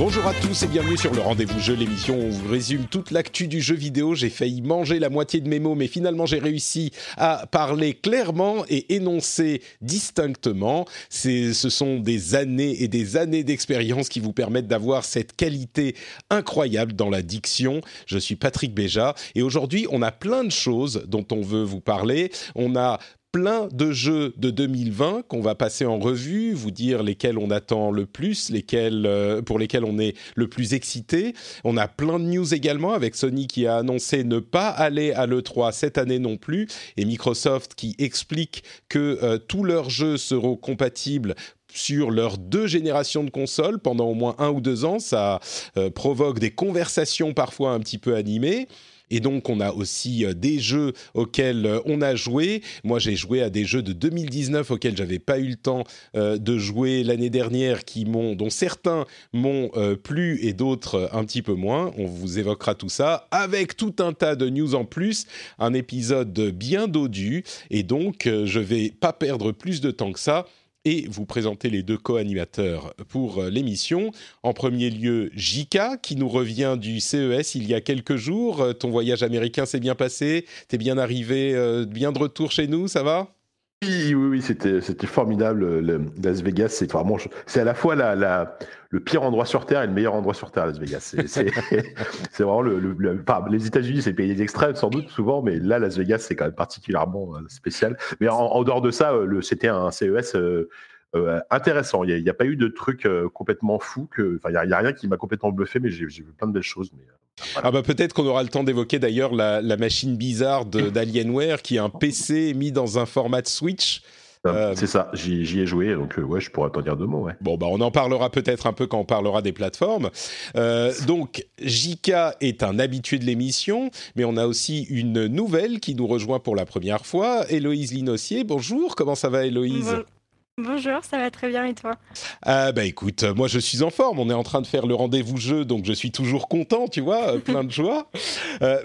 Bonjour à tous et bienvenue sur le Rendez-vous Jeu, l'émission où on vous résume toute l'actu du jeu vidéo. J'ai failli manger la moitié de mes mots, mais finalement j'ai réussi à parler clairement et énoncer distinctement. Ce sont des années et des années d'expérience qui vous permettent d'avoir cette qualité incroyable dans la diction. Je suis Patrick Béja et aujourd'hui on a plein de choses dont on veut vous parler. On a plein de jeux de 2020 qu'on va passer en revue, vous dire lesquels on attend le plus, pour lesquels on est le plus excité. On a plein de news également avec Sony qui a annoncé ne pas aller à l'E3 cette année non plus et Microsoft qui explique que tous leurs jeux seront compatibles sur leurs deux générations de consoles pendant au moins 1 ou 2 ans. Ça provoque des conversations parfois un petit peu animées. Et donc, on a aussi des jeux auxquels on a joué. Moi, j'ai joué à des jeux de 2019 auxquels je n'avais pas eu le temps de jouer l'année dernière, dont certains m'ont plu et d'autres un petit peu moins. On vous évoquera tout ça avec tout un tas de news en plus. Un épisode bien dodu. Et donc, je ne vais pas perdre plus de temps que ça et vous présenter les deux co-animateurs pour l'émission. En premier lieu, Jika, qui nous revient du CES il y a quelques jours. Ton voyage américain s'est bien passé, t'es bien arrivé, bien de retour chez nous, ça va ? Oui, c'était formidable. Las Vegas, c'est vraiment, c'est à la fois le pire endroit sur Terre et le meilleur endroit sur Terre, Las Vegas. C'est vraiment les États-Unis, c'est le pays des extrêmes, sans doute, souvent, mais là, Las Vegas, c'est quand même particulièrement spécial. Mais en dehors de ça, c'était un CES intéressant. Il n'y a pas eu de truc complètement fou. Il n'y a rien qui m'a complètement bluffé, mais j'ai vu plein de belles choses. Mais... Voilà. Ah bah peut-être qu'on aura le temps d'évoquer d'ailleurs la machine bizarre d'Alienware qui est un PC mis dans un format de Switch. C'est ça, j'y ai joué, donc ouais, je pourrais t'en dire 2 mots. Ouais. Bon, bah on en parlera peut-être un peu quand on parlera des plateformes. Donc, Jika est un habitué de l'émission, mais on a aussi une nouvelle qui nous rejoint pour la première fois, Héloïse Linossier. Bonjour, comment ça va Héloïse ? Bonjour, ça va très bien et toi ? Écoute, moi je suis en forme, on est en train de faire le rendez-vous jeu, donc je suis toujours content, tu vois, plein de joie.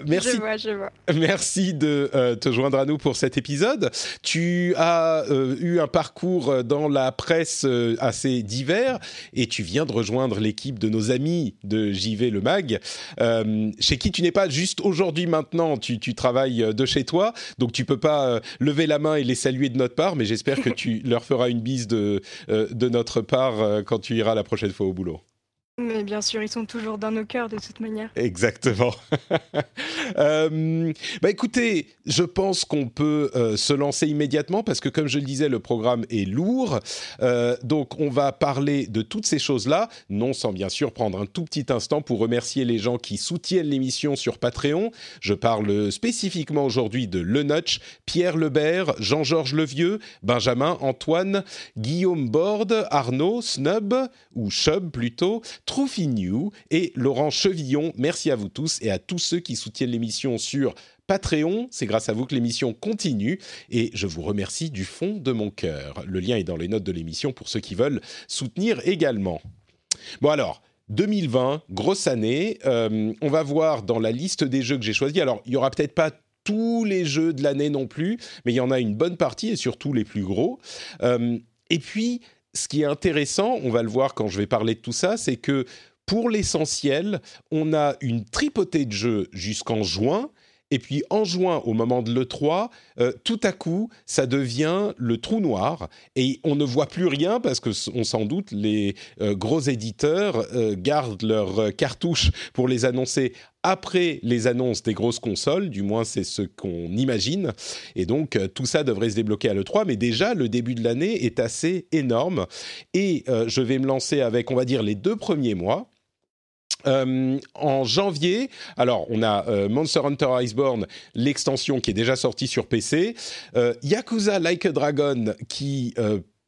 Merci. Je vois. Merci de te joindre à nous pour cet épisode. Tu as eu un parcours dans la presse assez divers et tu viens de rejoindre l'équipe de nos amis de JV Le Mag, chez qui tu n'es pas juste aujourd'hui maintenant, tu travailles de chez toi, donc tu ne peux pas lever la main et les saluer de notre part, mais j'espère que tu leur feras une bise de notre part quand tu iras la prochaine fois au boulot. Mais bien sûr, ils sont toujours dans nos cœurs de toute manière. Exactement. Écoutez, je pense qu'on peut se lancer immédiatement parce que comme je le disais, le programme est lourd. Donc on va parler de toutes ces choses-là, non sans bien sûr prendre un tout petit instant pour remercier les gens qui soutiennent l'émission sur Patreon. Je parle spécifiquement aujourd'hui de Le Nudge, Pierre Lebert, Jean-Georges Le Vieux, Benjamin, Antoine, Guillaume Borde, Arnaud, Snub ou Chub plutôt, Troufinew et Laurent Chevillon. Merci à vous tous et à tous ceux qui soutiennent l'émission sur Patreon. C'est grâce à vous que l'émission continue et je vous remercie du fond de mon cœur. Le lien est dans les notes de l'émission pour ceux qui veulent soutenir également. Bon alors, 2020, grosse année. On va voir dans la liste des jeux que j'ai choisis. Alors, il n'y aura peut-être pas tous les jeux de l'année non plus, mais il y en a une bonne partie et surtout les plus gros. Et puis... Ce qui est intéressant, on va le voir quand je vais parler de tout ça, c'est que pour l'essentiel, on a une tripotée de jeux jusqu'en juin. Et puis en juin, au moment de l'E3, tout à coup, ça devient le trou noir. Et on ne voit plus rien parce que, sans doute, les gros éditeurs gardent leurs cartouches pour les annoncer après les annonces des grosses consoles. Du moins, c'est ce qu'on imagine. Et donc, tout ça devrait se débloquer à l'E3. Mais déjà, le début de l'année est assez énorme. Et je vais me lancer avec, on va dire, les 2 premiers mois. En janvier, alors on a Monster Hunter Iceborne, l'extension qui est déjà sortie sur PC, Yakuza Like a Dragon qui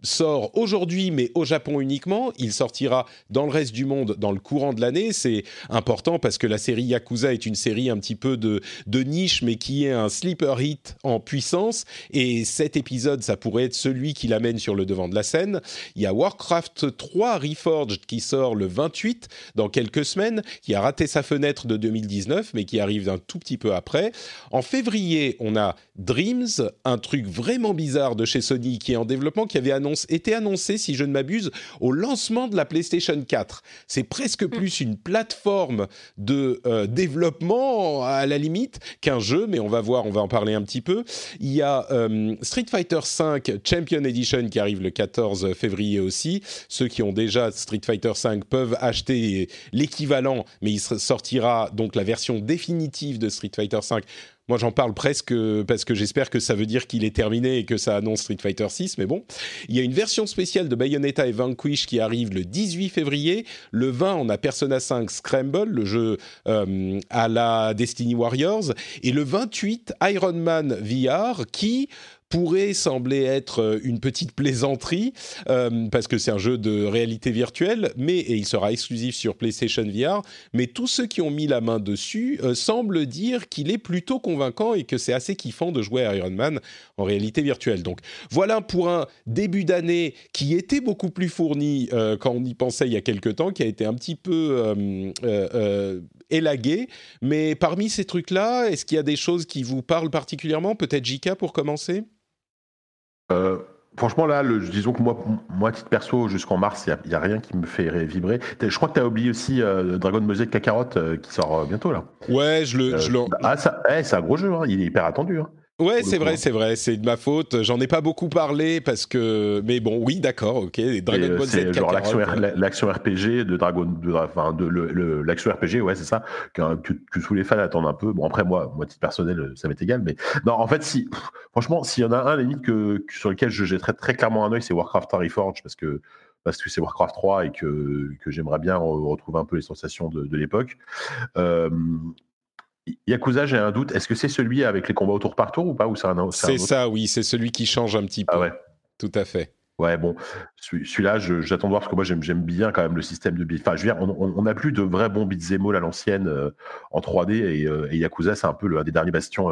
sort aujourd'hui, mais au Japon uniquement. Il sortira dans le reste du monde dans le courant de l'année. C'est important parce que la série Yakuza est une série un petit peu de niche, mais qui est un sleeper hit en puissance. Et cet épisode, ça pourrait être celui qui l'amène sur le devant de la scène. Il y a Warcraft 3 Reforged qui sort le 28, dans quelques semaines, qui a raté sa fenêtre de 2019, mais qui arrive d'un tout petit peu après. En février, on a Dreams, un truc vraiment bizarre de chez Sony qui est en développement, qui avait était annoncé, si je ne m'abuse, au lancement de la PlayStation 4. C'est presque plus une plateforme de développement, à la limite, qu'un jeu, mais on va voir, on va en parler un petit peu. Il y a Street Fighter V Champion Edition qui arrive le 14 février aussi. Ceux qui ont déjà Street Fighter V peuvent acheter l'équivalent, mais il sortira donc la version définitive de Street Fighter V. Moi, j'en parle presque parce que j'espère que ça veut dire qu'il est terminé et que ça annonce Street Fighter 6, mais bon. Il y a une version spéciale de Bayonetta et Vanquish qui arrive le 18 février. Le 20, on a Persona 5 Scramble, le jeu à la Destiny Warriors. Et le 28, Iron Man VR qui pourrait sembler être une petite plaisanterie, parce que c'est un jeu de réalité virtuelle, mais, et il sera exclusif sur PlayStation VR, mais tous ceux qui ont mis la main dessus semblent dire qu'il est plutôt convaincant et que c'est assez kiffant de jouer à Iron Man en réalité virtuelle. Donc voilà pour un début d'année qui était beaucoup plus fourni quand on y pensait il y a quelques temps, qui a été un petit peu élagué, mais parmi ces trucs-là, est-ce qu'il y a des choses qui vous parlent particulièrement? Peut-être Jika pour commencer. Franchement, là, disons que moi, titre perso, jusqu'en mars, il n'y a rien qui me fait vibrer. Je crois que tu as oublié aussi Dragon Ball Z Kakarot qui sort bientôt, là. Ouais, c'est un gros jeu, hein. Il est hyper attendu. Hein. Ouais, c'est vrai, c'est de ma faute. J'en ai pas beaucoup parlé parce que, mais bon, oui, d'accord, ok. Dragon Ball Z, genre l'action RPG de Dragon, l'action RPG, ouais, c'est ça. Que tous les fans attendent un peu. Bon, après moi, titre personnel, ça m'est égal, mais non, en fait, franchement, s'il y en a un limite sur lequel je jetterais très clairement un œil, c'est Warcraft 3 Reforged parce que c'est Warcraft 3 et que j'aimerais bien retrouver un peu les sensations de l'époque. Yakuza, j'ai un doute. Est-ce que c'est celui avec les combats au tour par tour ou pas, ou c'est ça, oui, c'est celui qui change un petit peu. Ah ouais. Tout à fait. Ouais, bon, celui-là, j'attends de voir parce que moi, j'aime bien quand même le système de beat. Enfin, je veux dire, on n'a plus de vrais bons beat'em all à l'ancienne en 3D et Yakuza, c'est un peu un des derniers bastions.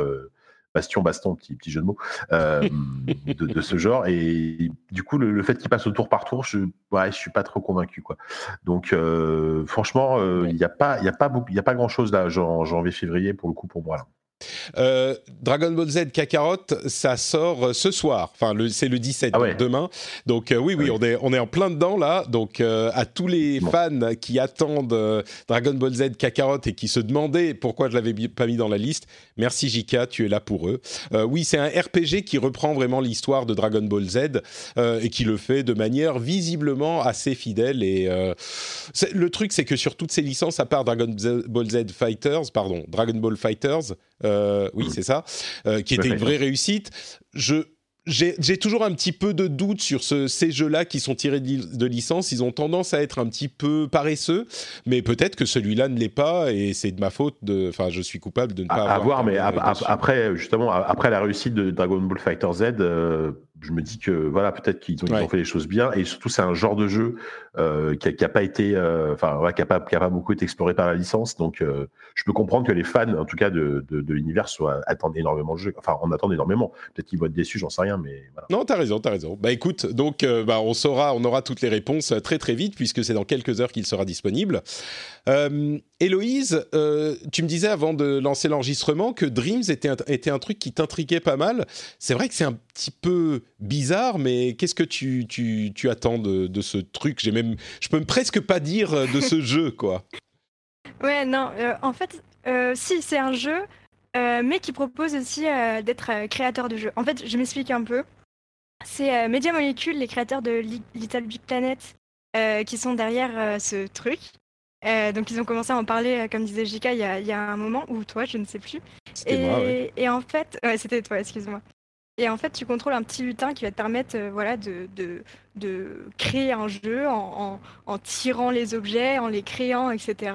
Baston, petit jeu de mots de ce genre, et du coup le fait qu'il passe au tour par tour, je suis pas trop convaincu, quoi. Donc franchement, il y a pas grand chose là, genre janvier-février pour le coup pour moi là. Dragon Ball Z Kakarot, ça sort ce soir, enfin c'est le 17, ah ouais. Demain, donc oui. On est en plein dedans là, donc à tous les fans qui attendent Dragon Ball Z Kakarot et qui se demandaient pourquoi je ne l'avais pas mis dans la liste, merci Jika, tu es là pour eux. Oui, c'est un RPG qui reprend vraiment l'histoire de Dragon Ball Z et qui le fait de manière visiblement assez fidèle, et le truc c'est que sur toutes ces licences, à part Dragon Ball Fighters, oui, c'est ça, qui était une vraie réussite. J'ai toujours un petit peu de doute sur ces jeux-là qui sont tirés de licence. Ils ont tendance à être un petit peu paresseux, mais peut-être que celui-là ne l'est pas, et c'est de ma faute. Enfin, je suis coupable de ne pas avoir. Mais après la réussite de Dragon Ball Fighter Z, je me dis que voilà, peut-être qu'ils ont fait les choses bien, et surtout c'est un genre de jeu qui n'a pas beaucoup été exploré par la licence. Donc, je peux comprendre que les fans, en tout cas de l'univers, attendent énormément le jeu. Enfin, on attend énormément. Peut-être qu'ils vont être déçus, j'en sais rien. Mais voilà. Non, t'as raison. Bah écoute, donc on aura toutes les réponses très très vite, puisque c'est dans quelques heures qu'il sera disponible. Héloïse, tu me disais avant de lancer l'enregistrement que Dreams était un truc qui t'intriguait pas mal. C'est vrai que c'est un petit peu bizarre, mais qu'est-ce que tu attends de ce truc? Je peux presque pas dire de ce jeu, quoi. Ouais, non, en fait, si, c'est un jeu... mais qui propose aussi d'être créateur de jeux. En fait, je m'explique un peu. C'est Media Molecule, les créateurs de Little Big Planet, qui sont derrière ce truc. Donc, ils ont commencé à en parler, comme disait Jika, il y a un moment, ou toi, je ne sais plus. C'était moi, ouais. Et en fait... Ouais, c'était toi, excuse-moi. Et en fait, tu contrôles un petit lutin qui va te permettre de créer un jeu en tirant les objets, en les créant, etc.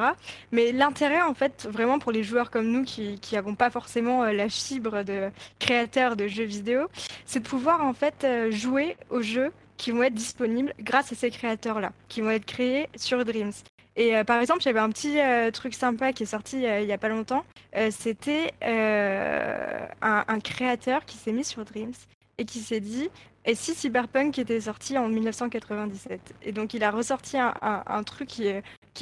Mais l'intérêt, en fait, vraiment pour les joueurs comme nous qui n'avons pas forcément la fibre de créateur de jeux vidéo, c'est de pouvoir en fait jouer aux jeux qui vont être disponibles grâce à ces créateurs-là, qui vont être créés sur Dreams. Et par exemple, j'avais un petit truc sympa qui est sorti il n'y a pas longtemps. C'était un créateur qui s'est mis sur Dreams et qui s'est dit « Et si Cyberpunk était sorti en 1997 ?» Et donc, il a ressorti un truc qui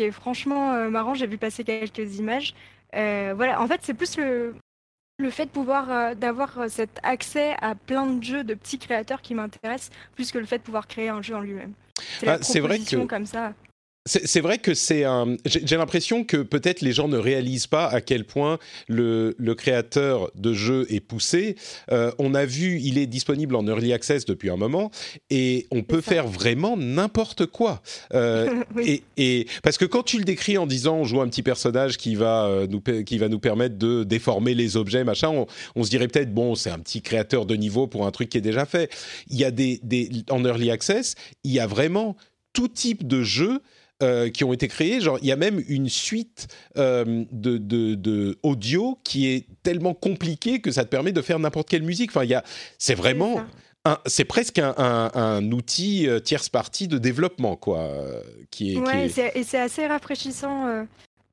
est franchement marrant. J'ai vu passer quelques images. Voilà. En fait, c'est plus le fait de pouvoir d'avoir cet accès à plein de jeux de petits créateurs qui m'intéressent, plus que le fait de pouvoir créer un jeu en lui-même. C'est la proposition comme ça. C'est vrai que c'est un... J'ai l'impression que peut-être les gens ne réalisent pas à quel point le créateur de jeu est poussé. On a vu, il est disponible en Early Access depuis un moment et on peut faire vraiment n'importe quoi. Oui. et parce que quand tu le décris en disant on joue un petit personnage qui va nous permettre de déformer les objets, machin, on se dirait peut-être bon, c'est un petit créateur de niveau pour un truc qui est déjà fait. Il y a en Early Access, il y a vraiment tout type de jeu qui ont été créés, genre il y a même une suite de audio qui est tellement compliquée que ça te permet de faire n'importe quelle musique. Enfin, c'est vraiment, c'est presque un outil tierce partie de développement, quoi. Et c'est assez rafraîchissant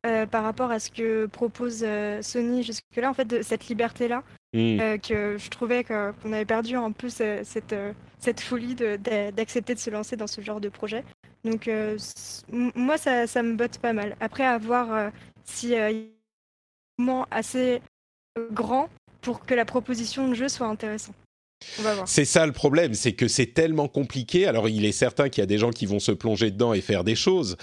par rapport à ce que propose Sony jusque-là, en fait, de cette liberté-là. Que je trouvais qu'on avait perdu un peu cette folie d'accepter de se lancer dans ce genre de projet. Donc moi, ça me botte pas mal. Après, à voir si un moment assez grand pour que la proposition de jeu soit intéressante. On va voir. C'est ça le problème, c'est que c'est tellement compliqué. Alors il est certain qu'il y a des gens qui vont se plonger dedans et faire des choses.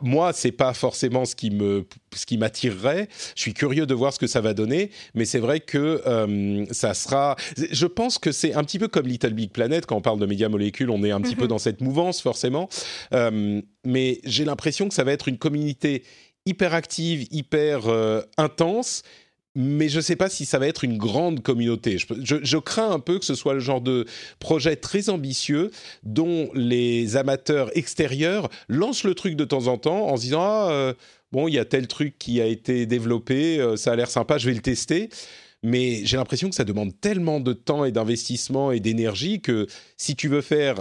Moi, c'est pas forcément ce qui m'attirerait. Je suis curieux de voir ce que ça va donner, mais c'est vrai que ça sera. Je pense que c'est un petit peu comme Little Big Planet. Quand on parle de Media Molecule, on est un petit peu dans cette mouvance forcément. Mais j'ai l'impression que ça va être une communauté hyper active, hyper intense. Mais je ne sais pas si ça va être une grande communauté. Je crains un peu que ce soit le genre de projet très ambitieux dont les amateurs extérieurs lancent le truc de temps en temps en se disant « Ah, bon, il y a tel truc qui a été développé, ça a l'air sympa, je vais le tester ». Mais j'ai l'impression que ça demande tellement de temps et d'investissement et d'énergie que si tu veux faire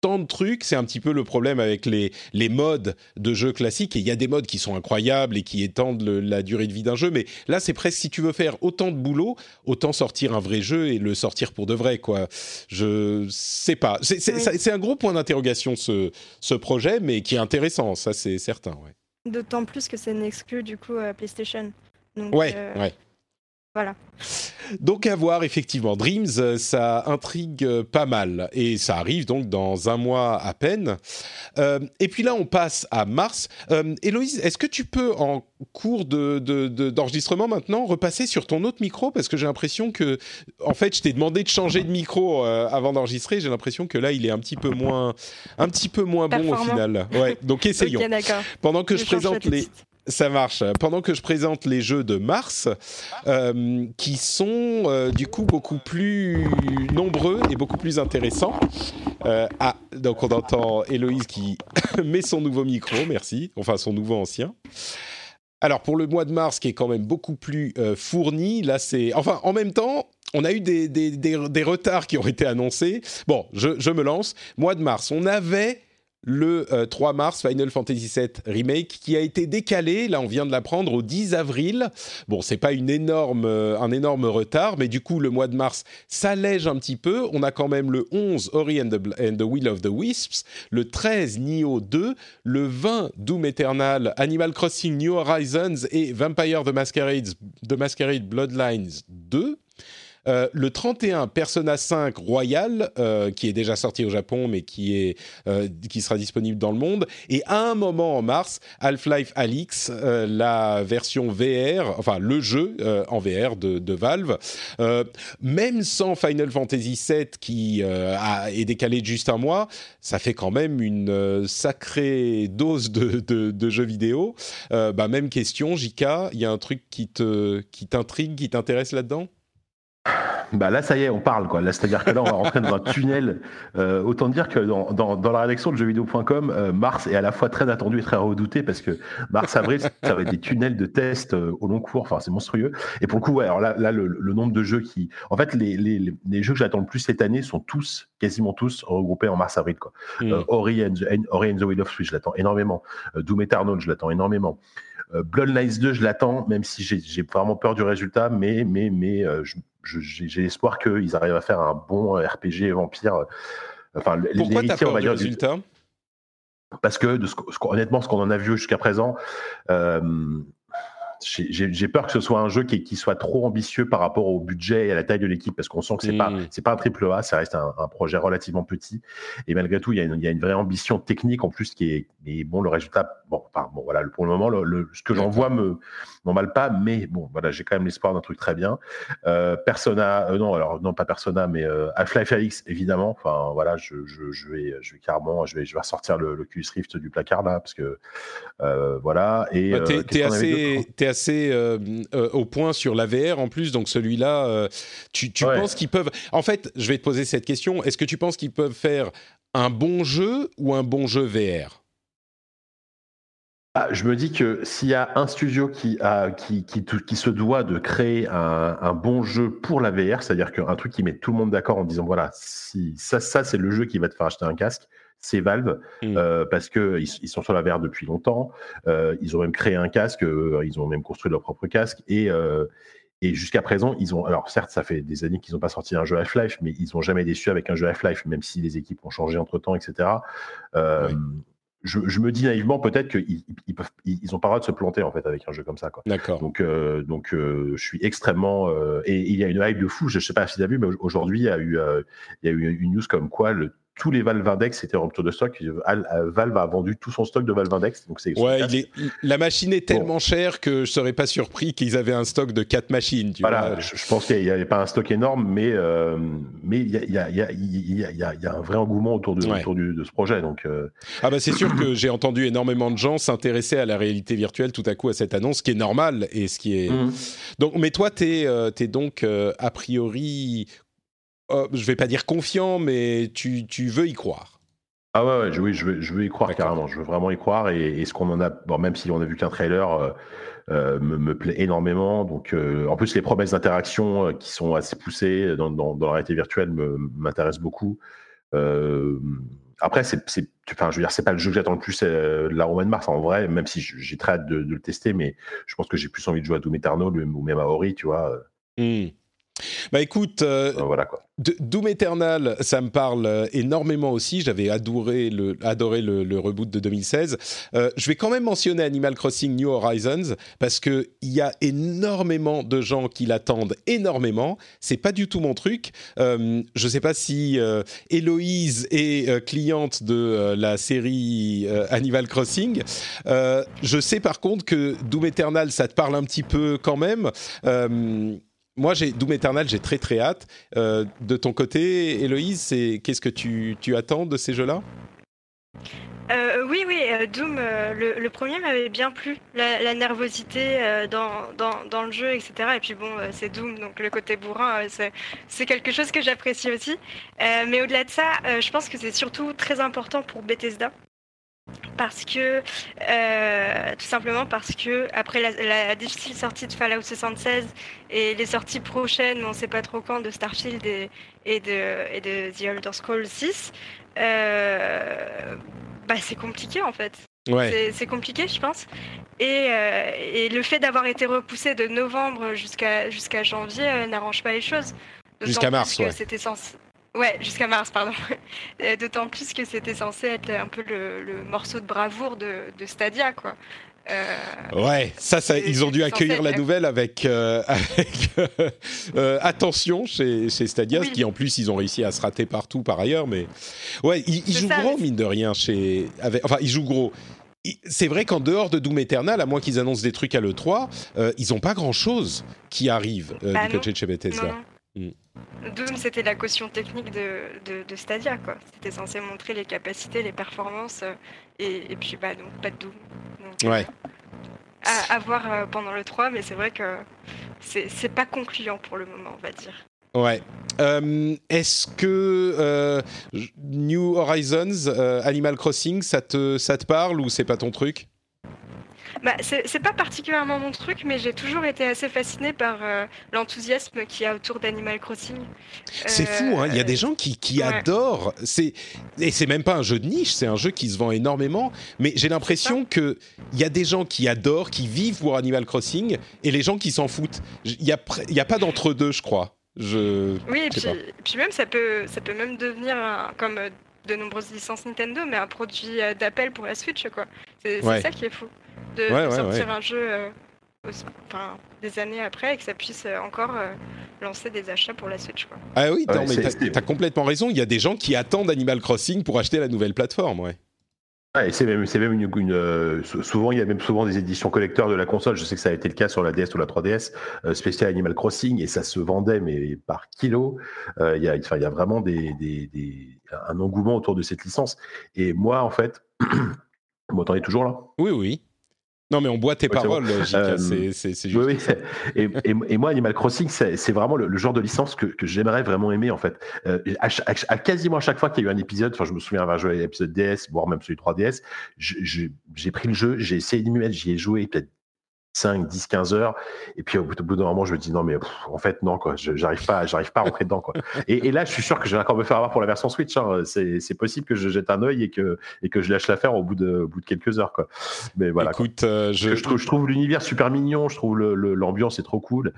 tant de trucs, c'est un petit peu le problème avec les modes de jeux classiques. Et il y a des modes qui sont incroyables et qui étendent la durée de vie d'un jeu, mais là c'est presque, si tu veux faire autant de boulot, autant sortir un vrai jeu et le sortir pour de vrai, quoi. Je sais pas, c'est un gros point d'interrogation ce projet, mais qui est intéressant, ça c'est certain. Ouais. D'autant plus que c'est une exclu du coup à PlayStation. Donc, ouais. Voilà. Donc à voir, effectivement, Dreams, ça intrigue pas mal et ça arrive donc dans un mois à peine. Et puis là, on passe à mars. Héloïse, est-ce que tu peux, en cours d'enregistrement maintenant, repasser sur ton autre micro ? Parce que j'ai l'impression que, en fait, je t'ai demandé de changer de micro avant d'enregistrer. J'ai l'impression que là, il est un petit peu moins bon au final. Ouais, donc essayons. Okay, d'accord. Pendant que je présente les... Ça marche. Pendant que je présente les jeux de mars, qui sont du coup beaucoup plus nombreux et beaucoup plus intéressants. Donc on entend Héloïse qui met son nouveau micro, merci. Enfin, son nouveau ancien. Alors pour le mois de mars, qui est quand même beaucoup plus fourni, là c'est... Enfin, en même temps... On a eu des retards qui ont été annoncés. Bon, je me lance. Mois de mars, on avait... Le 3 mars, Final Fantasy VII Remake, qui a été décalé, là on vient de l'apprendre, au 10 avril. Bon, c'est pas un énorme retard, mais du coup le mois de mars s'allège un petit peu. On a quand même le 11, Ori and the Will of the Wisps, le 13, Nioh 2, le 20, Doom Eternal, Animal Crossing New Horizons et Vampire the Masquerade Bloodlines 2. Le 31, Persona 5 Royal, qui est déjà sorti au Japon, mais qui sera disponible dans le monde. Et à un moment en mars, Half-Life Alyx, la version VR, enfin le jeu en VR de Valve. Même sans Final Fantasy VII, qui est décalé de juste un mois, ça fait quand même une sacrée dose de jeux vidéo. Même question, Jika, il y a un truc qui t'intrigue, qui t'intéresse là-dedans ? Bah là, ça y est, on parle, quoi. Là, c'est-à-dire que là, on va rentrer dans un tunnel. Autant dire que dans la rédaction de jeuxvideo.com, mars est à la fois très attendu et très redouté, parce que mars-avril, ça va être des tunnels de tests au long cours. Enfin, c'est monstrueux. Et pour le coup, ouais, alors là le nombre de jeux qui... En fait, les jeux que j'attends le plus cette année sont tous, quasiment tous, regroupés en mars-avril, quoi. Mmh. Ori and the Will of Switch, je l'attends énormément. Doom Eternal, je l'attends énormément. Bloodlines 2, je l'attends, même si j'ai vraiment peur du résultat, mais j'ai l'espoir qu'ils arrivent à faire un bon RPG vampire. Enfin, pourquoi t'as peur du résultat ? Parce que, honnêtement, ce qu'on en a vu jusqu'à présent, j'ai peur que ce soit un jeu qui soit trop ambitieux par rapport au budget et à la taille de l'équipe, parce qu'on sent que c'est pas un triple A, ça reste un projet relativement petit, et malgré tout il y a une vraie ambition technique en plus qui est, mais bon, le résultat, voilà, pour le moment ce que j'en vois me m'emballe pas, mais bon, voilà, j'ai quand même l'espoir d'un truc très bien. Half-Life Alyx, évidemment, enfin voilà, je vais ressortir le Oculus Rift du placard là, parce que voilà, et t'es assez au point sur la VR en plus, donc celui-là, tu ouais. penses qu'ils peuvent... En fait, je vais te poser cette question, est-ce que tu penses qu'ils peuvent faire un bon jeu ou un bon jeu VR ? Ah, je me dis que s'il y a un studio qui se doit de créer un bon jeu pour la VR, c'est-à-dire qu'un truc qui met tout le monde d'accord en disant, voilà, si ça c'est le jeu qui va te faire acheter un casque, c'est Valve, parce qu'ils sont sur la VR depuis longtemps, ils ont même créé un casque, ils ont même construit leur propre casque, et jusqu'à présent, ils ont... Alors certes, ça fait des années qu'ils n'ont pas sorti un jeu Half-Life, mais ils n'ont jamais déçu avec un jeu Half-Life, même si les équipes ont changé entre-temps, etc. Oui. Je me dis naïvement peut-être qu'ils n'ont pas le droit de se planter en fait avec un jeu comme ça, quoi. D'accord. Donc je suis extrêmement et il y a une hype de fou. Je ne sais pas si tu as vu, mais aujourd'hui il y a eu une news comme quoi tous les Valve Index étaient remplis de stock. Valve a vendu tout son stock de Valve Index. Donc c'est la machine est tellement chère que je ne serais pas surpris qu'ils avaient un stock de 4 machines. Voilà, je pense qu'il n'y avait pas un stock énorme, mais il y a un vrai engouement autour de ce projet. Donc. Ah bah c'est sûr que j'ai entendu énormément de gens s'intéresser à la réalité virtuelle tout à coup à cette annonce, ce qui est normal. Et ce qui est... Donc, mais toi, tu es donc a priori... je ne vais pas dire confiant, mais tu veux y croire. Ah ouais, je veux y croire. D'accord. Carrément, je veux vraiment y croire, et ce qu'on en a, bon, même si on a vu qu'un trailer me plaît énormément, donc en plus les promesses d'interaction qui sont assez poussées dans la réalité virtuelle m'intéressent beaucoup. Après, je veux dire, c'est pas le jeu que j'attends le plus de la Romaine Mars en vrai, même si j'ai très hâte de le tester, mais je pense que j'ai plus envie de jouer à Doom Eternal ou même à Ori, tu vois. Bah écoute, voilà quoi. Doom Eternal, ça me parle énormément aussi, j'avais adoré le reboot de 2016. Je vais quand même mentionner Animal Crossing New Horizons, parce qu'il y a énormément de gens qui l'attendent énormément, c'est pas du tout mon truc. Je sais pas si Héloïse est cliente de la série Animal Crossing. Je sais par contre que Doom Eternal, ça te parle un petit peu quand même. Moi, Doom Eternal, j'ai très très hâte. De ton côté, Héloïse, qu'est-ce que tu attends de ces jeux-là ? Oui, Doom, le premier m'avait bien plu. La nervosité dans le jeu, etc. Et puis bon, c'est Doom, donc le côté bourrin, c'est quelque chose que j'apprécie aussi. Mais au-delà de ça, je pense que c'est surtout très important pour Bethesda. Parce que, tout simplement parce que, après la difficile sortie de Fallout 76 et les sorties prochaines, on ne sait pas trop quand, de Starfield et de The Elder Scrolls VI, c'est compliqué en fait. Ouais. C'est compliqué, je pense. Et le fait d'avoir été repoussé de novembre jusqu'à janvier n'arrange pas les choses. Jusqu'à mars, ouais. C'était censé... Ouais, jusqu'à mars, pardon. D'autant plus que c'était censé être un peu le morceau de bravoure de Stadia, quoi. Ouais, ça ils ont dû accueillir la nouvelle avec attention chez Stadia, oui. Qui en plus ils ont réussi à se rater partout par ailleurs, mais ouais, ils jouent gros mine de rien ils jouent gros. C'est vrai qu'en dehors de Doom Eternal, à moins qu'ils annoncent des trucs à l'E3, ils ont pas grand chose qui arrive du côté de chez Bethesda. Non. Doom, c'était la caution technique de Stadia, quoi. C'était censé montrer les capacités, les performances, et puis donc pas de Doom. Donc, ouais. À voir pendant l'E3, mais c'est vrai que c'est pas concluant pour le moment, on va dire. Ouais. Est-ce que New Horizons, Animal Crossing, ça te parle ou c'est pas ton truc ? Bah, c'est pas particulièrement mon truc, mais j'ai toujours été assez fascinée par l'enthousiasme qu'il y a autour d'Animal Crossing. C'est fou, hein, y a des gens qui adorent. Et c'est même pas un jeu de niche, c'est un jeu qui se vend énormément. Mais j'ai l'impression qu'il y a des gens qui adorent, qui vivent pour Animal Crossing, et les gens qui s'en foutent. Il n'y a pas d'entre-deux, je crois. Oui, et puis même, ça peut même devenir comme de nombreuses licences Nintendo, mais un produit d'appel pour la Switch, quoi. C'est ça qui est fou. De sortir un jeu des années après et que ça puisse encore lancer des achats pour la Switch, quoi. Ah oui, t'as complètement raison. Il y a des gens qui attendent Animal Crossing pour acheter la nouvelle plateforme, ouais. Ouais, c'est même souvent il y a même souvent des éditions collecteurs de la console. Je sais que ça a été le cas sur la DS ou la 3DS spécial Animal Crossing et ça se vendait mais par kilo. Il y a vraiment un engouement autour de cette licence. Et moi en fait, vous m'entendez toujours là ? Oui. Non mais on boit tes paroles, bon. Jika, c'est juste. Oui. Et moi, Animal Crossing, c'est vraiment le genre de licence que j'aimerais vraiment aimer en fait. Quasiment à chaque fois qu'il y a eu un épisode, enfin je me souviens avoir joué à l'épisode DS, voire même celui 3DS, j'ai pris le jeu, j'ai essayé d'y mettre, j'y ai joué peut-être 5, 10, 15 heures, et puis au bout d'un moment je me dis non mais en fait non quoi, j'arrive pas à rentrer dedans quoi. Et là je suis sûr que je vais encore me faire avoir pour la version Switch, hein. C'est possible que je jette un œil et que je lâche l'affaire au bout de quelques heures quoi. Mais voilà. Écoute, je trouve l'univers super mignon, je trouve l'ambiance est trop cool.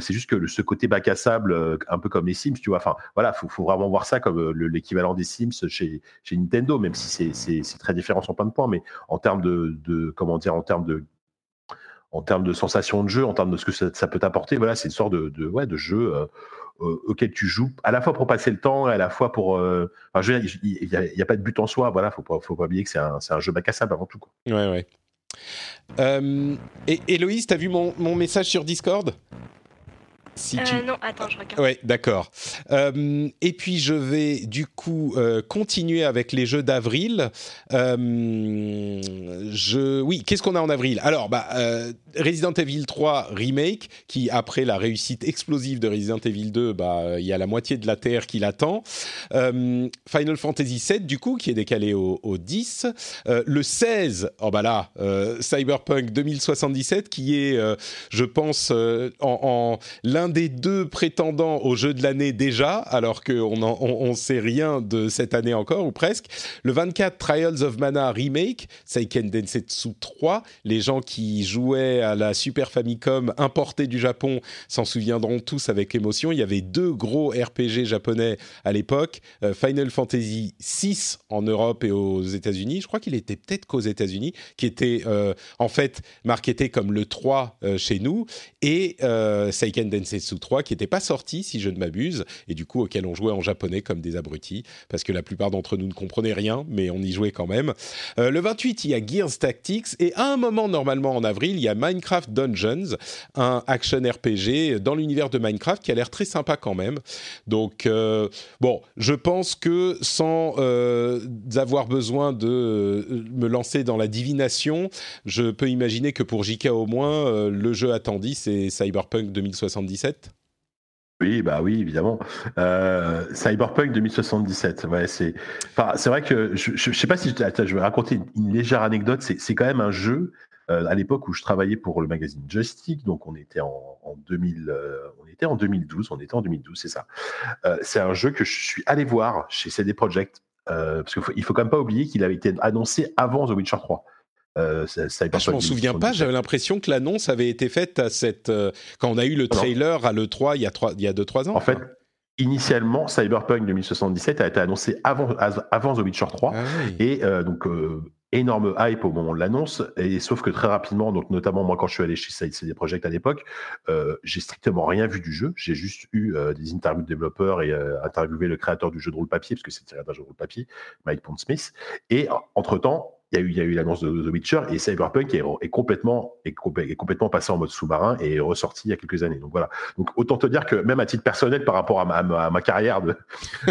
C'est juste que ce côté bac à sable, un peu comme les Sims, tu vois. Enfin voilà, faut vraiment voir ça comme l'équivalent des Sims chez Nintendo, même si c'est très différent sur plein de points, mais en termes de comment dire, en termes de sensations de jeu, en termes de ce que ça peut t'apporter, voilà, c'est une sorte de jeu auquel tu joues à la fois pour passer le temps, à la fois pour. Il n'y a pas de but en soi, voilà, faut pas oublier que c'est un jeu bac à sable avant tout, quoi. Ouais. Et Héloïse, t'as vu mon message sur Discord ? Non, attends, je regarde. Ouais, d'accord. Et puis je vais du coup continuer avec les jeux d'avril. Oui, qu'est-ce qu'on a en avril ? Alors, Resident Evil 3 Remake, qui après la réussite explosive de Resident Evil 2, il y a la moitié de la Terre qui l'attend. Final Fantasy VII, du coup, qui est décalé au 10. Le 16, Cyberpunk 2077, qui est, je pense, l'un des deux prétendants au jeu de l'année déjà, alors qu'on ne sait rien de cette année encore, ou presque. Le 24, Trials of Mana Remake, Seiken Densetsu 3. Les gens qui jouaient à la Super Famicom importée du Japon s'en souviendront tous avec émotion. Il y avait deux gros RPG japonais à l'époque. Final Fantasy VI en Europe et aux États-Unis. Je crois qu'il était peut-être qu'aux États-Unis, qui était en fait marketé comme le 3 chez nous. Et Seiken Densetsu 3 qui n'était pas sorti, si je ne m'abuse, et du coup auquel on jouait en japonais comme des abrutis, parce que la plupart d'entre nous ne comprenaient rien, mais on y jouait quand même. Le 28, il y a Gears Tactics, et à un moment, normalement en avril, il y a Minecraft Dungeons, un action RPG dans l'univers de Minecraft qui a l'air très sympa quand même. Donc, je pense que sans avoir besoin de me lancer dans la divination, je peux imaginer que pour Jika au moins, le jeu attendu, c'est Cyberpunk 2077. Oui, évidemment. Cyberpunk 2077. Ouais, c'est vrai que je sais pas si je vais raconter une légère anecdote. C'est quand même un jeu à l'époque où je travaillais pour le magazine Joystick. Donc on était en 2012. On était en 2012, c'est ça. C'est un jeu que je suis allé voir chez CD Projekt parce qu'il faut quand même pas oublier qu'il avait été annoncé avant The Witcher 3. Je m'en souviens pas, j'avais l'impression que l'annonce avait été faite à quand on a eu le trailer à l'E3 il y a 2-3 ans. En fait, initialement, Cyberpunk 2077 a été annoncé avant The Witcher 3 et énorme hype au moment de l'annonce, et sauf que très rapidement, donc notamment moi quand je suis allé chez CD Projekt à l'époque, j'ai strictement rien vu du jeu, j'ai juste eu des interviews de développeurs et interviewé le créateur du jeu de rôle papier, parce que c'était un jeu de rôle papier, Mike Pondsmith, et entre temps Il y a eu l'annonce de The Witcher, et Cyberpunk est complètement passé en mode sous-marin et est ressorti il y a quelques années. Donc voilà. Donc autant te dire que même à titre personnel, par rapport à ma carrière de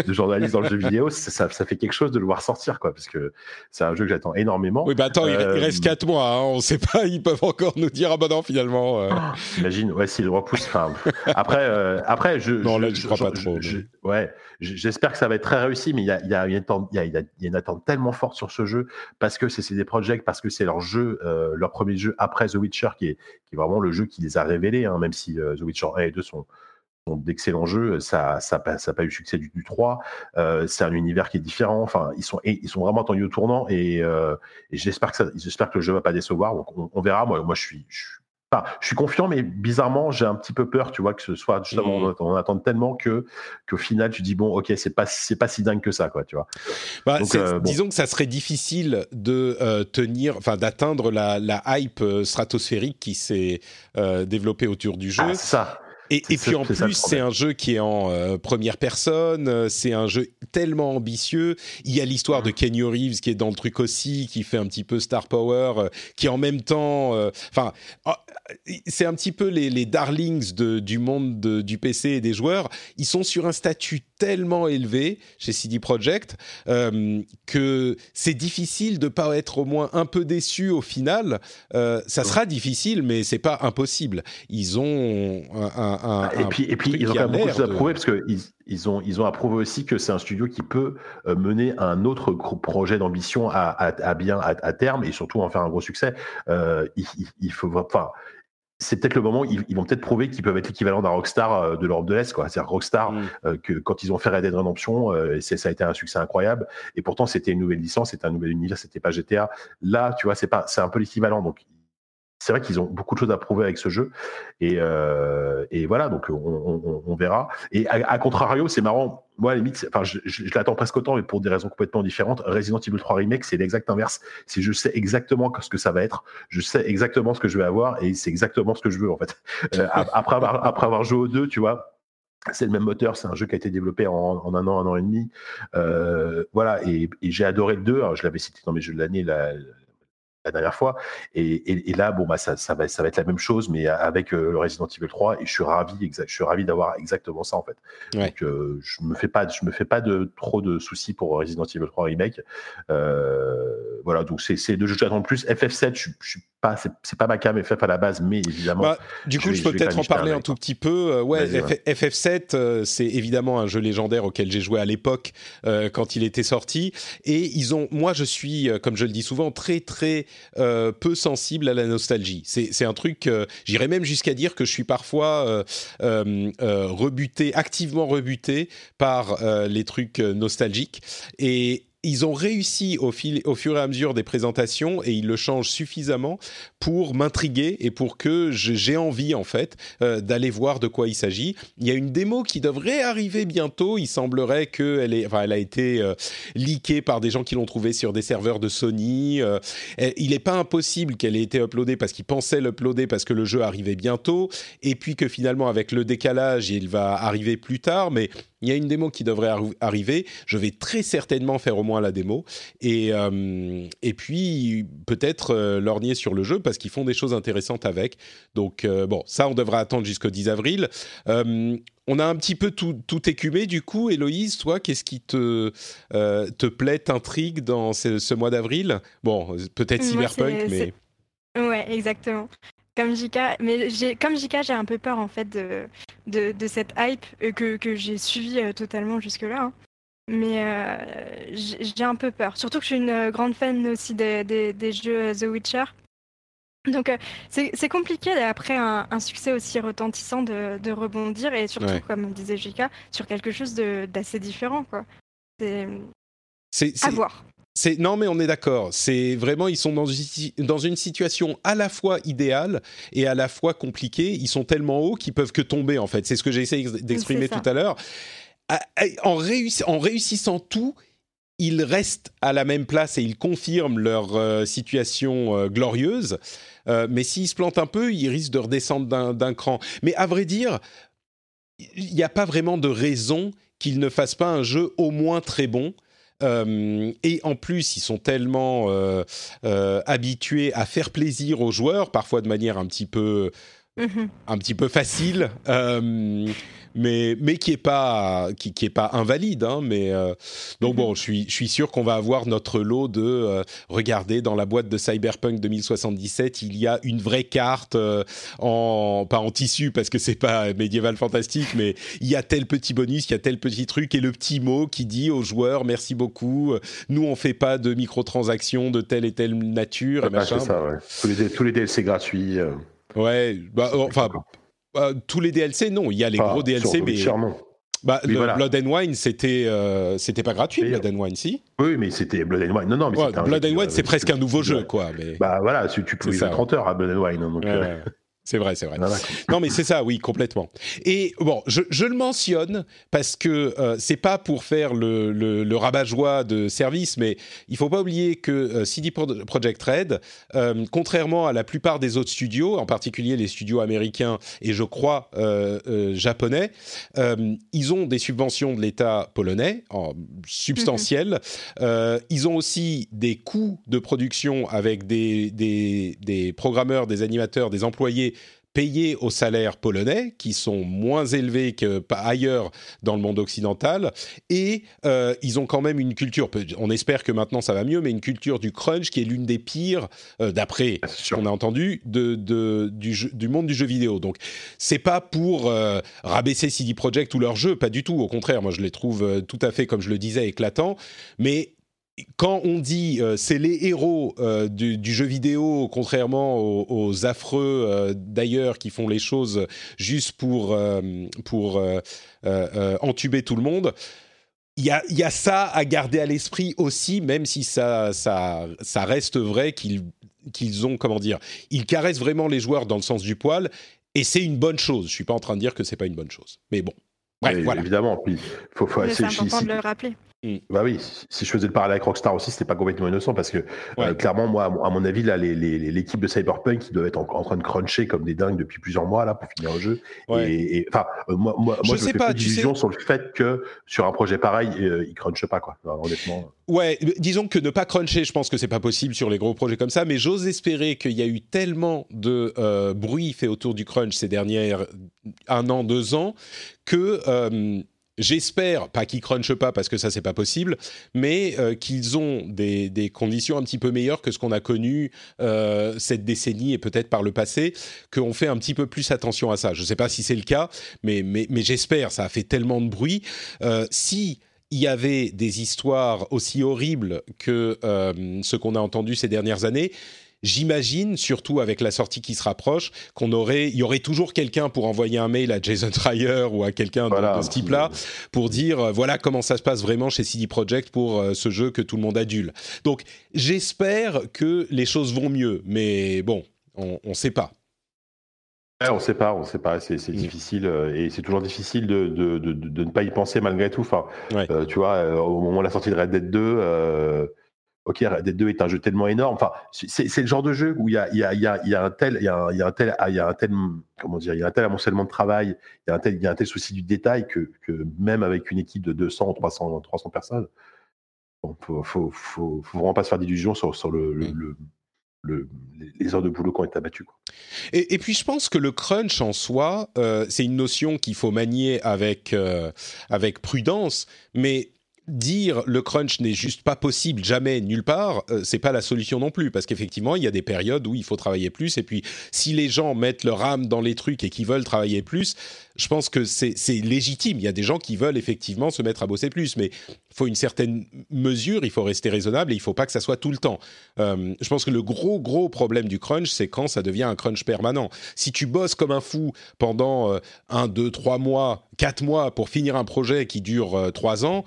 journaliste dans le jeu vidéo, ça fait quelque chose de le voir sortir, quoi, parce que c'est un jeu que j'attends énormément. Oui, bah attends, il reste 4 mois, hein, on ne sait pas, ils peuvent encore nous dire ah bah non finalement. Imagine, ouais, s'ils le repoussent. Après, je non là, je crois pas trop. Ouais, j'espère que ça va être très réussi, mais il y a une attente tellement forte sur ce jeu parce que c'est CD Projekt, parce que c'est leur jeu, leur premier jeu après The Witcher qui est vraiment le jeu qui les a révélés, hein, même si The Witcher 1 et 2 sont d'excellents jeux, ça n'a pas eu succès du 3, c'est un univers qui est différent, enfin ils sont vraiment tendus au tournant, et j'espère que le jeu ne va pas décevoir, donc on verra. Moi je suis confiant, mais bizarrement j'ai un petit peu peur, tu vois, que ce soit justement on attend tellement qu'au final tu dis bon ok, c'est pas si dingue que ça, quoi, tu vois. Bah, disons que ça serait difficile de d'atteindre la hype stratosphérique qui s'est développée autour du jeu. Ah, ça. Et puis en plus, c'est un jeu qui est en première personne, c'est un jeu tellement ambitieux. Il y a l'histoire de Keanu Reeves qui est dans le truc aussi, qui fait un petit peu Star Power, qui en même temps... c'est un petit peu les darlings du monde du PC et des joueurs. Ils sont sur un statut tellement élevé chez CD Projekt que c'est difficile de ne pas être au moins un peu déçu au final. Ça sera difficile, mais ce n'est pas impossible. Ils ont... Et puis ils ont quand même beaucoup chose à prouver, parce qu'ils ont à prouver aussi que c'est un studio qui peut mener un autre projet d'ambition à terme, et surtout en faire un gros succès. Il faut, enfin, c'est peut-être le moment où ils vont peut-être prouver qu'ils peuvent être l'équivalent d'un Rockstar de l'Europe de l'Est, quoi. C'est-à-dire Rockstar, que quand ils ont fait Red Dead Redemption, ça a été un succès incroyable, et pourtant c'était une nouvelle licence, c'était un nouvel univers, c'était pas GTA. Là, tu vois, c'est un peu l'équivalent, donc c'est vrai qu'ils ont beaucoup de choses à prouver avec ce jeu, et voilà, donc on verra. Et à contrario, c'est marrant, moi à la limite, enfin je l'attends presque autant, mais pour des raisons complètement différentes. Resident Evil 3 Remake, c'est l'exact inverse. Si je sais exactement ce que ça va être, je sais exactement ce que je vais avoir, et c'est exactement ce que je veux en fait. Après avoir joué aux deux, tu vois. C'est le même moteur, c'est un jeu qui a été développé en un an et demi. Voilà, et j'ai adoré le 2. Alors, je l'avais cité dans mes jeux de l'année la dernière fois, et là bon bah ça va être la même chose, mais avec le Resident Evil 3, et je suis ravi d'avoir exactement ça en fait. Ouais. Donc je me fais pas de trop de soucis pour Resident Evil 3 Remake. Voilà, donc c'est deux jeux que j'attends le plus. FF7, je suis pas, c'est pas ma cam FF à la base, mais évidemment. Bah, du coup, je peux peut-être en parler un tout petit peu. Ouais, FF7, c'est évidemment un jeu légendaire auquel j'ai joué à l'époque quand il était sorti, et moi je suis, comme je le dis souvent, très très peu sensible à la nostalgie. C'est un truc, j'irais même jusqu'à dire que je suis parfois activement rebuté par les trucs nostalgiques. Et ils ont réussi au fur et à mesure des présentations, et ils le changent suffisamment pour m'intriguer et pour que j'ai envie en fait d'aller voir de quoi il s'agit. Il y a une démo qui devrait arriver bientôt. Il semblerait qu'elle a été leakée par des gens qui l'ont trouvée sur des serveurs de Sony. Il n'est pas impossible qu'elle ait été uploadée parce qu'ils pensaient l'uploader parce que le jeu arrivait bientôt, et puis que finalement avec le décalage il va arriver plus tard, mais... Il y a une démo qui devrait arriver. Je vais très certainement faire au moins la démo. Et puis, peut-être lorgner sur le jeu parce qu'ils font des choses intéressantes avec. Donc, ça, on devra attendre jusqu'au 10 avril. On a un petit peu tout écumé. Du coup, Héloïse, toi, qu'est-ce qui te plaît, t'intrigue dans ce mois d'avril ? Bon, peut-être Cyberpunk, mais... Ouais, exactement. Comme Jika, j'ai un peu peur en fait de cette hype que j'ai suivie totalement jusque-là. Hein. Mais j'ai un peu peur. Surtout que je suis une grande fan aussi des jeux The Witcher. Donc c'est compliqué après un succès aussi retentissant de rebondir, et surtout, comme disait Jika, sur quelque chose d'assez différent, quoi. C'est à voir. Non, mais on est d'accord. C'est vraiment, ils sont dans une situation à la fois idéale et à la fois compliquée. Ils sont tellement hauts qu'ils peuvent que tomber, en fait. C'est ce que j'ai essayé d'exprimer tout à l'heure. En réussissant tout, ils restent à la même place et ils confirment leur situation glorieuse. Mais s'ils se plantent un peu, ils risquent de redescendre d'un cran. Mais à vrai dire, il n'y a pas vraiment de raison qu'ils ne fassent pas un jeu au moins très bon. Et en plus, ils sont tellement habitués à faire plaisir aux joueurs, parfois de manière un petit peu facile, mais qui est pas invalide. Hein, mais donc bon, je suis sûr qu'on va avoir notre lot de regardez, dans la boîte de Cyberpunk 2077, il y a une vraie carte pas en tissu parce que c'est pas médiéval fantastique, mais il y a tel petit bonus, il y a tel petit truc et le petit mot qui dit aux joueurs merci beaucoup. Nous on fait pas de microtransactions de telle et telle nature. C'est ça, ouais. Tous les DLC gratuits. Ouais, tous les DLC, non. Il y a les gros DLC, mais voilà. Blood and Wine, c'était pas gratuit, Blood and Wine, si. Oui, mais c'était Blood and Wine. Non, mais c'était Blood and Wine, c'est presque un nouveau jeu, quoi. Mais... Bah voilà, tu pouvais jouer 30 heures à Blood and Wine. Donc, C'est vrai. Non, mais c'est ça, oui, complètement. Et bon, je le mentionne parce que c'est pas pour faire le rabat-joie de service, mais il faut pas oublier que CD Projekt Red, contrairement à la plupart des autres studios, en particulier les studios américains et je crois japonais, ils ont des subventions de l'État polonais substantielles. Ils ont aussi des coûts de production avec des programmeurs, des animateurs, des employés payés aux salaires polonais, qui sont moins élevés qu'ailleurs dans le monde occidental, et ils ont quand même une culture, on espère que maintenant ça va mieux, mais une culture du crunch qui est l'une des pires, d'après ce qu'on a entendu, du monde du jeu vidéo. Donc c'est pas pour rabaisser CD Projekt ou leur jeu, pas du tout, au contraire, moi je les trouve tout à fait, comme je le disais, éclatants, mais... Quand on dit c'est les héros du jeu vidéo, contrairement aux affreux d'ailleurs qui font les choses juste pour entuber tout le monde, il y a ça à garder à l'esprit aussi, même si ça reste vrai qu'ils ont, ils caressent vraiment les joueurs dans le sens du poil, et c'est une bonne chose. Je suis pas en train de dire que c'est pas une bonne chose, mais bon. Ouais, voilà. Évidemment, puis faut c'est important de le rappeler. Bah oui, si je faisais le parallèle avec Rockstar aussi, c'était pas complètement innocent parce que clairement, moi, à mon avis, là, l'équipe de Cyberpunk qui doit être en train de cruncher comme des dingues depuis plusieurs mois là pour finir le jeu. Ouais. Et enfin, moi, je me fais pas d'illusion sur le fait que sur un projet pareil, ils crunchent pas quoi. Alors, honnêtement. Ouais, disons que ne pas cruncher, je pense que c'est pas possible sur les gros projets comme ça, mais j'ose espérer qu'il y a eu tellement de bruit fait autour du crunch ces dernières 1 an, 2 ans que j'espère, pas qu'ils crunchent pas parce que ça c'est pas possible, mais qu'ils ont des conditions un petit peu meilleures que ce qu'on a connu cette décennie et peut-être par le passé, qu'on fait un petit peu plus attention à ça. Je sais pas si c'est le cas, mais j'espère, ça a fait tellement de bruit. Si il y avait des histoires aussi horribles que ce qu'on a entendu ces dernières années, j'imagine, surtout avec la sortie qui se rapproche, il y aurait toujours quelqu'un pour envoyer un mail à Jason Schreier ou à quelqu'un de ce type-là pour dire voilà comment ça se passe vraiment chez CD Projekt pour ce jeu que tout le monde adule. Donc j'espère que les choses vont mieux, mais bon, on sait pas. On ne sait pas. C'est difficile et c'est toujours difficile de ne pas y penser malgré tout. Enfin, tu vois, au moment de la sortie de Red Dead 2. Ok, Red Dead 2 est un jeu tellement énorme. Enfin, c'est le genre de jeu où il y a un tel amoncellement de travail, il y a un tel souci du détail que même avec une équipe de 200 ou 300 personnes, faut vraiment pas se faire d'illusions sur les heures de boulot qui ont été abattues. Et puis je pense que le crunch en soi, c'est une notion qu'il faut manier avec prudence, mais dire le crunch n'est juste pas possible jamais nulle part, c'est pas la solution non plus, parce qu'effectivement il y a des périodes où il faut travailler plus, et puis si les gens mettent leur âme dans les trucs et qu'ils veulent travailler plus, je pense que c'est légitime. Il y a des gens qui veulent effectivement se mettre à bosser plus, mais il faut une certaine mesure, il faut rester raisonnable et il ne faut pas que ça soit tout le temps. Je pense que le gros problème du crunch, c'est quand ça devient un crunch permanent. Si tu bosses comme un fou pendant 1, 2, 3 mois, 4 mois pour finir un projet qui dure 3 ans,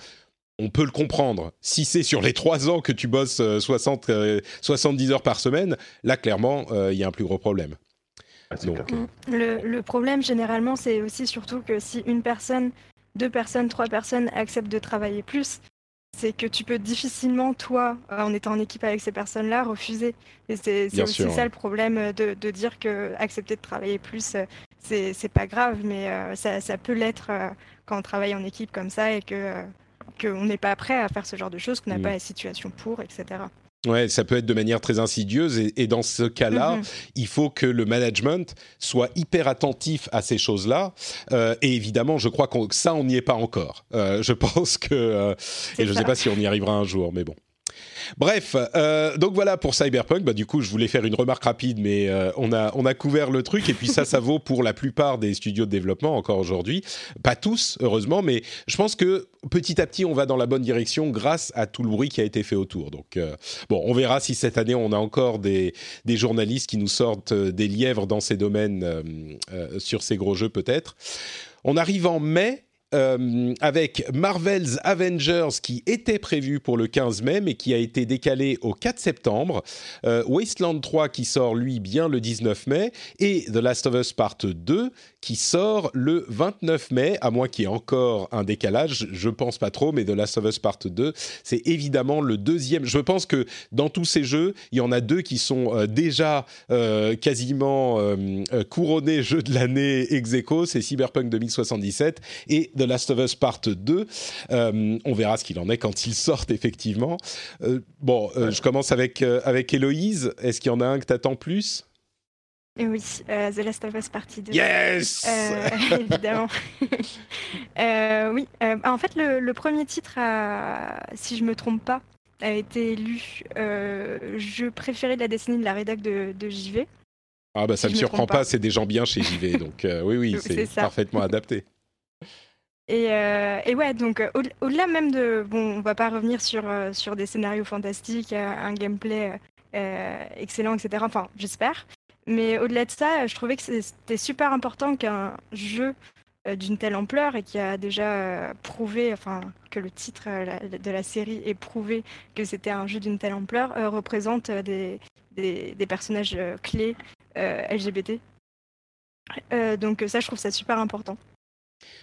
on peut le comprendre. Si c'est sur les 3 ans que tu bosses 70 heures par semaine, là, clairement, il y a un plus gros problème. Donc, le problème, généralement, c'est aussi surtout que si 1 personne, 2 personnes, 3 personnes acceptent de travailler plus, c'est que tu peux difficilement, toi, en étant en équipe avec ces personnes-là, refuser. Et c'est aussi sûr, ça le problème de dire qu'accepter de travailler plus, c'est pas grave, mais ça peut l'être quand on travaille en équipe comme ça et que... qu'on n'est pas prêt à faire ce genre de choses, qu'on n'a pas la situation pour, etc. Ouais, ça peut être de manière très insidieuse et dans ce cas-là, il faut que le management soit hyper attentif à ces choses-là et évidemment, je crois que ça, on n'y est pas encore. Je pense que... et je ne sais pas si on y arrivera un jour, mais bon. Bref, donc voilà pour Cyberpunk. Bah, du coup, je voulais faire une remarque rapide, mais on a couvert le truc. Et puis ça vaut pour la plupart des studios de développement encore aujourd'hui. Pas tous, heureusement, mais je pense que petit à petit, on va dans la bonne direction grâce à tout le bruit qui a été fait autour. Donc bon, on verra si cette année, on a encore des journalistes qui nous sortent des lièvres dans ces domaines, sur ces gros jeux peut-être. On arrive en mai. Avec Marvel's Avengers qui était prévu pour le 15 mai mais qui a été décalé au 4 septembre, Wasteland 3 qui sort lui bien le 19 mai et The Last of Us Part 2 qui sort le 29 mai, à moins qu'il y ait encore un décalage, je pense pas trop, mais The Last of Us Part 2 c'est évidemment le deuxième, je pense que dans tous ces jeux, il y en a deux qui sont déjà quasiment couronnés jeux de l'année ex aequo, c'est Cyberpunk 2077 et The Last of Us Part 2, on verra ce qu'il en est quand ils sortent effectivement. Je commence avec Héloïse, est-ce qu'il y en a un que t'attends plus ? Oui, The Last of Us Part 2. Yes évidemment. Oui, en fait le premier titre, si je ne me trompe pas, a été élu jeu préféré de la décennie de la rédac de JV. Ah bah ça ne me surprend pas, c'est des gens bien chez JV, donc oui, c'est parfaitement adapté. Et ouais, donc au-delà même de... Bon, on va pas revenir sur des scénarios fantastiques, un gameplay excellent, etc. Enfin, j'espère. Mais au-delà de ça, je trouvais que c'était super important qu'un jeu d'une telle ampleur et qui a déjà prouvé, enfin, que le titre de la série ait prouvé que c'était un jeu d'une telle ampleur, représente des personnages clés LGBT. Donc ça, je trouve ça super important.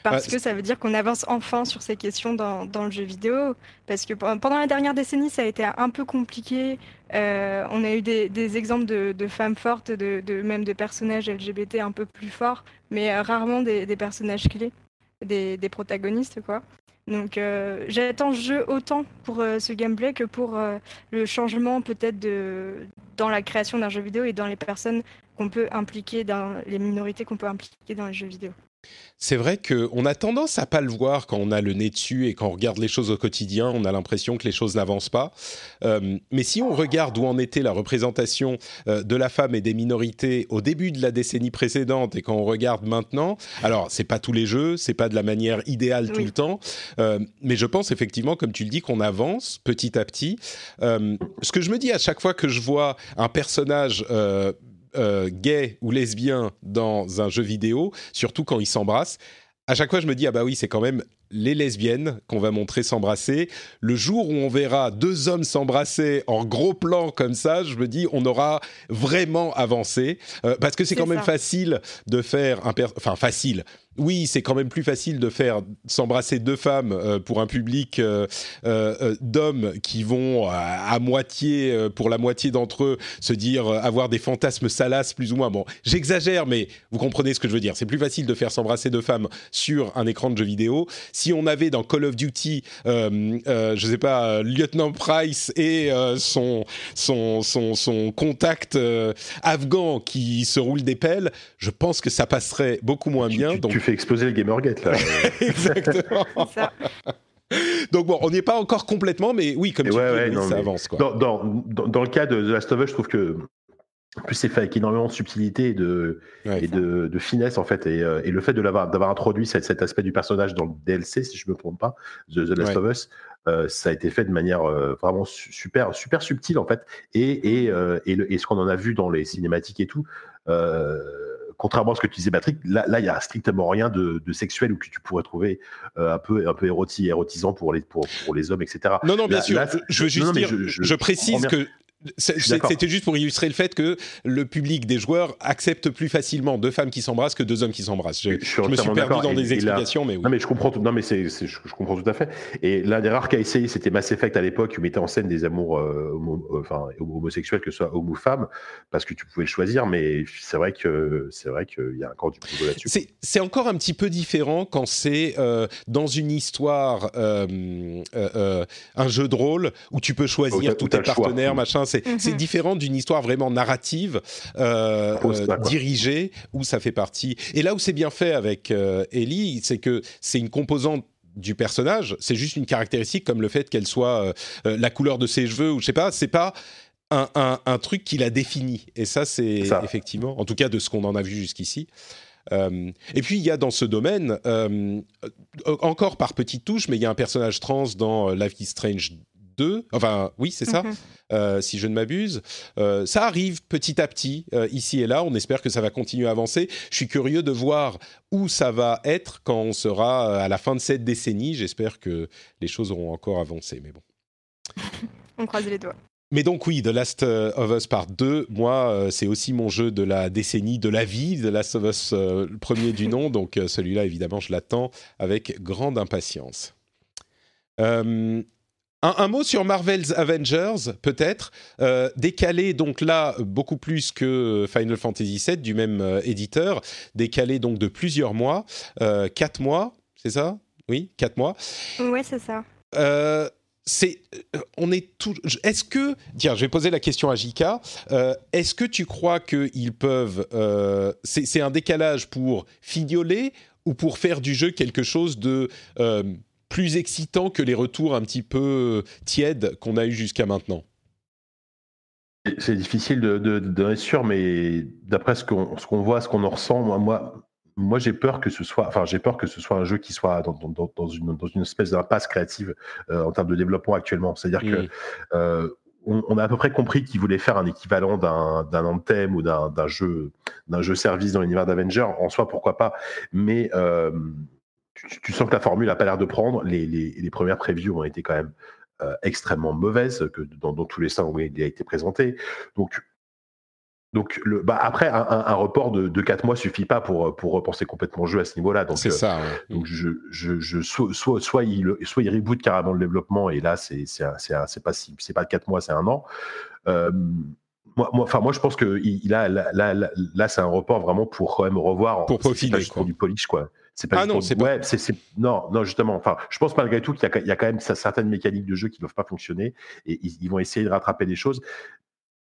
Parce que ça veut dire qu'on avance enfin sur ces questions dans le jeu vidéo, parce que pendant la dernière décennie ça a été un peu compliqué, on a eu des exemples de femmes fortes, même de personnages LGBT un peu plus forts, mais rarement des personnages clés, des protagonistes quoi. Donc j'attends le jeu autant pour ce gameplay que pour le changement peut-être dans la création d'un jeu vidéo et dans les personnes qu'on peut impliquer, dans les minorités qu'on peut impliquer dans les jeux vidéo. C'est vrai qu'on a tendance à ne pas le voir quand on a le nez dessus et quand on regarde les choses au quotidien, on a l'impression que les choses n'avancent pas. Mais si on regarde où en était la représentation de la femme et des minorités au début de la décennie précédente et quand on regarde maintenant, alors c'est pas tous les jeux, c'est pas de la manière idéale tout le temps, mais je pense effectivement, comme tu le dis, qu'on avance petit à petit. Ce que je me dis à chaque fois que je vois un personnage... gay ou lesbien dans un jeu vidéo, surtout quand ils s'embrassent, à chaque fois je me dis, ah bah oui, c'est quand même les lesbiennes qu'on va montrer s'embrasser. Le jour où on verra deux hommes s'embrasser en gros plan comme ça, je me dis, on aura vraiment avancé, parce que c'est quand même facile de faire facile. Oui, c'est quand même plus facile de faire s'embrasser deux femmes pour un public d'hommes qui vont à moitié, pour la moitié d'entre eux, se dire avoir des fantasmes salaces plus ou moins. Bon, j'exagère, mais vous comprenez ce que je veux dire. C'est plus facile de faire s'embrasser deux femmes sur un écran de jeu vidéo. Si on avait dans Call of Duty, je sais pas, Lieutenant Price et son contact afghan qui se roule des pelles, je pense que ça passerait beaucoup moins bien. Donc... Tu fais exploser le Gamergate, là. Exactement. Ça. Donc bon, on n'y est pas encore complètement, mais oui, comme tu dis, ça avance. Quoi. Dans le cas de The Last of Us, je trouve que plus c'est fait avec énormément de subtilité et de finesse, en fait. Et le fait d'avoir introduit cet aspect du personnage dans le DLC, si je ne me trompe pas, The Last of Us, ça a été fait de manière vraiment super, super subtile, en fait. Et ce qu'on en a vu dans les cinématiques et tout... contrairement à ce que tu disais, Patrick, là il y a strictement rien de sexuel ou que tu pourrais trouver un peu érotisant pour les hommes, etc. Non, bien sûr. Je veux juste dire, je précise que C'était juste pour illustrer le fait que le public des joueurs accepte plus facilement deux femmes qui s'embrassent que deux hommes qui s'embrassent. Je me suis perdu dans des explications, mais oui. Non, mais je comprends tout. Non, mais je comprends tout à fait. Et l'un des rares qu'a essayé, c'était Mass Effect à l'époque, qui mettait en scène des amours homosexuels, que ce soit homme ou femme, parce que tu pouvais le choisir. Mais c'est vrai que c'est vrai qu'il y a encore du boulot là-dessus. C'est encore un petit peu différent quand c'est dans une histoire, un jeu de rôle où tu peux choisir tous tes partenaires, choix, machin. C'est différent d'une histoire vraiment narrative, dirigée, où ça fait partie. Et là où c'est bien fait avec Ellie, c'est que c'est une composante du personnage, c'est juste une caractéristique comme le fait qu'elle soit la couleur de ses cheveux, ou je sais pas, c'est pas un truc qui la définit. Et ça, c'est ça, effectivement, en tout cas de ce qu'on en a vu jusqu'ici. Et puis il y a dans ce domaine, encore par petites touches, mais il y a un personnage trans dans Life is Strange 2, enfin oui c'est ça, si je ne m'abuse, ça arrive petit à petit ici et là, on espère que ça va continuer à avancer. Je suis curieux de voir où ça va être quand on sera à la fin de cette décennie, j'espère que les choses auront encore avancé, mais bon. On croise les doigts. Mais donc oui, The Last of Us Part 2, moi, c'est aussi mon jeu de la décennie, de la vie, The Last of Us, le premier du nom, donc celui-là, évidemment, je l'attends avec grande impatience. Un mot sur Marvel's Avengers, peut-être, décalé donc là beaucoup plus que Final Fantasy VII, du même éditeur, décalé donc de plusieurs mois, 4 mois, c'est ça ? Oui, 4 mois. Oui, c'est ça. Est-ce que, tiens, je vais poser la question à Jika, est-ce que tu crois qu'ils peuvent, c'est un décalage pour fignoler ou pour faire du jeu quelque chose de plus excitant que les retours un petit peu tièdes qu'on a eu jusqu'à maintenant? C'est difficile d'en être sûr, mais d'après ce qu'on voit, ce qu'on en ressent, moi, j'ai peur que ce soit un jeu qui soit dans une espèce d'impasse créative en termes de développement actuellement. C'est-à-dire que on a à peu près compris qu'ils voulaient faire un équivalent d'un Anthem ou d'un jeu service dans l'univers d'Avengers. En soi, pourquoi pas. Mais tu sens que la formule n'a pas l'air de prendre. Les premières previews ont été quand même extrêmement mauvaises, que dans tous les sens où il a été présenté. Donc après, un report de 4 mois ne suffit pas pour repenser complètement le jeu à ce niveau-là. Donc, c'est ça. Ouais. Donc soit il reboot carrément le développement, et là, c'est pas 4 mois, c'est 1 an. Moi, je pense que là, c'est un report vraiment pour quand même revoir. Pour profiler. Pour du polish, quoi. C'est pas justement. Enfin, je pense malgré tout qu'il y a quand même certaines mécaniques de jeu qui ne doivent pas fonctionner, et ils vont essayer de rattraper des choses.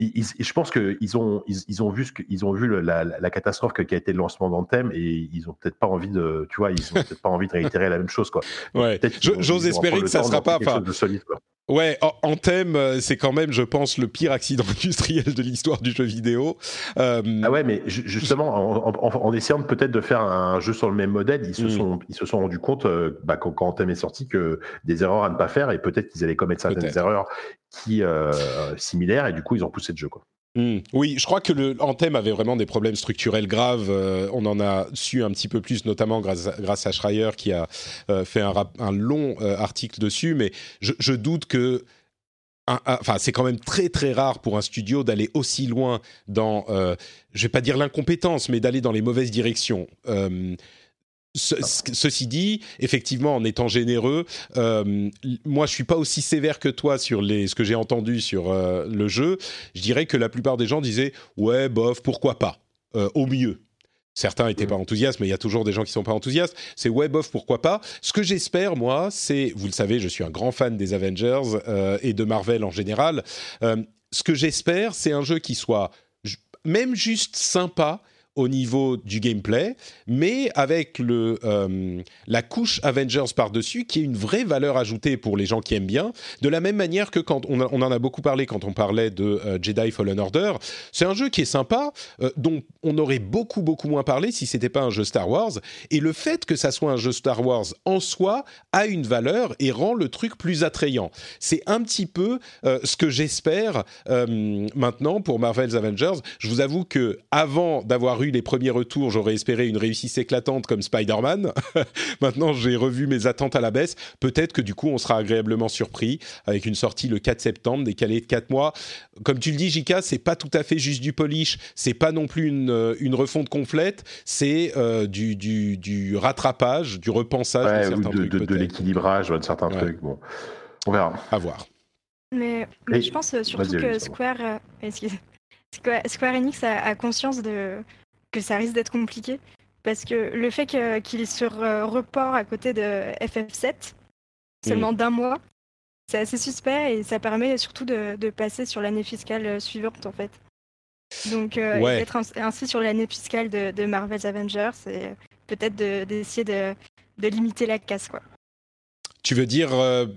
Je pense qu'ils ont vu la catastrophe qui a été le lancement d'Anthem, et ils ont peut-être pas envie de, tu vois, ils ont peut-être pas envie de réitérer la même chose, quoi. Ouais. J'ose espérer que ça sera pas quelque chose de solide, quoi. Ouais, Anthem, c'est quand même, je pense, le pire accident industriel de l'histoire du jeu vidéo. Ah ouais, mais justement, en essayant peut-être de faire un jeu sur le même modèle, ils se sont rendus compte, quand Anthem est sorti, que des erreurs à ne pas faire, et peut-être qu'ils allaient commettre certaines erreurs qui similaires, et du coup, ils ont poussé le jeu, quoi. Oui, je crois que Anthem avait vraiment des problèmes structurels graves, on en a su un petit peu plus, notamment grâce à Schreier qui a fait un long article dessus, mais je doute que... Enfin, c'est quand même très très rare pour un studio d'aller aussi loin dans, je vais pas dire l'incompétence, mais d'aller dans les mauvaises directions. Ceci dit, effectivement, en étant généreux, moi je suis pas aussi sévère que toi sur ce que j'ai entendu sur le jeu. Je dirais que la plupart des gens disaient ouais, bof, pourquoi pas, au mieux. Certains n'étaient pas enthousiastes, mais il y a toujours des gens qui ne sont pas enthousiastes. C'est ouais, bof, pourquoi pas. Ce que j'espère, moi, c'est, vous le savez, je suis un grand fan des Avengers et de Marvel en général. Ce que j'espère, c'est un jeu qui soit même juste sympa au niveau du gameplay, mais avec la couche Avengers par-dessus, qui est une vraie valeur ajoutée pour les gens qui aiment bien, de la même manière que quand on en a beaucoup parlé quand on parlait de Jedi Fallen Order. C'est un jeu qui est sympa, dont on aurait beaucoup moins parlé si c'était pas un jeu Star Wars, et le fait que ça soit un jeu Star Wars en soi a une valeur et rend le truc plus attrayant. C'est un petit peu ce que j'espère maintenant pour Marvel's Avengers. Je vous avoue que avant d'avoir eu les premiers retours, j'aurais espéré une réussite éclatante comme Spider-Man. Maintenant, j'ai revu mes attentes à la baisse. Peut-être que du coup, on sera agréablement surpris avec une sortie le 4 septembre, décalée de 4 mois. Comme tu le dis, Jika, c'est pas tout à fait juste du polish. C'est pas non plus une refonte complète. C'est du rattrapage, du repensage de certains trucs. De l'équilibrage de certains trucs. Bon. On verra. À voir. Mais je pense surtout que Square Enix a conscience que ça risque d'être compliqué, parce que le fait qu'il se report à côté de FF7 seulement d'un mois, c'est assez suspect, et ça permet surtout de passer sur l'année fiscale suivante en fait. Donc être ainsi sur l'année fiscale de Marvel's Avengers, c'est peut-être d'essayer de limiter la casse quoi. Tu veux dire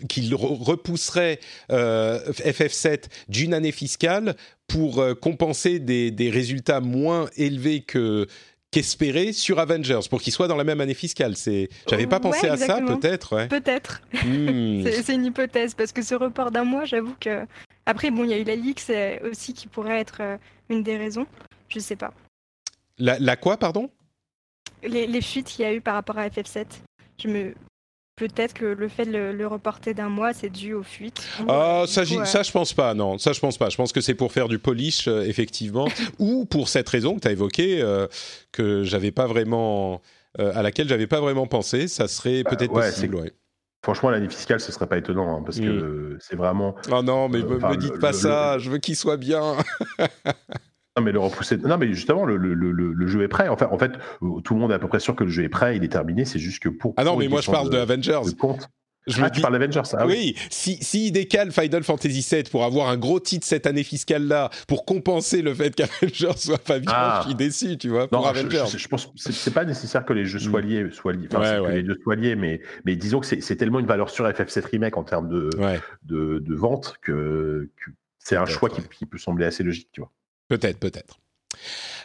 qu'il repousserait FF7 d'une année fiscale pour compenser des résultats moins élevés qu'espérés sur Avengers, pour qu'ils soient dans la même année fiscale. J'avais pas pensé à ça, peut-être. Ouais. Peut-être. C'est une hypothèse, parce que ce report d'un mois, j'avoue que... Après, bon, il y a eu la leak aussi qui pourrait être une des raisons. Je sais pas. La quoi, pardon ? Les fuites qu'il y a eu par rapport à FF7. Peut-être que le fait de le reporter d'un mois, c'est dû aux fuites. Ah, ça je pense pas, non. Ça, je pense pas. Je pense que c'est pour faire du polish, effectivement, ou pour cette raison que tu as évoquée, à laquelle j'avais pas vraiment pensé. Ça serait peut-être possible, Franchement, l'année fiscale, ce serait pas étonnant, hein, parce que c'est vraiment... Oh non, mais me dites pas ça, je veux qu'il soit bien. Non mais le repousser. Non mais justement le jeu est prêt. En fait, tout le monde est à peu près sûr que le jeu est prêt. Il est terminé. C'est juste que pour. Ah non mais moi je parle de Avengers. Tu parles d'Avengers. Ah oui. Si il décale Final Fantasy VII pour avoir un gros titre cette année fiscale là, pour compenser le fait qu'Avengers soit pas vivant, je suis déçu, tu vois. Pour Avengers. Je pense que c'est pas nécessaire que les jeux soient liés. Que les deux soient liés, mais disons que c'est tellement une valeur sûre FF7 Remake en termes de vente que c'est un choix qui peut sembler assez logique, tu vois. Peut-être.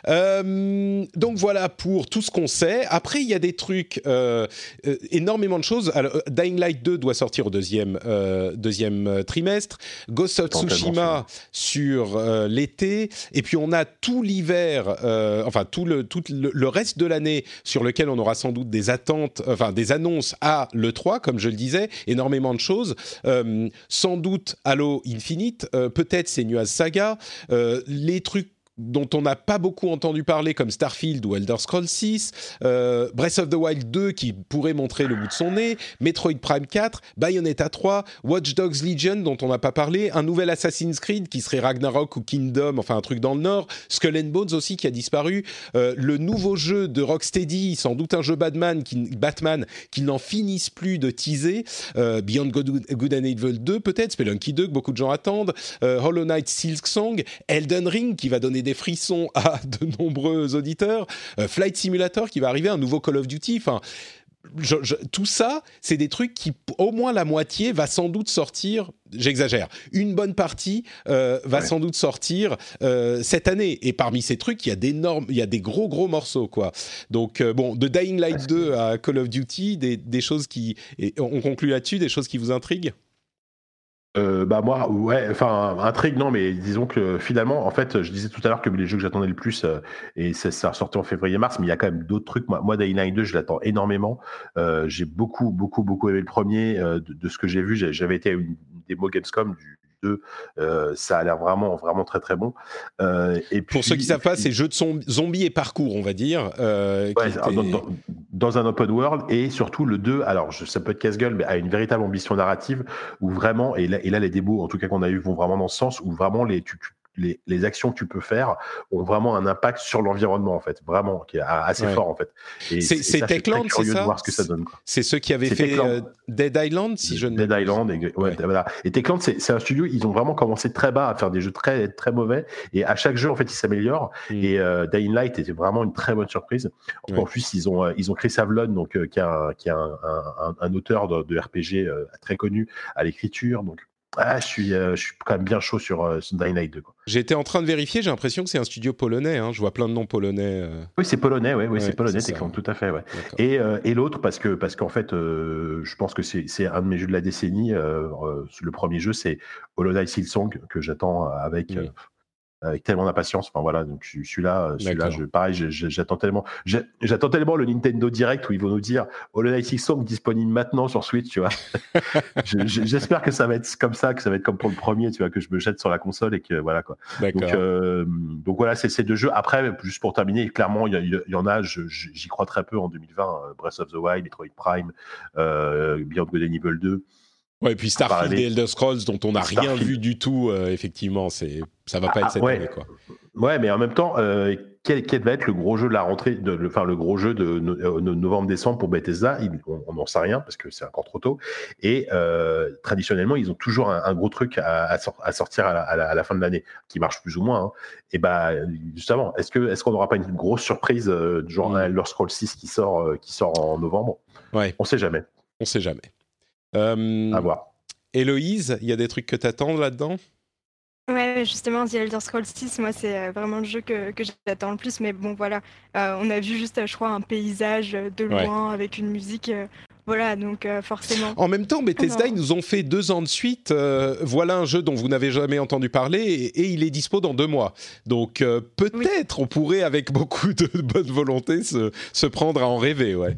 Donc voilà pour tout ce qu'on sait. Après, il y a des trucs, énormément de choses. Alors, Dying Light 2 doit sortir au deuxième trimestre. Ghost of Tsushima sur l'été. Et puis, on a tout l'hiver, tout le reste de l'année sur lequel on aura sans doute des attentes, des annonces à l'E3, comme je le disais. Énormément de choses. Sans doute Halo Infinite. Peut-être Senua's Saga. Les trucs dont on n'a pas beaucoup entendu parler, comme Starfield ou Elder Scrolls VI, Breath of the Wild 2 qui pourrait montrer le bout de son nez, Metroid Prime 4, Bayonetta 3, Watch Dogs Legion dont on n'a pas parlé, un nouvel Assassin's Creed qui serait Ragnarok ou Kingdom, enfin un truc dans le Nord, Skull and Bones aussi qui a disparu, le nouveau jeu de Rocksteady, sans doute un jeu Batman qui n'en finissent plus de teaser, Beyond Good and Evil 2 peut-être, Spelunky 2 que beaucoup de gens attendent, Hollow Knight Silksong, Elden Ring qui va donner des frissons à de nombreux auditeurs, Flight Simulator qui va arriver, un nouveau Call of Duty, tout ça, c'est des trucs qui, au moins la moitié, va sans doute sortir, j'exagère, une bonne partie va sans doute sortir cette année. Et parmi ces trucs, il y a des gros morceaux, quoi. Donc, de Dying Light 2 à Call of Duty, des choses qui... Et on conclut là-dessus, des choses qui vous intriguent ? Intrigue, non, mais disons que finalement, en fait, je disais tout à l'heure que les jeux que j'attendais le plus, et ça ressortait en février-mars, mais il y a quand même d'autres trucs. Moi, Dying Light 2, je l'attends énormément. J'ai beaucoup aimé le premier. De ce que j'ai vu, j'avais été à une démo Gamescom du 2. Ça a l'air vraiment très très bon. Et puis, pour ceux qui ne savent pas, c'est jeu de zombies et parcours, on va dire. Dans un open world, et surtout le 2, alors ça peut être casse-gueule, mais a une véritable ambition narrative où vraiment, et là les démos en tout cas qu'on a eu vont vraiment dans ce sens, où vraiment les actions que tu peux faire ont vraiment un impact sur l'environnement en fait, vraiment qui est assez fort en fait. Et c'est Techland, c'est ça. De voir ce que ça donne, quoi. C'est ceux qui avaient fait Dead Island, si je ne me trompe. Dead Island, voilà. Et Techland, c'est un studio, ils ont vraiment commencé très bas à faire des jeux très très mauvais, et à chaque jeu en fait ils s'améliorent. Et Dying Light était vraiment une très bonne surprise. En plus ils ont Chris Avlon, donc qui est un auteur de RPG très connu à l'écriture, donc. Je suis quand même bien chaud sur Dying Light 2. Quoi. J'étais en train de vérifier, j'ai l'impression que c'est un studio polonais. Hein. Je vois plein de noms polonais. Oui, c'est polonais, c'est polonais, c'est Techland, tout à fait. Ouais. Et l'autre, parce qu'en fait, je pense que c'est un de mes jeux de la décennie. Le premier jeu, c'est Hollow Knight Silksong, que j'attends avec avec tellement d'impatience. Enfin voilà, donc je suis là, pareil, j'attends tellement le Nintendo Direct où ils vont nous dire Hollow Knight Silksong disponible maintenant sur Switch, tu vois. J'espère que ça va être comme ça, que ça va être comme pour le premier, tu vois, que je me jette sur la console et que voilà quoi. Donc voilà, c'est ces deux jeux. Après, juste pour terminer, clairement, il y en a, j'y crois très peu en 2020. Breath of the Wild, Metroid Prime, Beyond Good and Evil 2. Ouais, et puis Starfield et Elder Scrolls dont on n'a rien vu du tout, effectivement, ça va pas être cette année, quoi. Ouais, mais en même temps, quel va être le gros jeu de la rentrée, le gros jeu de novembre-décembre pour Bethesda? On n'en sait rien parce que c'est encore trop tôt. Et traditionnellement, ils ont toujours un gros truc à sortir à la fin de l'année, qui marche plus ou moins. Hein. Et justement, est-ce qu'on n'aura pas une grosse surprise genre Elder Scrolls 6 qui sort en novembre? Ouais. On ne sait jamais. À voir. Héloïse, il y a des trucs que t'attends là-dedans? Ouais, justement, The Elder Scrolls 6, moi c'est vraiment le jeu que j'attends le plus, mais bon voilà, on a vu juste, je crois, un paysage de loin avec une musique, voilà, donc forcément. En même temps, Bethesda, ils nous ont fait 2 ans de suite, voilà un jeu dont vous n'avez jamais entendu parler et il est dispo dans 2 mois. Donc peut-être on pourrait, avec beaucoup de bonne volonté, se prendre à en rêver, ouais.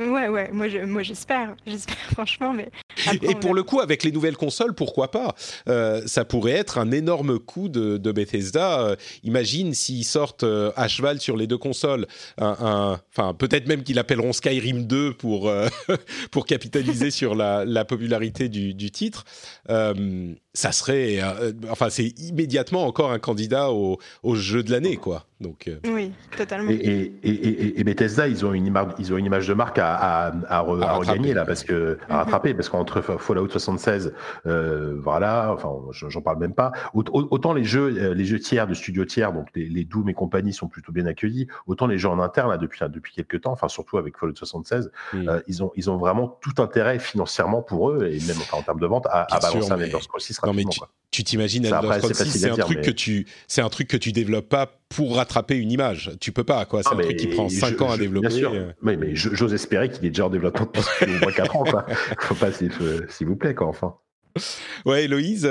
Ouais, moi j'espère franchement, mais... Après, et pour le coup, avec les nouvelles consoles, pourquoi pas ? Ça pourrait être un énorme coup de Bethesda. Imagine s'ils sortent à cheval sur les 2 consoles. Peut-être même qu'ils l'appelleront Skyrim 2 pour capitaliser sur la popularité du titre. Ça serait... c'est immédiatement encore un candidat au jeu de l'année, quoi. Donc, oui, totalement. Et Bethesda, ils ont une image de marque à regagner là, parce que à rattraper, parce qu'entre Fallout 76, j'en parle même pas. Autant les jeux tiers de studios tiers, donc les Doom et compagnie sont plutôt bien accueillis, autant les jeux en interne là, depuis quelques temps, enfin surtout avec Fallout 76, ils ont vraiment tout intérêt financièrement pour eux et même en termes de vente à balancer un Elder Scrolls 6 rapidement. Tu t'imagines Elder Scrolls 6, c'est un truc que tu développes pas pour rattraper une image, tu peux pas quoi. C'est un truc qui prend 5 ans à développer. Bien sûr. Mais j'ose espérer qu'il est déjà en développement depuis au moins 4 ans quoi. Faut pas, s'il vous plaît quoi, enfin. Ouais, Héloïse,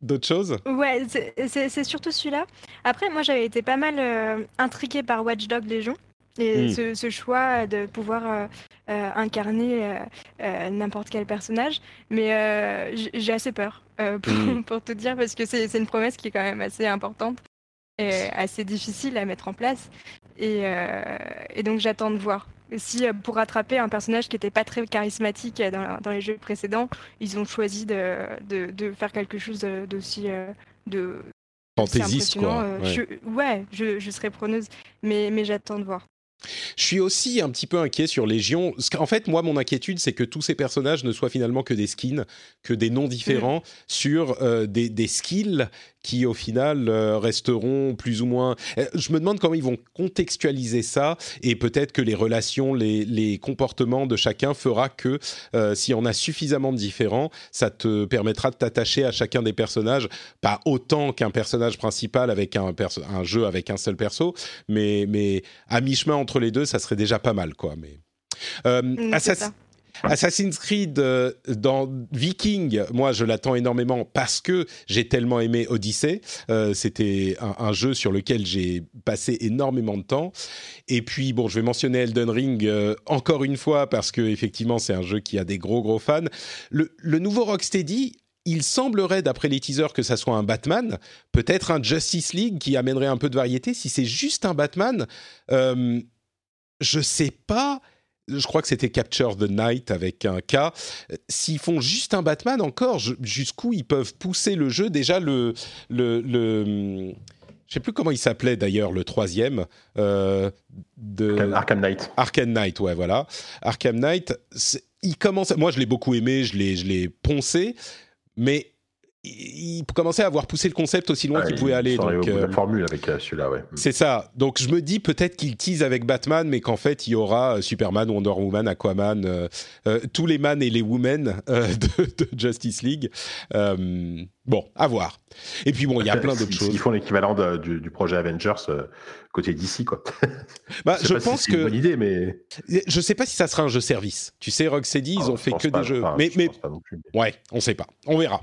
d'autres choses ? Ouais, c'est surtout celui-là. Après, moi j'avais été pas mal intriguée par Watch Dogs Légion et ce choix de pouvoir incarner n'importe quel personnage, mais j'ai assez peur pour tout dire, parce que c'est une promesse qui est quand même assez importante. Est assez difficile à mettre en place et donc j'attends de voir si pour rattraper un personnage qui n'était pas très charismatique dans les jeux précédents, ils ont choisi de faire quelque chose d'aussi de fantaisiste quoi. Je serais preneuse, mais j'attends de voir. Je suis aussi un petit peu inquiet sur Légion. En fait, moi, mon inquiétude, c'est que tous ces personnages ne soient finalement que des skins, que des noms différents sur des skills qui, au final, resteront plus ou moins... Je me demande comment ils vont contextualiser ça, et peut-être que les relations, les comportements de chacun fera que, si on a suffisamment de différents, ça te permettra de t'attacher à chacun des personnages, pas autant qu'un personnage principal avec un jeu avec un seul perso, mais à mi-chemin entre les deux, ça serait déjà pas mal, quoi. Mais... Assassin's Creed dans Viking, moi je l'attends énormément parce que j'ai tellement aimé Odyssey, c'était un jeu sur lequel j'ai passé énormément de temps, et puis bon, je vais mentionner Elden Ring encore une fois parce que effectivement c'est un jeu qui a des gros fans. Le nouveau Rocksteady, il semblerait, d'après les teasers, que ça soit un Batman, peut-être un Justice League qui amènerait un peu de variété. Si c'est juste un Batman, je sais pas. Je crois que c'était Capture the Night avec un K. S'ils font juste un Batman encore, jusqu'où ils peuvent pousser le jeu? Déjà, je ne sais plus comment il s'appelait d'ailleurs, le troisième. Arkham Knight. Arkham Knight, ouais, voilà. Arkham Knight, il commence... Moi, je l'ai beaucoup aimé, je l'ai poncé, mais... il commençait à avoir poussé le concept aussi loin qu'il pouvait aller. Donc, la formule avec celui-là, ouais. C'est ça. Donc, je me dis peut-être qu'il tease avec Batman, mais qu'en fait, il y aura Superman, Wonder Woman, Aquaman, tous les man et les women de Justice League. À voir. Et puis, bon, il y a plein d'autres choses. Ils font l'équivalent du projet Avengers côté DC, quoi. Je pense que c'est une bonne idée, mais... Je ne sais pas si ça sera un jeu service. Tu sais, Rocksteady, ils ont fait que des jeux. Mais... Ouais, on ne sait pas. On verra.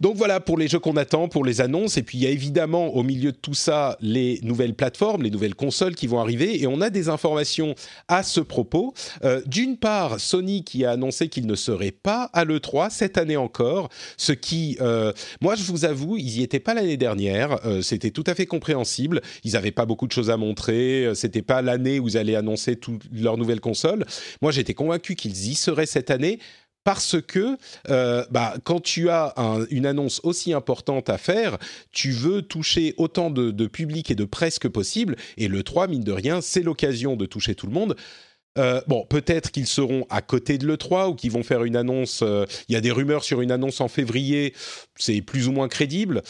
Donc voilà pour les jeux qu'on attend, pour les annonces, et puis il y a évidemment au milieu de tout ça les nouvelles plateformes, les nouvelles consoles qui vont arriver, et on a des informations à ce propos. D'une part, Sony qui a annoncé qu'il ne serait pas à l'E3 cette année encore, ce qui, moi je vous avoue, ils n'y étaient pas l'année dernière, c'était tout à fait compréhensible, ils n'avaient pas beaucoup de choses à montrer, c'était pas l'année où ils allaient annoncer toutes leurs nouvelles consoles. Moi j'étais convaincu qu'ils y seraient cette année, parce que quand tu as une annonce aussi importante à faire, tu veux toucher autant de public et de presse que possible. Et l'E3, mine de rien, c'est l'occasion de toucher tout le monde. Peut-être qu'ils seront à côté de l'E3 ou qu'ils vont faire une annonce. Il y a des rumeurs sur une annonce en février, c'est plus ou moins crédible.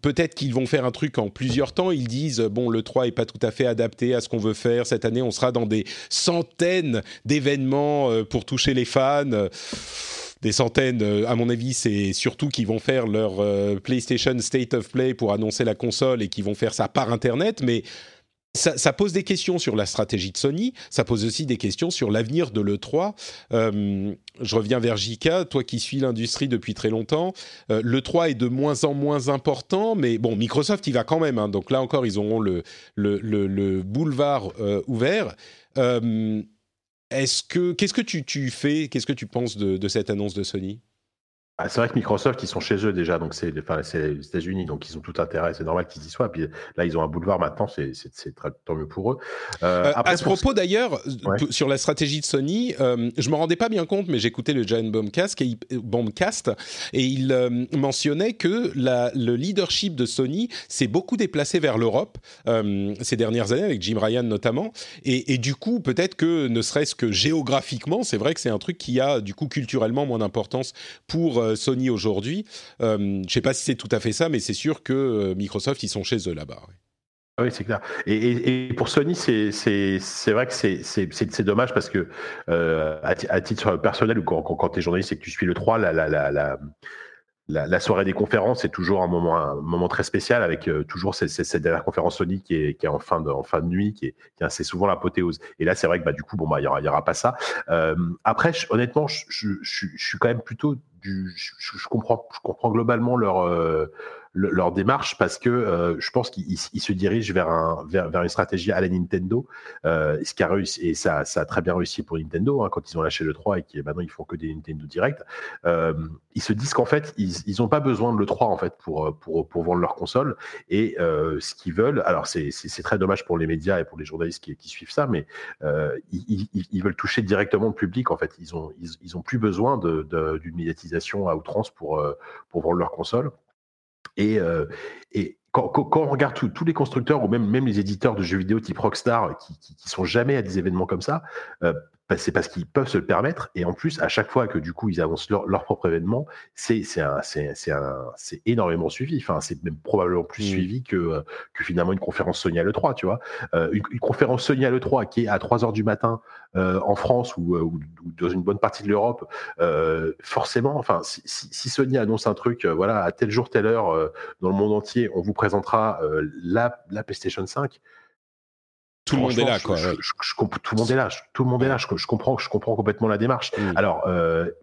Peut-être qu'ils vont faire un truc en plusieurs temps. Ils disent, bon, l'E3 n'est pas tout à fait adapté à ce qu'on veut faire. Cette année, on sera dans des centaines d'événements pour toucher les fans. Des centaines, à mon avis, c'est surtout qu'ils vont faire leur PlayStation State of Play pour annoncer la console et qu'ils vont faire ça par Internet, mais... Ça pose des questions sur la stratégie de Sony, ça pose aussi des questions sur l'avenir de l'E3. Je reviens vers Jika, toi qui suis l'industrie depuis très longtemps. L'E3 est de moins en moins important, mais bon, Microsoft y va quand même. Donc là encore, ils auront le boulevard ouvert. Qu'est-ce que tu penses de cette annonce de Sony ? C'est vrai que Microsoft, ils sont chez eux déjà, donc c'est les États-Unis, donc ils ont tout intérêt, c'est normal qu'ils y soient. Puis là, ils ont un boulevard maintenant, c'est très, tant mieux pour eux. Après, à ce propos d'ailleurs, sur la stratégie de Sony, je ne m'en rendais pas bien compte, mais j'écoutais le Giant Bombcast et il mentionnait que le leadership de Sony s'est beaucoup déplacé vers l'Europe ces dernières années, avec Jim Ryan notamment, et du coup, peut-être que ne serait-ce que géographiquement, c'est vrai que c'est un truc qui a du coup culturellement moins d'importance pour Sony aujourd'hui. Je ne sais pas si c'est tout à fait ça, mais c'est sûr que Microsoft, ils sont chez eux là-bas. Oui. Oui, c'est clair. Et pour Sony, c'est vrai que c'est dommage parce que à titre personnel, ou quand tu es journaliste et que tu suis le 3, la soirée des conférences est toujours un moment très spécial avec toujours cette dernière conférence Sony qui est en fin de nuit, qui est assez souvent l'apothéose. Et là, c'est vrai que du coup, il n'y aura pas ça. Après, honnêtement, je suis quand même plutôt... Je comprends globalement leur démarche parce que je pense qu'ils se dirigent vers une stratégie à la Nintendo, ce qui a réussi, et ça a très bien réussi pour Nintendo quand ils ont lâché le 3 et qui maintenant ils font que des Nintendo Direct. Ils se disent qu'en fait ils ont pas besoin de le 3 en fait pour vendre leur console et ce qu'ils veulent. Alors c'est très dommage pour les médias et pour les journalistes qui suivent ça, mais ils veulent toucher directement le public en fait. Ils ont plus besoin d'une médiatisation à outrance pour vendre leur console. Et quand on regarde tous les constructeurs ou même les éditeurs de jeux vidéo type Rockstar qui sont jamais à des événements comme ça, c'est parce qu'ils peuvent se le permettre. Et en plus, à chaque fois que du coup ils avancent leur propre événement, c'est énormément suivi. Enfin, c'est même probablement plus suivi que finalement une conférence Sony à l'E3, tu vois. Une conférence Sony à l'E3 qui est à 3h du matin en France ou dans une bonne partie de l'Europe, forcément, enfin, si Sony annonce un truc, voilà, à tel jour, telle heure, dans le monde entier, on vous présentera la PlayStation 5. tout le monde est là, quoi. Tout le monde est là. Tout le monde est là. Je comprends complètement la démarche. Mmh. Alors,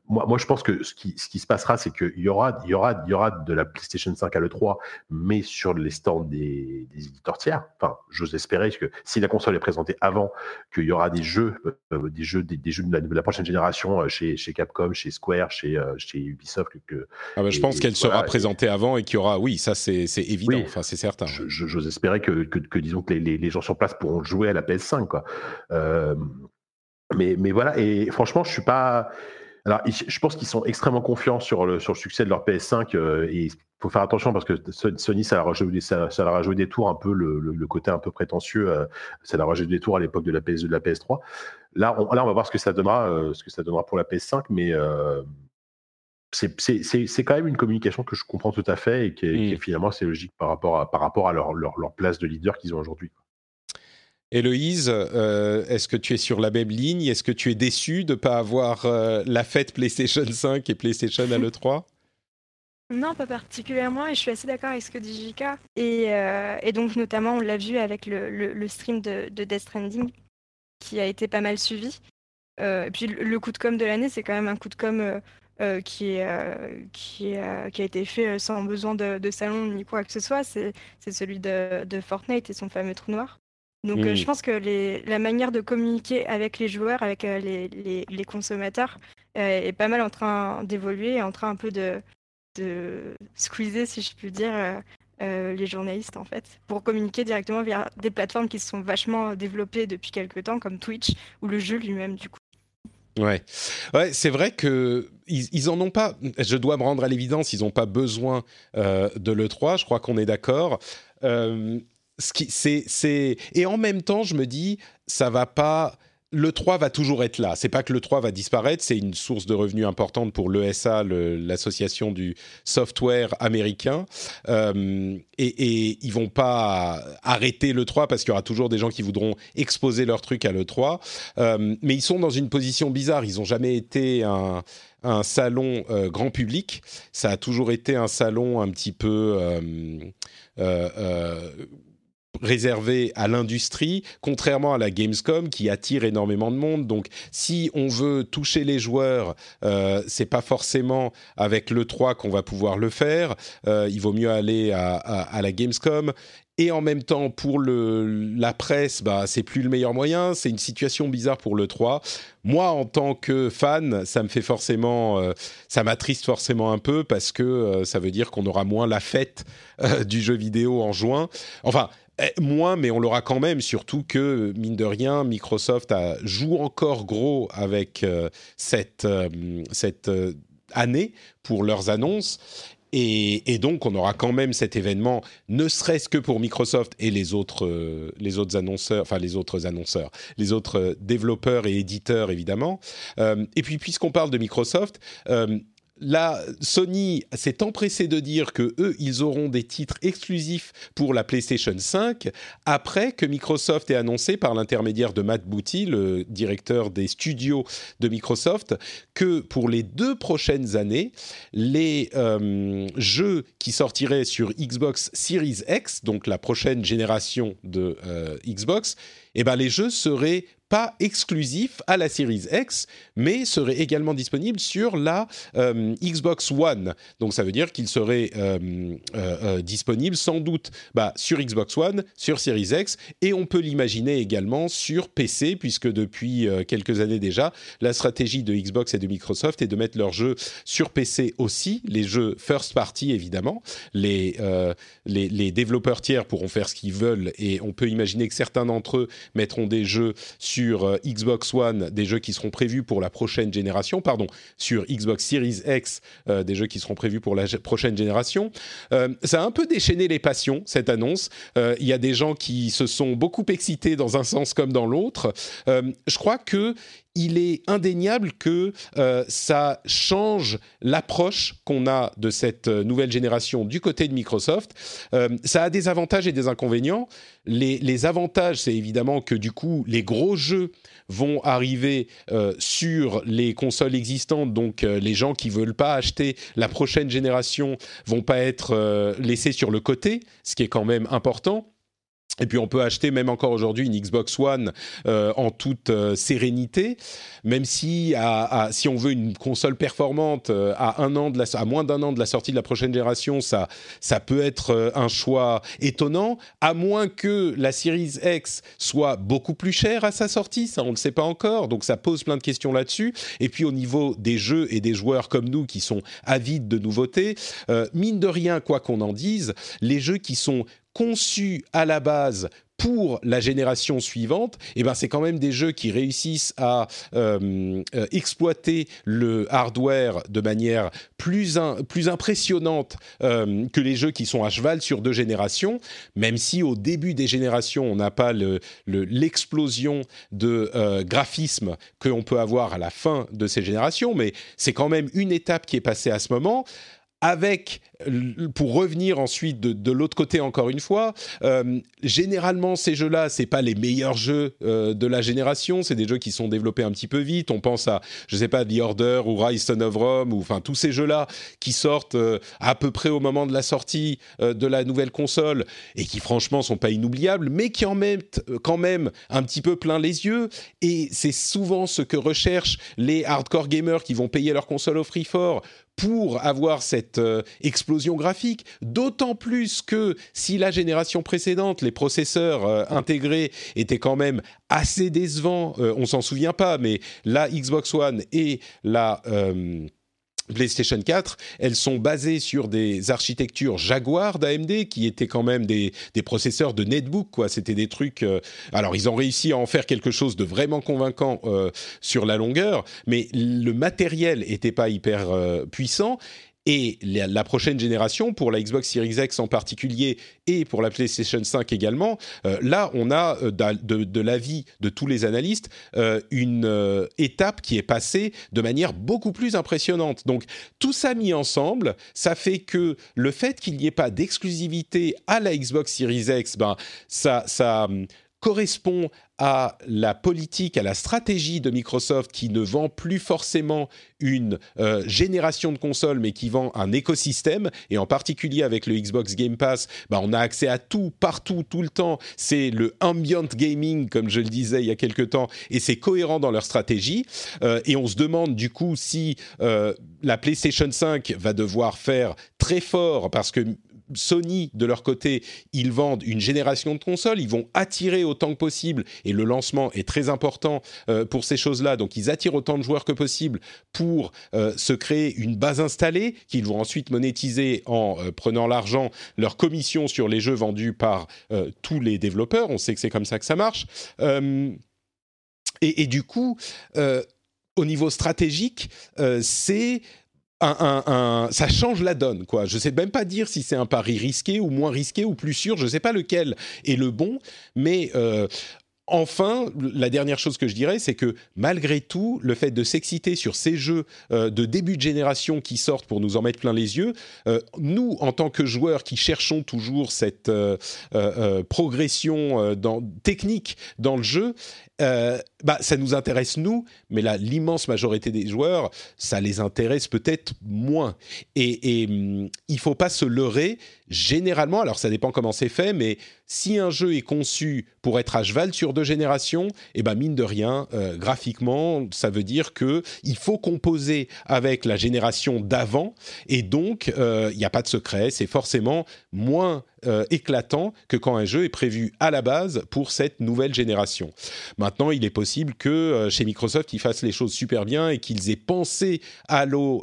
moi, je pense que ce qui se passera, c'est qu'il y aura de la PlayStation 5 à l'E3, mais sur les stands des éditeurs tiers. Enfin, j'ose espérer que si la console est présentée avant, qu'il y aura des jeux de la prochaine génération chez Capcom, chez Square, chez Ubisoft. Je pense qu'elle sera présentée avant et qu'il y aura. Oui, ça c'est évident. Oui, enfin, c'est certain. J'ose espérer que disons que les gens sur place pourront jouer à la PS5, quoi. Mais voilà. Et franchement, je suis pas. Alors, je pense qu'ils sont extrêmement confiants sur le succès de leur PS5. Et il faut faire attention parce que Sony, ça leur a joué des tours un peu le côté un peu prétentieux. Ça leur a joué des tours à l'époque de la PS2, de la PS3. Là, on va voir ce que ça donnera pour la PS5. Mais c'est quand même une communication que je comprends tout à fait et qui est finalement assez logique par rapport à leur place de leader qu'ils ont aujourd'hui. Héloïse, est-ce que tu es sur la même ligne? Est-ce que tu es déçue de ne pas avoir la fête PlayStation 5 et PlayStation à l'E3? Non, pas particulièrement, et je suis assez d'accord avec ce que dit Jika. Et donc, notamment, on l'a vu avec le stream de Death Stranding, qui a été pas mal suivi. Et puis, le coup de com' de l'année, c'est quand même un coup de com' qui a été fait sans besoin de salon ni quoi que ce soit. C'est celui de Fortnite et son fameux trou noir. Donc je pense que la manière de communiquer avec les joueurs, avec les consommateurs, est pas mal en train d'évoluer, en train un peu de squeezer, si je puis dire, les journalistes en fait, pour communiquer directement via des plateformes qui se sont vachement développées depuis quelques temps, comme Twitch ou le jeu lui-même du coup. Ouais, c'est vrai que ils en ont pas. Je dois me rendre à l'évidence, ils n'ont pas besoin de l'E3. Je crois qu'on est d'accord. Et en même temps, je me dis, ça va pas. Le 3 va toujours être là. C'est pas que le 3 va disparaître. C'est une source de revenus importante pour l'ESA, l'association du software américain. Et ils vont pas arrêter le 3 parce qu'il y aura toujours des gens qui voudront exposer leur truc à le 3. Mais ils sont dans une position bizarre. Ils ont jamais été un salon grand public. Ça a toujours été un salon un petit peu réservé à l'industrie, contrairement à la Gamescom qui attire énormément de monde. Donc, si on veut toucher les joueurs, c'est pas forcément avec l'E3 qu'on va pouvoir le faire. Il vaut mieux aller à la Gamescom. Et en même temps, pour la presse, c'est plus le meilleur moyen. C'est une situation bizarre pour l'E3. Moi, en tant que fan, ça m'attriste forcément un peu parce que ça veut dire qu'on aura moins la fête du jeu vidéo en juin. Enfin, moins, mais on l'aura quand même, surtout que, mine de rien, Microsoft joue encore gros avec cette année pour leurs annonces. Et donc, on aura quand même cet événement, ne serait-ce que pour Microsoft et les autres développeurs et éditeurs, évidemment. Et puis, puisqu'on parle de Microsoft, là, Sony s'est empressé de dire qu'eux, ils auront des titres exclusifs pour la PlayStation 5 après que Microsoft ait annoncé par l'intermédiaire de Matt Booty, le directeur des studios de Microsoft, que pour les 2 prochaines années, les jeux qui sortiraient sur Xbox Series X, donc la prochaine génération de Xbox, les jeux seraient pas exclusif à la Series X, mais serait également disponible sur la Xbox One. Donc, ça veut dire qu'il serait disponible sans doute sur Xbox One, sur Series X, et on peut l'imaginer également sur PC, puisque depuis quelques années déjà, la stratégie de Xbox et de Microsoft est de mettre leurs jeux sur PC aussi, les jeux first party évidemment. Les développeurs tiers pourront faire ce qu'ils veulent, et on peut imaginer que certains d'entre eux mettront des jeux sur Xbox One, des jeux qui seront prévus pour la prochaine génération, sur Xbox Series X, des jeux qui seront prévus pour la prochaine génération. Ça a un peu déchaîné les passions, cette annonce. Il y a des gens qui se sont beaucoup excités dans un sens comme dans l'autre. Je crois qu'il est indéniable que ça change l'approche qu'on a de cette nouvelle génération du côté de Microsoft. Ça a des avantages et des inconvénients. Les avantages, c'est évidemment que du coup, les gros jeux vont arriver sur les consoles existantes, donc les gens qui ne veulent pas acheter la prochaine génération ne vont pas être laissés sur le côté, ce qui est quand même important. Et puis on peut acheter même encore aujourd'hui une Xbox One en toute sérénité, même si si on veut une console performante à moins d'un an de la sortie de la prochaine génération, ça peut être un choix étonnant, à moins que la Series X soit beaucoup plus chère à sa sortie, ça on ne le sait pas encore, donc ça pose plein de questions là-dessus. Et puis au niveau des jeux et des joueurs comme nous qui sont avides de nouveautés, mine de rien, quoi qu'on en dise, les jeux qui sont conçus à la base pour la génération suivante, eh ben c'est quand même des jeux qui réussissent à exploiter le hardware de manière plus impressionnante que les jeux qui sont à cheval sur deux générations, même si au début des générations, on n'a pas l'explosion de graphisme qu'on peut avoir à la fin de ces générations, mais c'est quand même une étape qui est passée à ce moment. Pour revenir ensuite de l'autre côté encore une fois, généralement ces jeux-là, c'est pas les meilleurs jeux de la génération, c'est des jeux qui sont développés un petit peu vite, on pense à, je sais pas, The Order ou Rise Son of Rome, ou enfin tous ces jeux-là qui sortent à peu près au moment de la sortie de la nouvelle console, et qui franchement sont pas inoubliables, mais qui en mettent quand même un petit peu plein les yeux, et c'est souvent ce que recherchent les hardcore gamers qui vont payer leur console au prix fort, pour avoir cette explosion graphique, d'autant plus que si la génération précédente, les processeurs intégrés étaient quand même assez décevants, on s'en souvient pas, mais la Xbox One et la PlayStation 4, elles sont basées sur des architectures Jaguar d'AMD qui étaient quand même des processeurs de netbook, quoi. C'était des trucs... alors, ils ont réussi à en faire quelque chose de vraiment convaincant sur la longueur, mais le matériel n'était pas hyper puissant. Et la prochaine génération, pour la Xbox Series X en particulier, et pour la PlayStation 5 également, là, on a, de l'avis de tous les analystes, une étape qui est passée de manière beaucoup plus impressionnante. Donc, tout ça mis ensemble, ça fait que le fait qu'il n'y ait pas d'exclusivité à la Xbox Series X, ben, ça correspond à la politique, à la stratégie de Microsoft qui ne vend plus forcément une génération de consoles, mais qui vend un écosystème. Et en particulier avec le Xbox Game Pass, bah, on a accès à tout, partout, tout le temps. C'est le ambient gaming, comme je le disais il y a quelques temps, et c'est cohérent dans leur stratégie. Et on se demande du coup si la PlayStation 5 va devoir faire très fort, parce que Sony, de leur côté, ils vendent une génération de consoles, ils vont attirer autant que possible, et le lancement est très important pour ces choses-là, donc ils attirent autant de joueurs que possible pour se créer une base installée, qu'ils vont ensuite monétiser en prenant l'argent, leur commission sur les jeux vendus par tous les développeurs, on sait que c'est comme ça que ça marche, et du coup, au niveau stratégique, c'est... ça change la donne, quoi. Je sais même pas dire si c'est un pari risqué ou moins risqué ou plus sûr, je sais pas lequel est le bon, mais enfin, la dernière chose que je dirais, c'est que malgré tout, le fait de s'exciter sur ces jeux de début de génération qui sortent pour nous en mettre plein les yeux, nous, en tant que joueurs qui cherchons toujours cette progression technique dans le jeu, bah, ça nous intéresse nous, mais l'immense majorité des joueurs, ça les intéresse peut-être moins. Et il faut pas se leurrer. Généralement, alors ça dépend comment c'est fait, mais si un jeu est conçu pour être à cheval sur deux générations, et ben mine de rien, graphiquement, ça veut dire que il faut composer avec la génération d'avant, et donc il n'y a pas de secret, c'est forcément moins éclatant que quand un jeu est prévu à la base pour cette nouvelle génération. Maintenant, il est possible que chez Microsoft, ils fassent les choses super bien et qu'ils aient pensé à Halo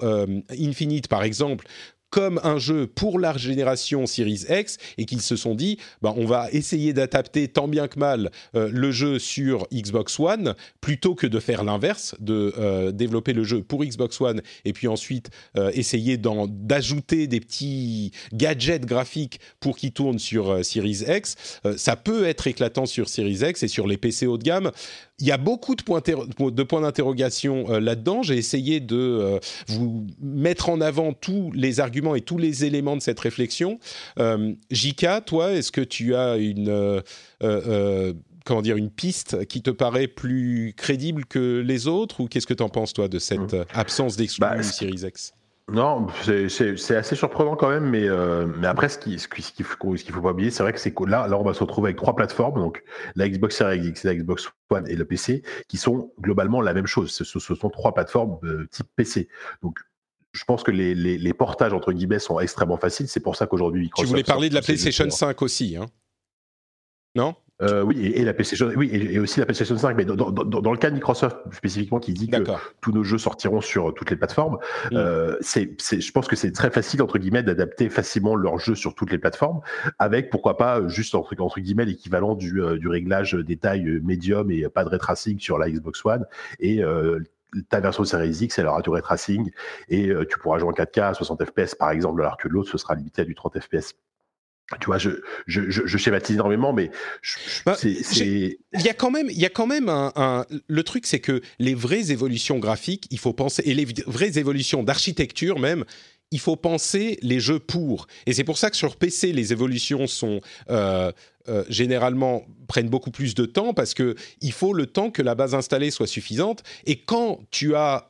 Infinite, par exemple, comme un jeu pour la génération Series X, et qu'ils se sont dit bah, on va essayer d'adapter tant bien que mal le jeu sur Xbox One, plutôt que de faire l'inverse, de développer le jeu pour Xbox One et puis ensuite essayer d'ajouter des petits gadgets graphiques pour qu'ils tournent sur Series X. Ça peut être éclatant sur Series X et sur les PC haut de gamme. Il y a beaucoup de points d'interrogation là-dedans. J'ai essayé de vous mettre en avant tous les arguments et tous les éléments de cette réflexion. Jika, toi, est-ce que tu as une piste qui te paraît plus crédible que les autres, ou qu'est-ce que tu en penses, toi, de cette absence d'exclusion Series X ? Non, c'est assez surprenant quand même, mais après, ce qu'il faut pas oublier, c'est vrai que c'est que là, on va se retrouver avec trois plateformes, donc la Xbox Series X, la Xbox One et le PC, qui sont globalement la même chose. Ce sont trois plateformes type PC. Donc, je pense que les portages, entre guillemets, sont extrêmement faciles. C'est pour ça qu'aujourd'hui, Microsoft... Tu voulais parler de la PlayStation 5 aussi, hein? Non ? Oui, et la PlayStation, oui, et aussi la PlayStation 5, mais dans le cas de Microsoft spécifiquement, qui dit D'accord. que tous nos jeux sortiront sur toutes les plateformes, je pense que c'est très facile, entre guillemets, d'adapter facilement leurs jeux sur toutes les plateformes, avec pourquoi pas juste entre guillemets l'équivalent du réglage des tailles médium et pas de retracing sur la Xbox One, et ta version Series X, elle aura du retracing, et tu pourras jouer en 4K à 60 FPS par exemple, alors que l'autre, ce sera limité à du 30 FPS. Tu vois, je schématise énormément, mais il y a quand même le truc, c'est que les vraies évolutions graphiques, il faut penser, et les vraies évolutions d'architecture même, il faut penser les jeux pour. Et c'est pour ça que sur PC, les évolutions sont généralement prennent beaucoup plus de temps, parce que il faut le temps que la base installée soit suffisante. Et quand tu as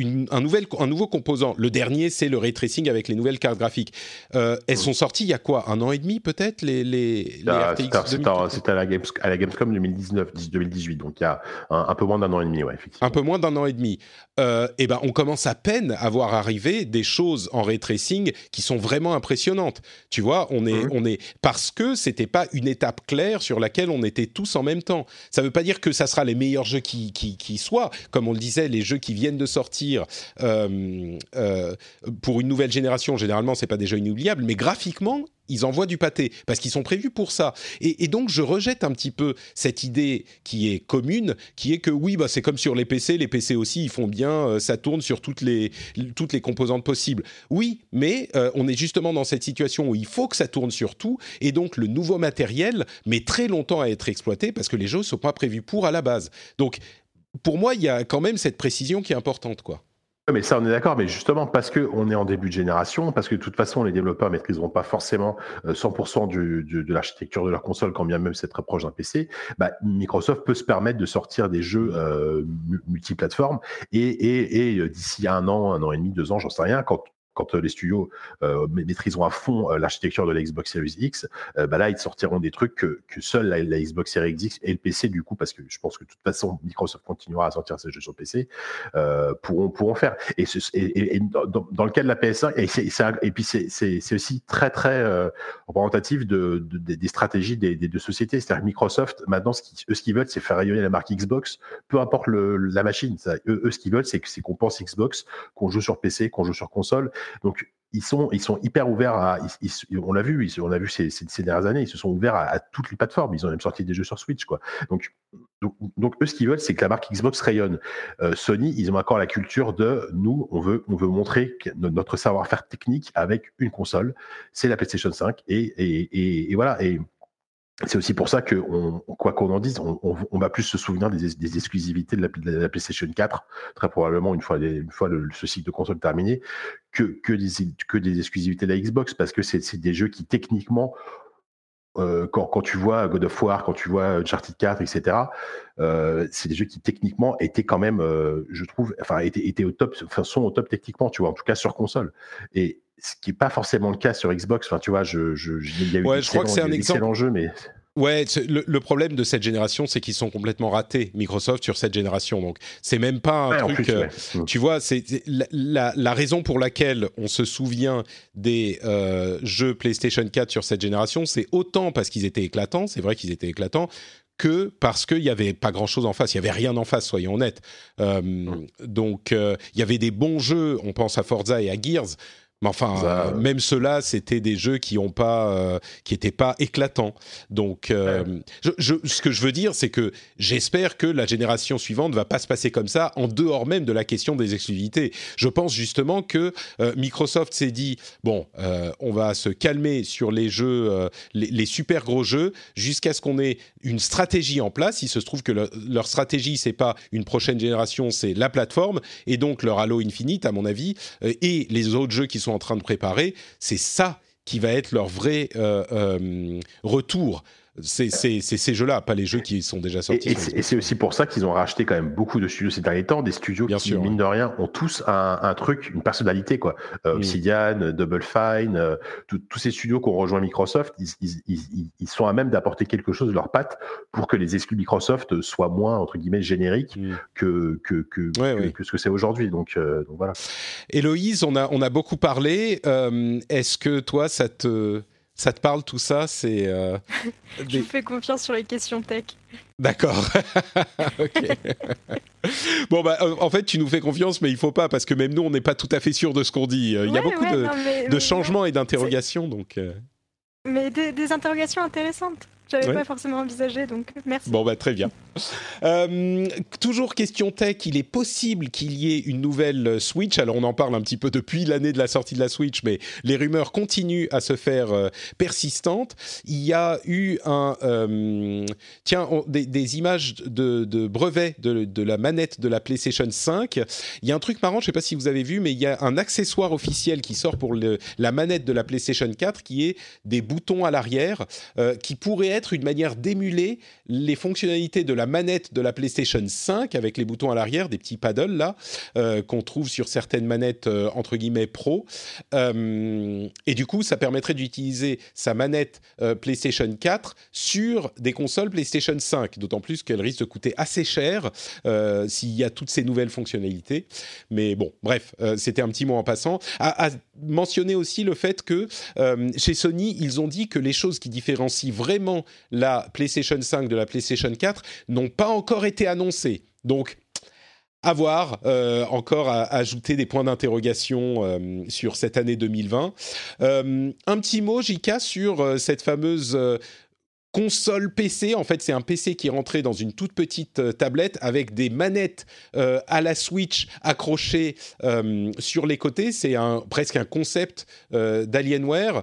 un nouveau composant. Le dernier, c'est le ray tracing avec les nouvelles cartes graphiques. Elles sont sorties il y a quoi, un an et demi peut-être, les RTX 2018. C'était à la Gamescom 2019-2018, donc il y a un peu moins d'un an et demi, ouais, effectivement. Un peu moins d'un an et demi. Et ben, on commence à peine à voir arriver des choses en ray tracing qui sont vraiment impressionnantes. Tu vois, on est parce que c'était pas une étape claire sur laquelle on était tous en même temps. Ça veut pas dire que ça sera les meilleurs jeux qui soient, comme on le disait, les jeux qui viennent de sortir pour une nouvelle génération, généralement c'est pas des jeux inoubliables, mais graphiquement ils envoient du pâté parce qu'ils sont prévus pour ça, et donc je rejette un petit peu cette idée qui est commune, qui est que oui, bah, c'est comme sur les PC aussi, ils font bien, ça tourne sur toutes les composantes possibles. Oui, mais on est justement dans cette situation où il faut que ça tourne sur tout, et donc le nouveau matériel met très longtemps à être exploité parce que les jeux sont pas prévus pour à la base. Donc pour moi, il y a quand même cette précision qui est importante, quoi. Mais ça, on est d'accord, mais justement parce qu'on est en début de génération, parce que de toute façon, les développeurs ne maîtriseront pas forcément 100% de l'architecture de leur console, quand bien même c'est très proche d'un PC, bah, Microsoft peut se permettre de sortir des jeux multiplateformes, et d'ici à un an et demi, 2 ans, j'en sais rien, quand les studios maîtriseront à fond l'architecture de la Xbox Series X, bah là, ils sortiront des trucs que seule la Xbox Series X et le PC, du coup, parce que je pense que de toute façon, Microsoft continuera à sortir ces jeux sur PC, pourront faire. Et dans le cas de la PS5, et puis c'est aussi très, très représentatif des stratégies des deux sociétés. C'est-à-dire que Microsoft, maintenant, ce qu'ils veulent, c'est faire rayonner la marque Xbox, peu importe la machine. Eux, ce qu'ils veulent, c'est qu'on pense Xbox, qu'on joue sur PC, qu'on joue sur console. Donc ils sont hyper ouverts à, on l'a vu ces dernières années, ils se sont ouverts à toutes les plateformes. Ils ont même sorti des jeux sur Switch, quoi. Donc eux, ce qu'ils veulent, c'est que la marque Xbox rayonne. Sony, ils ont encore la culture de nous, on veut montrer notre savoir-faire technique avec une console. C'est la PlayStation 5 et voilà. Et c'est aussi pour ça que, quoi qu'on en dise, on va plus se souvenir des exclusivités de la PlayStation 4, très probablement une fois ce cycle de console terminé, que des exclusivités de la Xbox, parce que c'est des jeux qui techniquement, quand tu vois God of War, quand tu vois Uncharted 4, etc., c'est des jeux qui techniquement étaient quand même, je trouve, enfin étaient au top, enfin sont au top techniquement, tu vois, en tout cas sur console. Et ce qui n'est pas forcément le cas sur Xbox. Enfin, tu vois, je crois que c'est un excellent jeu, mais... Ouais, le problème de cette génération, c'est qu'ils sont complètement ratés, Microsoft, sur cette génération. Donc, c'est même pas un truc... Plus, ouais. Tu vois, c'est la raison pour laquelle on se souvient des jeux PlayStation 4 sur cette génération, c'est autant parce qu'ils étaient éclatants, c'est vrai qu'ils étaient éclatants, que parce qu'il n'y avait pas grand-chose en face. Il n'y avait rien en face, soyons honnêtes. Donc, il y avait des bons jeux, on pense à Forza et à Gears, mais enfin, même ceux-là, c'était des jeux qui n'étaient pas éclatants. Donc, ce que je veux dire, c'est que j'espère que la génération suivante ne va pas se passer comme ça, en dehors même de la question des exclusivités. Je pense justement que Microsoft s'est dit, bon, on va se calmer sur les jeux, les super gros jeux, jusqu'à ce qu'on ait une stratégie en place. Il se trouve que leur stratégie, ce n'est pas une prochaine génération, c'est la plateforme, et donc leur Halo Infinite, à mon avis, et les autres jeux qui sont en train de préparer, c'est ça qui va être leur vrai retour. C'est ces jeux-là, pas les jeux qui sont déjà sortis. Et c'est aussi pour ça qu'ils ont racheté quand même beaucoup de studios ces derniers temps, des studios mine de rien, ont tous un truc, une personnalité, quoi. Obsidian, Double Fine, tous ces studios qui ont rejoint Microsoft, ils sont à même d'apporter quelque chose de leur patte pour que les exclus Microsoft soient moins, entre guillemets, génériques que ce que c'est aujourd'hui. Donc voilà. Héloïse, on a beaucoup parlé. Est-ce que toi, ça te parle tout ça? C'est Je vous fais confiance sur les questions tech. D'accord. Ok. Bon, bah, en fait, tu nous fais confiance, mais il ne faut pas, parce que même nous, on n'est pas tout à fait sûr de ce qu'on dit. Il y a beaucoup de changements et d'interrogations. Donc, mais des interrogations intéressantes. J'avais pas forcément envisagé, donc merci. Bon, bah, très bien. Toujours question tech, il est possible qu'il y ait une nouvelle Switch. Alors, on en parle un petit peu depuis l'année de la sortie de la Switch, mais les rumeurs continuent à se faire persistantes. Il y a eu des images de brevets de la manette de la PlayStation 5. Il y a un truc marrant, je ne sais pas si vous avez vu, mais il y a un accessoire officiel qui sort pour la manette de la PlayStation 4 qui est des boutons à l'arrière qui pourraient être une manière d'émuler les fonctionnalités de la manette de la PlayStation 5 avec les boutons à l'arrière, des petits paddles là qu'on trouve sur certaines manettes entre guillemets pro, et du coup ça permettrait d'utiliser sa manette PlayStation 4 sur des consoles PlayStation 5, d'autant plus qu'elle risque de coûter assez cher s'il y a toutes ces nouvelles fonctionnalités. Mais bon, bref, c'était un petit mot en passant. À mentionner aussi le fait que chez Sony, ils ont dit que les choses qui différencient vraiment la PlayStation 5 de la PlayStation 4 n'ont pas encore été annoncées. Donc, à voir, encore à ajouter des points d'interrogation sur cette année 2020. Un petit mot, Jika, sur cette fameuse console PC. En fait, c'est un PC qui est rentré dans une toute petite tablette avec des manettes à la Switch accrochées sur les côtés. C'est presque un concept d'Alienware.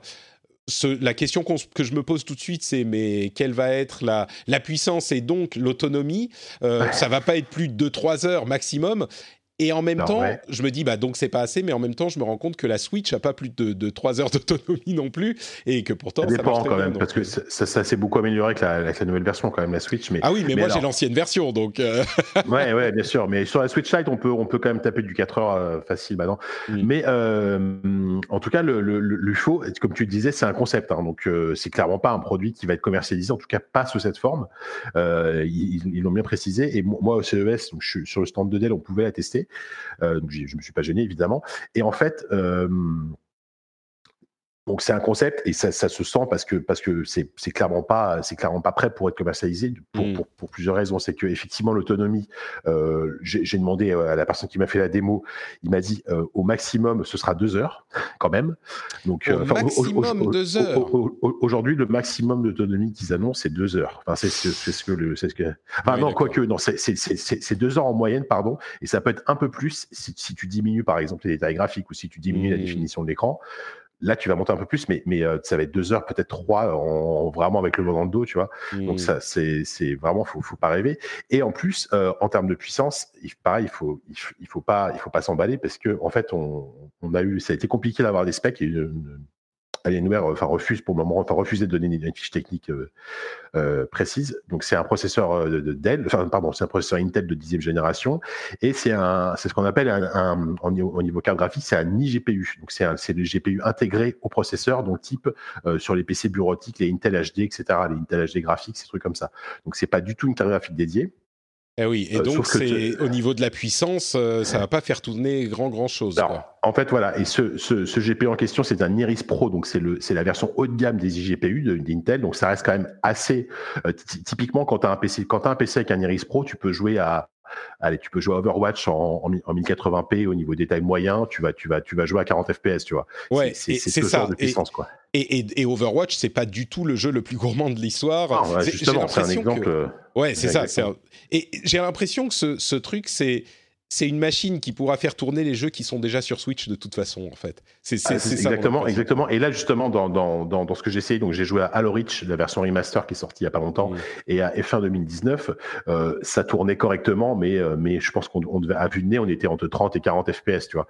La question que je me pose tout de suite, c'est mais quelle va être la puissance et donc l'autonomie? Ça ne va pas être plus de 2-3 heures maximum. Et en même temps, je me dis, bah, donc c'est pas assez, mais en même temps, je me rends compte que la Switch n'a pas plus de 3 heures d'autonomie non plus, et que pourtant, ça dépend quand même, parce que ça s'est beaucoup amélioré avec la nouvelle version, quand même, la Switch. Mais, ah oui, mais moi, j'ai l'ancienne version, donc... ouais, bien sûr, mais sur la Switch Lite, on peut quand même taper du 4 heures facile, bah non. Mm. Mais en tout cas, le show, comme tu le disais, c'est un concept, hein, donc c'est clairement pas un produit qui va être commercialisé, en tout cas pas sous cette forme. Ils l'ont bien précisé, et moi, au CES, donc, je suis sur le stand de Dell, on pouvait la tester. Donc je me suis pas gêné, évidemment, et en fait donc c'est un concept et ça se sent parce que c'est clairement pas prêt pour être commercialisé pour plusieurs raisons. C'est que effectivement l'autonomie, j'ai demandé à la personne qui m'a fait la démo, il m'a dit au maximum ce sera 2 heures quand même. Donc aujourd'hui le maximum d'autonomie qu'ils annoncent c'est 2 heures. Enfin c'est 2 heures en moyenne, pardon, et ça peut être un peu plus si tu diminues par exemple les détails graphiques ou si tu diminues la définition de l'écran. Là, tu vas monter un peu plus, mais ça va être 2 heures, peut-être 3, vraiment avec le vent dans le dos, tu vois. Donc ça, c'est vraiment, faut pas rêver. Et en plus, en termes de puissance, pareil, il faut pas s'emballer parce que en fait, ça a été compliqué d'avoir des specs. Alienware refuse pour le moment, refusait de donner une fiche technique précise. Donc c'est un processeur c'est un processeur Intel de 10e génération, et c'est ce qu'on appelle au niveau carte graphique, c'est un iGPU. Donc c'est le GPU intégré au processeur, donc type sur les PC bureautiques, les Intel HD, etc., les Intel HD graphiques, ces trucs comme ça. Donc c'est pas du tout une carte graphique dédiée. Eh oui, et donc au niveau de la puissance, ça va pas faire tourner grand chose. Alors, quoi. En fait, voilà. Et ce GPU en question, c'est un Iris Pro, donc c'est la version haut de gamme des iGPU d'Intel. Donc ça reste quand même assez typiquement quand t'as un PC, avec un Iris Pro, tu peux jouer à Overwatch en 1080p au niveau des détails moyens, tu vas jouer à 40 fps, tu vois. Ouais, c'est ça. De puissance, quoi. Et Overwatch, c'est pas du tout le jeu le plus gourmand de l'histoire. Ah, ouais, justement, c'est un exemple. Ouais, c'est ça. Et j'ai l'impression que ce truc, c'est c'est une machine qui pourra faire tourner les jeux qui sont déjà sur Switch de toute façon, en fait. C'est ça, exactement, exactement. Et là, justement, dans ce que j'ai essayé, donc j'ai joué à Halo Reach, la version remaster qui est sortie il n'y a pas longtemps, et à fin 2019, ça tournait correctement, mais je pense qu'on devait, à vue de nez, on était entre 30 et 40 FPS, tu vois.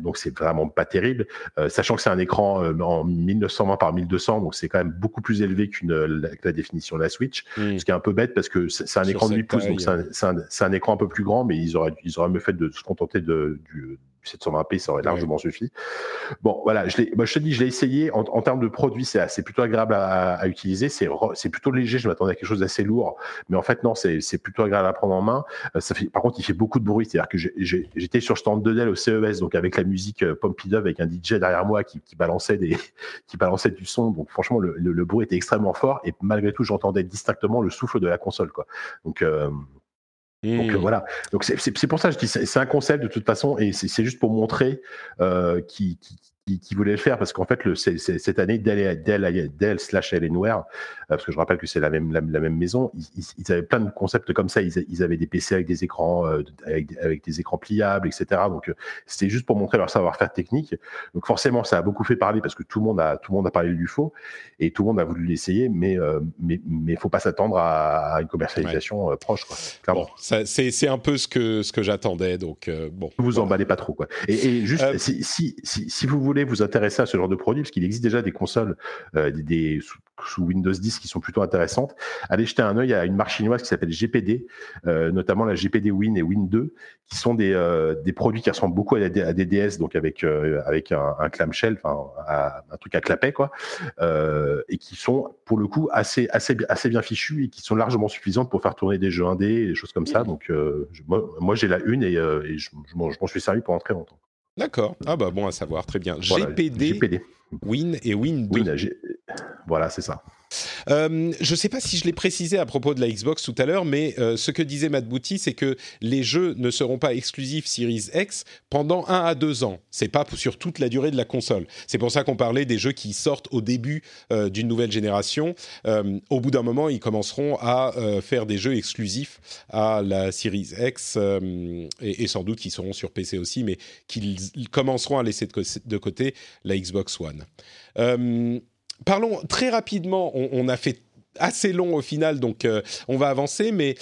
Donc, c'est vraiment pas terrible, sachant que c'est un écran en 1920 par 1200, donc c'est quand même beaucoup plus élevé que la définition de la Switch, ce qui est un peu bête parce que c'est un écran de 8 pouces, donc c'est un écran un peu plus grand, mais ils auraient mieux fait de se contenter du 720p, ça aurait largement suffi. Bon, voilà, je l'ai essayé. En termes de produit, c'est plutôt agréable à utiliser. C'est plutôt léger. Je m'attendais à quelque chose d'assez lourd, mais en fait non, c'est plutôt agréable à prendre en main. Par contre, il fait beaucoup de bruit. C'est-à-dire que j'étais sur stand de Dell au CES, donc avec la musique Pump It Up, avec un DJ derrière moi qui balançait du son. Donc franchement, le bruit était extrêmement fort et malgré tout, j'entendais distinctement le souffle de la console, quoi. Donc voilà, donc c'est pour ça que je dis c'est un concept de toute façon et c'est juste pour montrer qui voulait le faire parce qu'en fait cette année Dell/Alienware parce que je rappelle que c'est la même maison, ils avaient plein de concepts comme ça, ils avaient des PC avec des écrans avec des écrans pliables, etc. Donc c'était juste pour montrer leur savoir-faire technique. Donc forcément ça a beaucoup fait parler parce que tout le monde a parlé du faux et tout le monde a voulu l'essayer, mais faut pas s'attendre à une commercialisation proche, quoi. Clairement. Bon, c'est un peu ce que j'attendais, donc bon. Vous voilà. Emballez pas trop, quoi. Et juste si vous voulez vous intéresser à ce genre de produit, parce qu'il existe déjà des consoles sous Windows 10 qui sont plutôt intéressantes, allez jeter un œil à une marque chinoise qui s'appelle GPD, notamment la GPD Win et Win 2, qui sont des produits qui ressemblent beaucoup à des DS, donc avec un clamshell, un truc à clapet, quoi, et qui sont pour le coup assez bien fichus et qui sont largement suffisantes pour faire tourner des jeux indés, des choses comme ça. Donc moi j'ai la une et je m'en suis servi pendant très longtemps. D'accord. Ah bah bon à savoir, très bien. Voilà, GPD, Win et Win 2. Voilà, c'est ça. Je ne sais pas si je l'ai précisé à propos de la Xbox tout à l'heure, mais ce que disait Matt Bouty, c'est que les jeux ne seront pas exclusifs Series X pendant 1 à 2 ans. Ce n'est pas sur toute la durée de la console. C'est pour ça qu'on parlait des jeux qui sortent au début d'une nouvelle génération. Au bout d'un moment, ils commenceront à faire des jeux exclusifs à la Series X et sans doute qu'ils seront sur PC aussi, mais qu'ils commenceront à laisser de côté la Xbox One. Parlons très rapidement, on a fait assez long au final, donc on va avancer, mais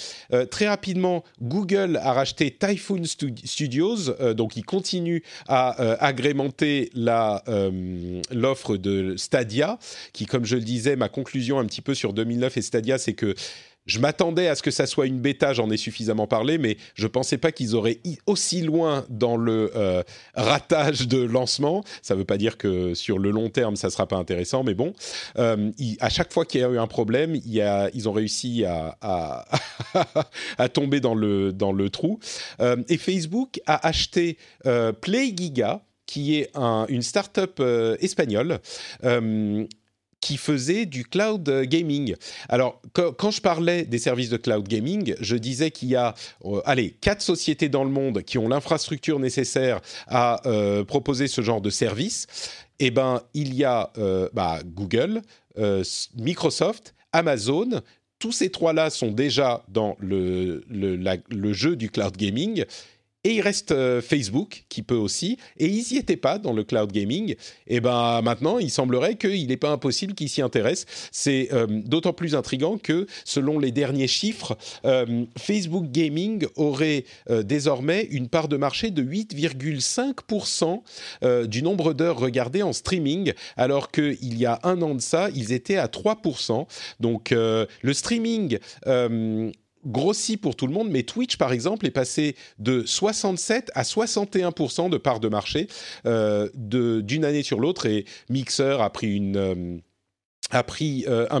très rapidement, Google a racheté Typhoon Studios, donc il continue à agrémenter l'offre de Stadia, qui, comme je le disais, ma conclusion un petit peu sur 2009 et Stadia, c'est que je m'attendais à ce que ça soit une bêta, j'en ai suffisamment parlé, mais je ne pensais pas qu'ils auraient aussi loin dans le ratage de lancement. Ça ne veut pas dire que sur le long terme, ça ne sera pas intéressant, mais bon. À chaque fois qu'il y a eu un problème, ils ont réussi à tomber dans le trou. Et Facebook a acheté PlayGiga, qui est une start-up espagnole, qui faisait du cloud gaming. Alors, quand je parlais des services de cloud gaming, je disais qu'il y a 4 sociétés dans le monde qui ont l'infrastructure nécessaire à proposer ce genre de service. Eh bien, il y a Google, Microsoft, Amazon. Tous ces 3-là sont déjà dans le jeu du cloud gaming. Et il reste Facebook, qui peut aussi, et ils n'y étaient pas dans le cloud gaming. Et bien maintenant, il semblerait qu'il n'est pas impossible qu'ils s'y intéressent. C'est d'autant plus intriguant que, selon les derniers chiffres, Facebook Gaming aurait désormais une part de marché de 8,5% du nombre d'heures regardées en streaming, alors qu'il y a un an de ça, ils étaient à 3%. Donc le streaming grossit pour tout le monde, mais Twitch, par exemple, est passé de 67 à 61% de part de marché d'une année sur l'autre, et Mixer a pris un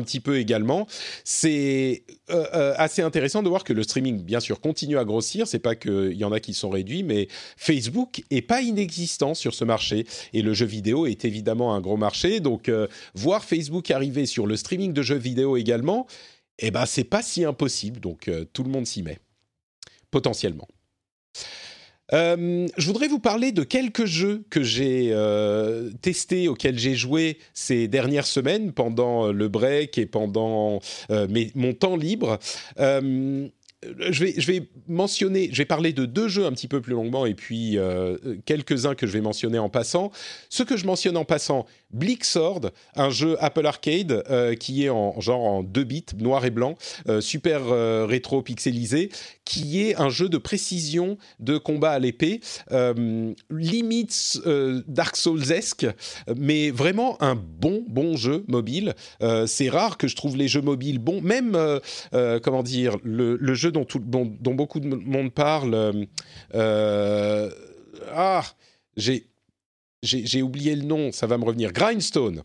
petit peu également. C'est assez intéressant de voir que le streaming, bien sûr, continue à grossir. C'est pas qu'il y en a qui sont réduits, mais Facebook est pas inexistant sur ce marché. Et le jeu vidéo est évidemment un gros marché. Donc, voir Facebook arriver sur le streaming de jeux vidéo également, eh bien, c'est pas si impossible, donc tout le monde s'y met, potentiellement. Je voudrais vous parler de quelques jeux que j'ai testés, auxquels j'ai joué ces dernières semaines, pendant le break et pendant mon temps libre. Je vais mentionner, je vais parler de deux jeux un petit peu plus longuement et puis quelques-uns que je vais mentionner en passant. Ce que je mentionne en passant, Bleaksword, un jeu Apple Arcade qui est en 2 bits, noir et blanc, super rétro pixelisé, qui est un jeu de précision de combat à l'épée, limite Dark Souls-esque, mais vraiment un bon jeu mobile. C'est rare que je trouve les jeux mobiles bons, même, comment dire, le jeu dont beaucoup de monde parle. J'ai oublié le nom, ça va me revenir. Grindstone,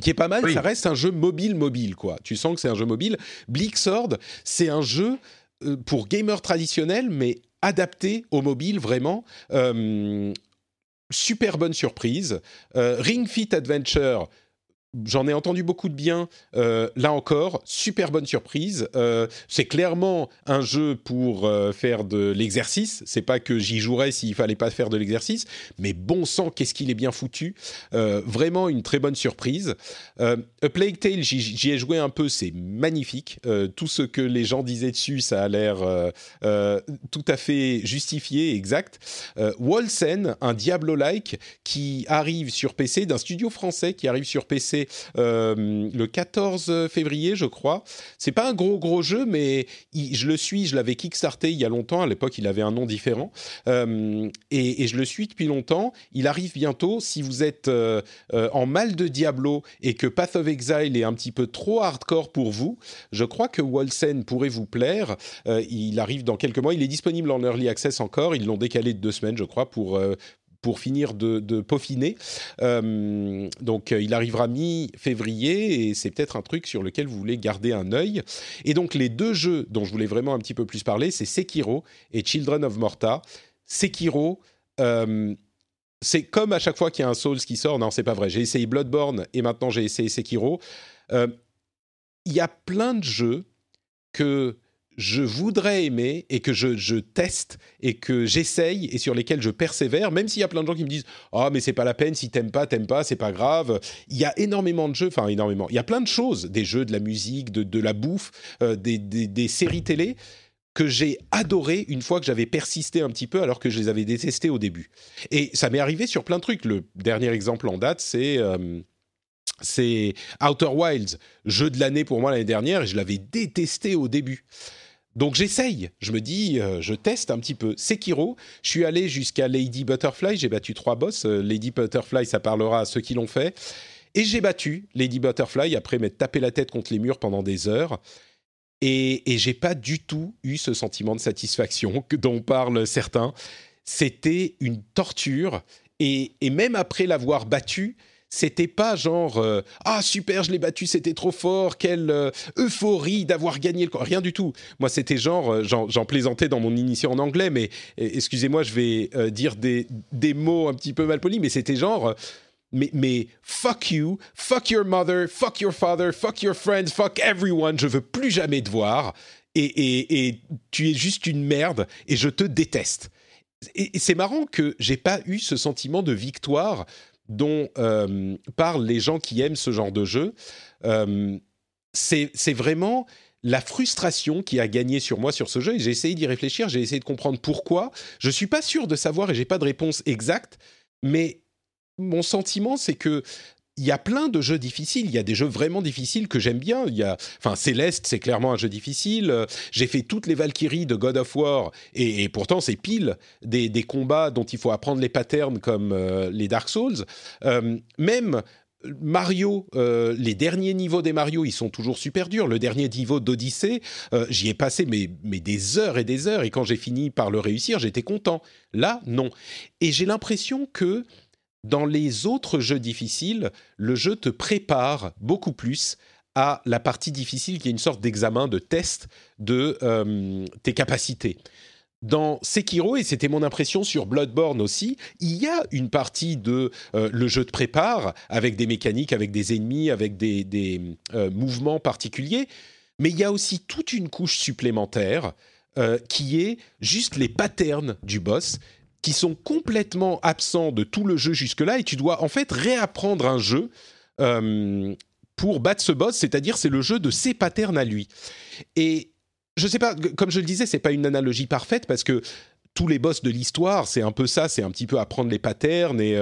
qui est pas mal, oui. Ça reste un jeu mobile, quoi. Tu sens que c'est un jeu mobile. Bleaksword, c'est un jeu pour gamers traditionnels, mais adapté au mobile, vraiment. Super bonne surprise. Ring Fit Adventure, j'en ai entendu beaucoup de bien, là encore, super bonne surprise. C'est clairement un jeu pour faire de l'exercice. C'est pas que j'y jouerais s'il fallait pas faire de l'exercice, mais bon sang, qu'est-ce qu'il est bien foutu. Vraiment une très bonne surprise. A Plague Tale, j'y ai joué un peu, c'est magnifique. Tout ce que les gens disaient dessus, ça a l'air tout à fait justifié, exact. Wolsen, un Diablo-like qui arrive sur PC, d'un studio français qui arrive sur PC le 14 février, je crois. C'est pas un gros jeu, mais je l'avais kickstarté il y a longtemps. À l'époque, il avait un nom différent. Et je le suis depuis longtemps. Il arrive bientôt. Si vous êtes en mal de Diablo et que Path of Exile est un petit peu trop hardcore pour vous, je crois que Wolsen pourrait vous plaire. Il arrive dans quelques mois. Il est disponible en Early Access encore. Ils l'ont décalé de 2 semaines, je crois, pour finir de peaufiner. Donc, il arrivera mi-février et c'est peut-être un truc sur lequel vous voulez garder un œil. Et donc, les deux jeux dont je voulais vraiment un petit peu plus parler, c'est Sekiro et Children of Morta. Sekiro, c'est comme à chaque fois qu'il y a un Souls qui sort. Non, c'est pas vrai. J'ai essayé Bloodborne et maintenant j'ai essayé Sekiro. Il y a plein de jeux que je voudrais aimer et que je teste et que j'essaye et sur lesquels je persévère, même s'il y a plein de gens qui me disent « Ah, mais c'est pas la peine, si t'aimes pas, c'est pas grave. » Il y a énormément de jeux, enfin énormément, il y a plein de choses, des jeux, de la musique, de la bouffe, des séries télé que j'ai adoré une fois que j'avais persisté un petit peu alors que je les avais détestés au début. Et ça m'est arrivé sur plein de trucs. Le dernier exemple en date, c'est Outer Wilds, jeu de l'année pour moi l'année dernière, et je l'avais détesté au début. Donc j'essaye, je me dis, je teste un petit peu. Sekiro, je suis allé jusqu'à Lady Butterfly, j'ai battu 3 boss. Lady Butterfly, ça parlera à ceux qui l'ont fait. Et j'ai battu Lady Butterfly, après m'être tapé la tête contre les murs pendant des heures. Et j'ai pas du tout eu ce sentiment de satisfaction dont parlent certains. C'était une torture. Et même après l'avoir battu, c'était pas genre « Ah, super, je l'ai battu, c'était trop fort, quelle euphorie d'avoir gagné le corps !» Rien du tout. Moi, c'était genre, j'en plaisantais dans mon initié en anglais, mais excusez-moi, je vais dire des mots un petit peu malpolis, mais c'était genre mais fuck you, fuck your mother, fuck your father, fuck your friends, fuck everyone, je veux plus jamais te voir, et tu es juste une merde, et je te déteste. » Et c'est marrant que j'ai pas eu ce sentiment de victoire dont parlent les gens qui aiment ce genre de jeu. C'est vraiment la frustration qui a gagné sur moi sur ce jeu, et j'ai essayé d'y réfléchir, j'ai essayé de comprendre pourquoi. Je ne suis pas sûr de savoir, et je n'ai pas de réponse exacte, mais mon sentiment, c'est que il y a plein de jeux difficiles, il y a des jeux vraiment difficiles que j'aime bien. Céleste, c'est clairement un jeu difficile. J'ai fait toutes les Valkyries de God of War, et pourtant c'est pile des combats dont il faut apprendre les patterns comme les Dark Souls. Même Mario, les derniers niveaux des Mario, ils sont toujours super durs. Le dernier niveau d'Odyssée, j'y ai passé mais des heures et des heures, et quand j'ai fini par le réussir, j'étais content. Là, non. Et j'ai l'impression que dans les autres jeux difficiles, le jeu te prépare beaucoup plus à la partie difficile qui est une sorte d'examen, de test de tes capacités. Dans Sekiro, et c'était mon impression sur Bloodborne aussi, il y a une partie de le jeu te prépare avec des mécaniques, avec des ennemis, avec des mouvements particuliers, mais il y a aussi toute une couche supplémentaire qui est juste les patterns du boss, qui sont complètement absents de tout le jeu jusque-là, et tu dois en fait réapprendre un jeu pour battre ce boss, c'est-à-dire c'est le jeu de ses patterns à lui. Et je sais pas, comme je le disais, c'est pas une analogie parfaite parce que tous les boss de l'histoire, c'est un peu ça, c'est un petit peu apprendre les patterns et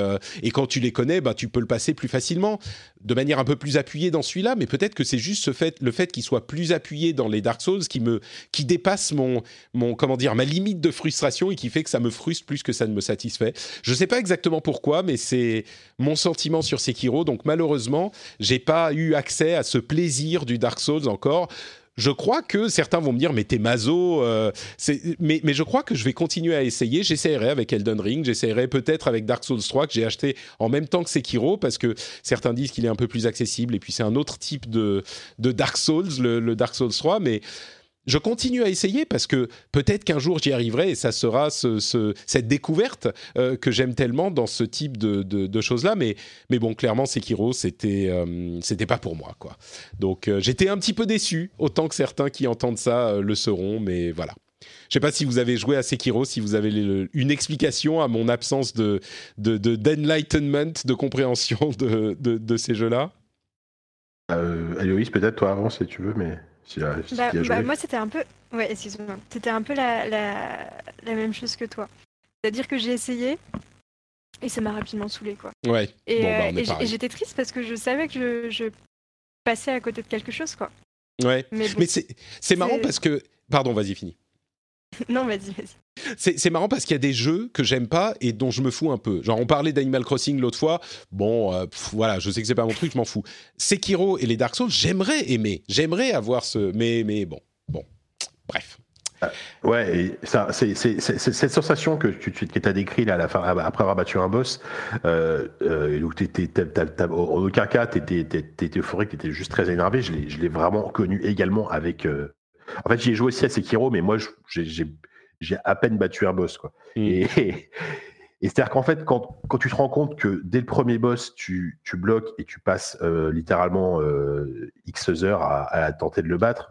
quand tu les connais, bah, tu peux le passer plus facilement, de manière un peu plus appuyée dans celui-là, mais peut-être que c'est juste le fait qu'il soit plus appuyé dans les Dark Souls qui dépasse ma limite de frustration et qui fait que ça me frustre plus que ça ne me satisfait. Je sais pas exactement pourquoi, mais c'est mon sentiment sur Sekiro, donc malheureusement, j'ai pas eu accès à ce plaisir du Dark Souls encore. Je crois que certains vont me dire « mais t'es maso », mais je crois que je vais continuer à essayer. J'essaierai avec Elden Ring, j'essaierai peut-être avec Dark Souls 3 que j'ai acheté en même temps que Sekiro parce que certains disent qu'il est un peu plus accessible et puis c'est un autre type de Dark Souls, le Dark Souls 3, mais je continue à essayer parce que peut-être qu'un jour j'y arriverai et ça sera cette découverte que j'aime tellement dans ce type de choses-là. Mais bon, clairement, Sekiro, c'était pas pour moi, quoi. Donc j'étais un petit peu déçu, autant que certains qui entendent ça le seront, mais voilà. Je ne sais pas si vous avez joué à Sekiro, si vous avez une explication à mon absence d'enlightenment, de compréhension de ces jeux-là. Héloïse, peut-être toi avant si tu veux, mais... moi c'était un peu la même chose que toi, c'est-à-dire que j'ai essayé et ça m'a rapidement saoulé, quoi. Ouais. Et, et j'étais triste parce que je savais que je passais à côté de quelque chose, quoi. Ouais. Mais, bon, mais c'est marrant parce que pardon, vas-y, finis. Non, vas-y. C'est marrant parce qu'il y a des jeux que j'aime pas et dont je me fous un peu. Genre, on parlait d'Animal Crossing l'autre fois. Bon, voilà, je sais que c'est pas mon truc, je m'en fous. Sekiro et les Dark Souls, j'aimerais aimer. J'aimerais avoir ce... Mais bon. Bref. Ouais, et ça, c'est cette sensation que tu as décrite là, à la fin, après avoir battu un boss, où en aucun cas, t'étais euphorique, t'étais juste très énervé. Je l'ai vraiment connu également avec... En fait, j'y ai joué aussi à Sekiro, mais moi, j'ai à peine battu un boss, quoi. Et c'est-à-dire qu'en fait, quand tu te rends compte que dès le premier boss, tu bloques et tu passes littéralement X heures à tenter de le battre,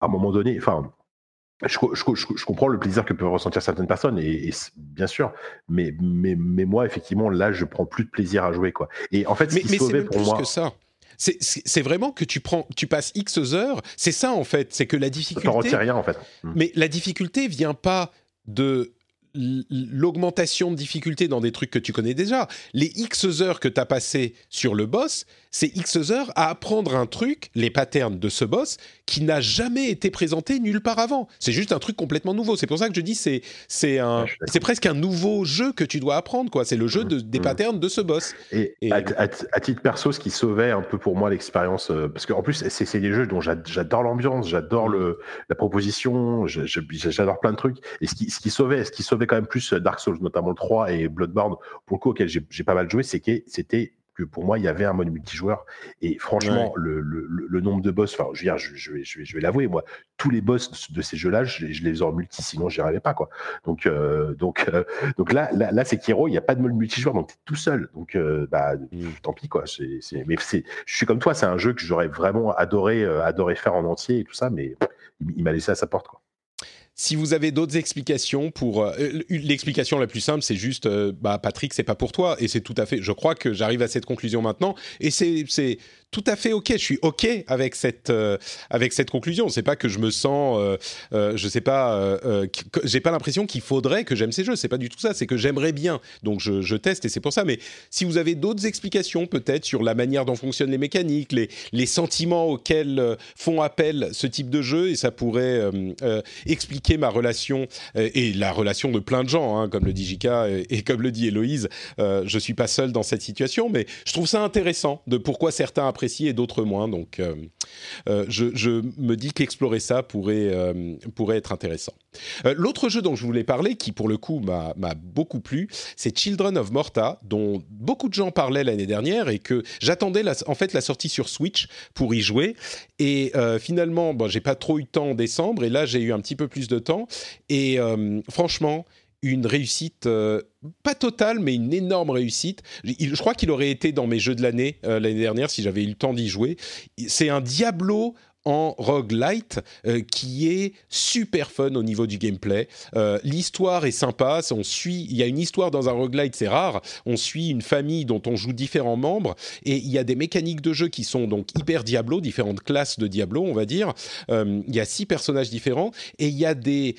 à un moment donné, enfin, je comprends le plaisir que peuvent ressentir certaines personnes, et bien sûr, mais moi, effectivement, là, je prends plus de plaisir à jouer, quoi. Et en fait, ce qui sauvait pour moi... C'est vraiment que tu passes X heures, c'est ça en fait, c'est que la difficulté... T'en retires rien en fait. Mais la difficulté vient pas de l'augmentation de difficulté dans des trucs que tu connais déjà. Les X heures que t'as passées sur le boss, c'est X heures à apprendre un truc, les patterns de ce boss, qui n'a jamais été présenté nulle part avant. C'est juste un truc complètement nouveau. C'est pour ça que je dis c'est presque un nouveau jeu que tu dois apprendre, quoi. C'est le jeu des patterns de ce boss. Et à titre perso, ce qui sauvait un peu pour moi l'expérience, parce qu'en plus c'est des jeux dont j'adore l'ambiance, j'adore la proposition, j'adore plein de trucs. Et ce qui sauvait quand même plus Dark Souls, notamment le 3 et Bloodborne, pour le coup auquel j'ai pas mal joué, c'est que c'était que pour moi il y avait un mode multijoueur et franchement le nombre de boss, enfin je vais l'avouer, moi tous les boss de ces jeux-là je les faisais en multi, sinon j'y arrivais pas, quoi. Donc là c'est Sekiro, il y a pas de mode multijoueur, donc t'es tout seul, donc tant pis, quoi. Je suis comme toi, c'est un jeu que j'aurais vraiment adoré faire en entier et tout ça, mais il m'a laissé à sa porte, quoi. Si vous avez d'autres explications pour... l'explication la plus simple, c'est juste Patrick, c'est pas pour toi. Et c'est tout à fait... Je crois que j'arrive à cette conclusion maintenant. Et c'est tout à fait OK. Je suis OK avec cette conclusion. C'est pas que je me sens... j'ai pas l'impression qu'il faudrait que j'aime ces jeux. C'est pas du tout ça. C'est que j'aimerais bien. Donc je teste et c'est pour ça. Mais si vous avez d'autres explications, peut-être, sur la manière dont fonctionnent les mécaniques, les sentiments auxquels font appel ce type de jeu, et ça pourrait expliquer ma relation et la relation de plein de gens, hein, comme le dit Jika et comme le dit Héloïse, je suis pas seul dans cette situation, mais je trouve ça intéressant de pourquoi certains apprécient et d'autres moins, donc je me dis qu'explorer ça pourrait être intéressant. L'autre jeu dont je voulais parler, qui pour le coup m'a beaucoup plu, c'est Children of Morta, dont beaucoup de gens parlaient l'année dernière et que j'attendais la sortie sur Switch pour y jouer, et finalement j'ai pas trop eu de temps en décembre et là j'ai eu un petit peu plus de temps et franchement une réussite pas totale mais une énorme réussite. Je crois qu'il aurait été dans mes jeux de l'année dernière si j'avais eu le temps d'y jouer. C'est un Diablo en roguelite qui est super fun au niveau du gameplay. L'histoire est sympa, il y a une histoire dans un roguelite, c'est rare. On suit une famille dont on joue différents membres et il y a des mécaniques de jeu qui sont donc hyper Diablo, différentes classes de Diablo, on va dire. Il y a 6 personnages différents et il y a des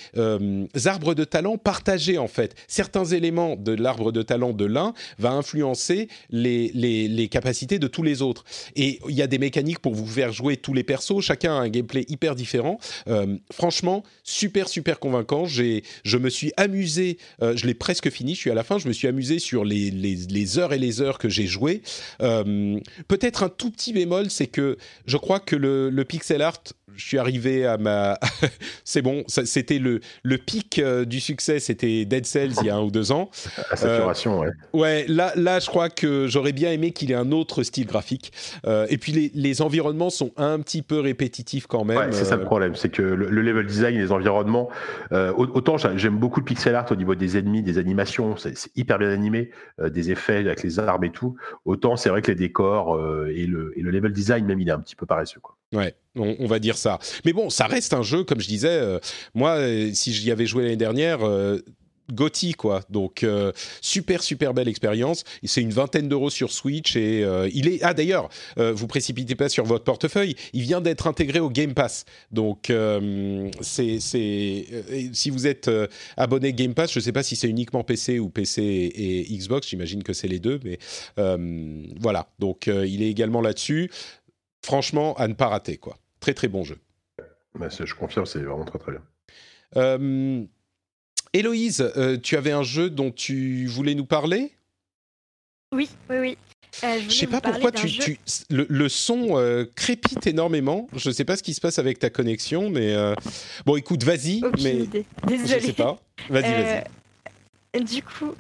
arbres de talent partagés en fait. Certains éléments de l'arbre de talent de l'un va influencer les capacités de tous les autres. Et il y a des mécaniques pour vous faire jouer tous les persos, chacun a un gameplay hyper différent. Franchement, super convaincant. Je me suis amusé, je l'ai presque fini, je suis à la fin, je me suis amusé sur les heures et les heures que j'ai joué. Peut-être un tout petit bémol, c'est que je crois que le pixel art, je suis arrivé à ma... c'est bon, c'était le pic du succès, c'était Dead Cells il y a 1 ou 2 ans. La saturation, ouais. Ouais, là, je crois que j'aurais bien aimé qu'il ait un autre style graphique. Et puis, les environnements sont un petit peu répétitifs quand même. Ouais, c'est ça le problème, c'est que le level design, les environnements... autant, j'aime beaucoup le pixel art au niveau des ennemis, des animations, c'est hyper bien animé, des effets avec les armes et tout. Autant, c'est vrai que les décors et le level design, même, il est un petit peu paresseux, quoi. Ouais, on va dire ça. Mais bon, ça reste un jeu, comme je disais, moi, si j'y avais joué l'année dernière, GOTY, quoi. Donc, super belle expérience. C'est une €20 sur Switch et il est... Ah, d'ailleurs, vous précipitez pas sur votre portefeuille, il vient d'être intégré au Game Pass. Donc, si vous êtes abonné Game Pass, je sais pas si c'est uniquement PC ou PC et Xbox, j'imagine que c'est les deux, mais voilà. Donc, il est également là-dessus. Franchement, à ne pas rater, quoi. Très bon jeu. Bah, je confirme, c'est vraiment très bien. Héloïse, tu avais un jeu dont tu voulais nous parler ? Oui. Je sais pas pourquoi le son crépite énormément. Je sais pas ce qui se passe avec ta connexion, mais bon, écoute, vas-y. Aucune idée. Désolée. Je sais pas. Vas-y. Du coup,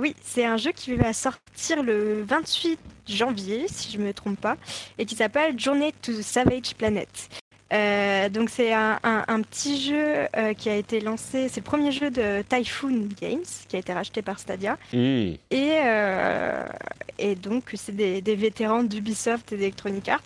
oui, c'est un jeu qui va sortir le 28 janvier, si je ne me trompe pas, et qui s'appelle Journey to the Savage Planet. Donc c'est un petit jeu qui a été lancé, c'est le premier jeu de Typhoon Games, qui a été racheté par Stadia. Et donc c'est des vétérans d'Ubisoft et d'Electronic Arts.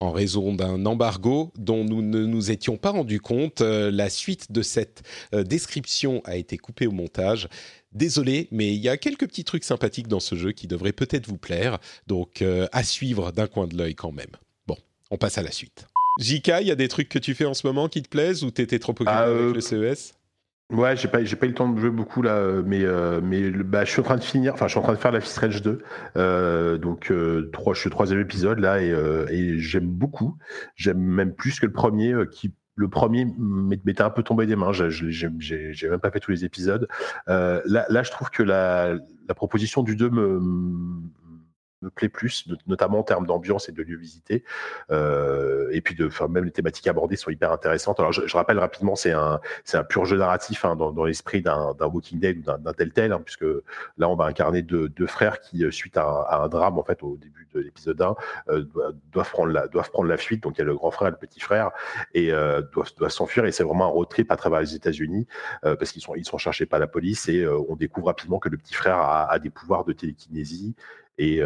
En raison d'un embargo dont nous ne nous étions pas rendus compte, la suite de cette description a été coupée au montage. Désolé, mais il y a quelques petits trucs sympathiques dans ce jeu qui devraient peut-être vous plaire, donc à suivre d'un coin de l'œil quand même. Bon, on passe à la suite. Jika, il y a des trucs que tu fais en ce moment qui te plaisent ou t'étais trop occupé avec le CES ? Ouais, j'ai pas eu le temps de jouer beaucoup là, mais je suis en train de finir. Enfin, je suis en train de faire Life is Strange 2, je suis au 3e épisode là et j'aime beaucoup. J'aime même plus que le premier qui m'était un peu tombé des mains. J'ai même pas fait tous les épisodes. Là, je trouve que la proposition du 2 me plaît plus, notamment en termes d'ambiance et de lieux visités, et puis même les thématiques abordées sont hyper intéressantes. Alors je rappelle rapidement, c'est un pur jeu narratif, hein, dans l'esprit d'un Walking Dead ou d'un Telltale, hein, puisque là on va incarner deux frères qui, suite à un drame en fait au début de l'épisode 1, doivent prendre la fuite. Donc il y a le grand frère et le petit frère et doivent s'enfuir, et c'est vraiment un road trip à travers les États-Unis parce qu'ils sont cherchés par la police, et on découvre rapidement que le petit frère a des pouvoirs de télékinésie. Et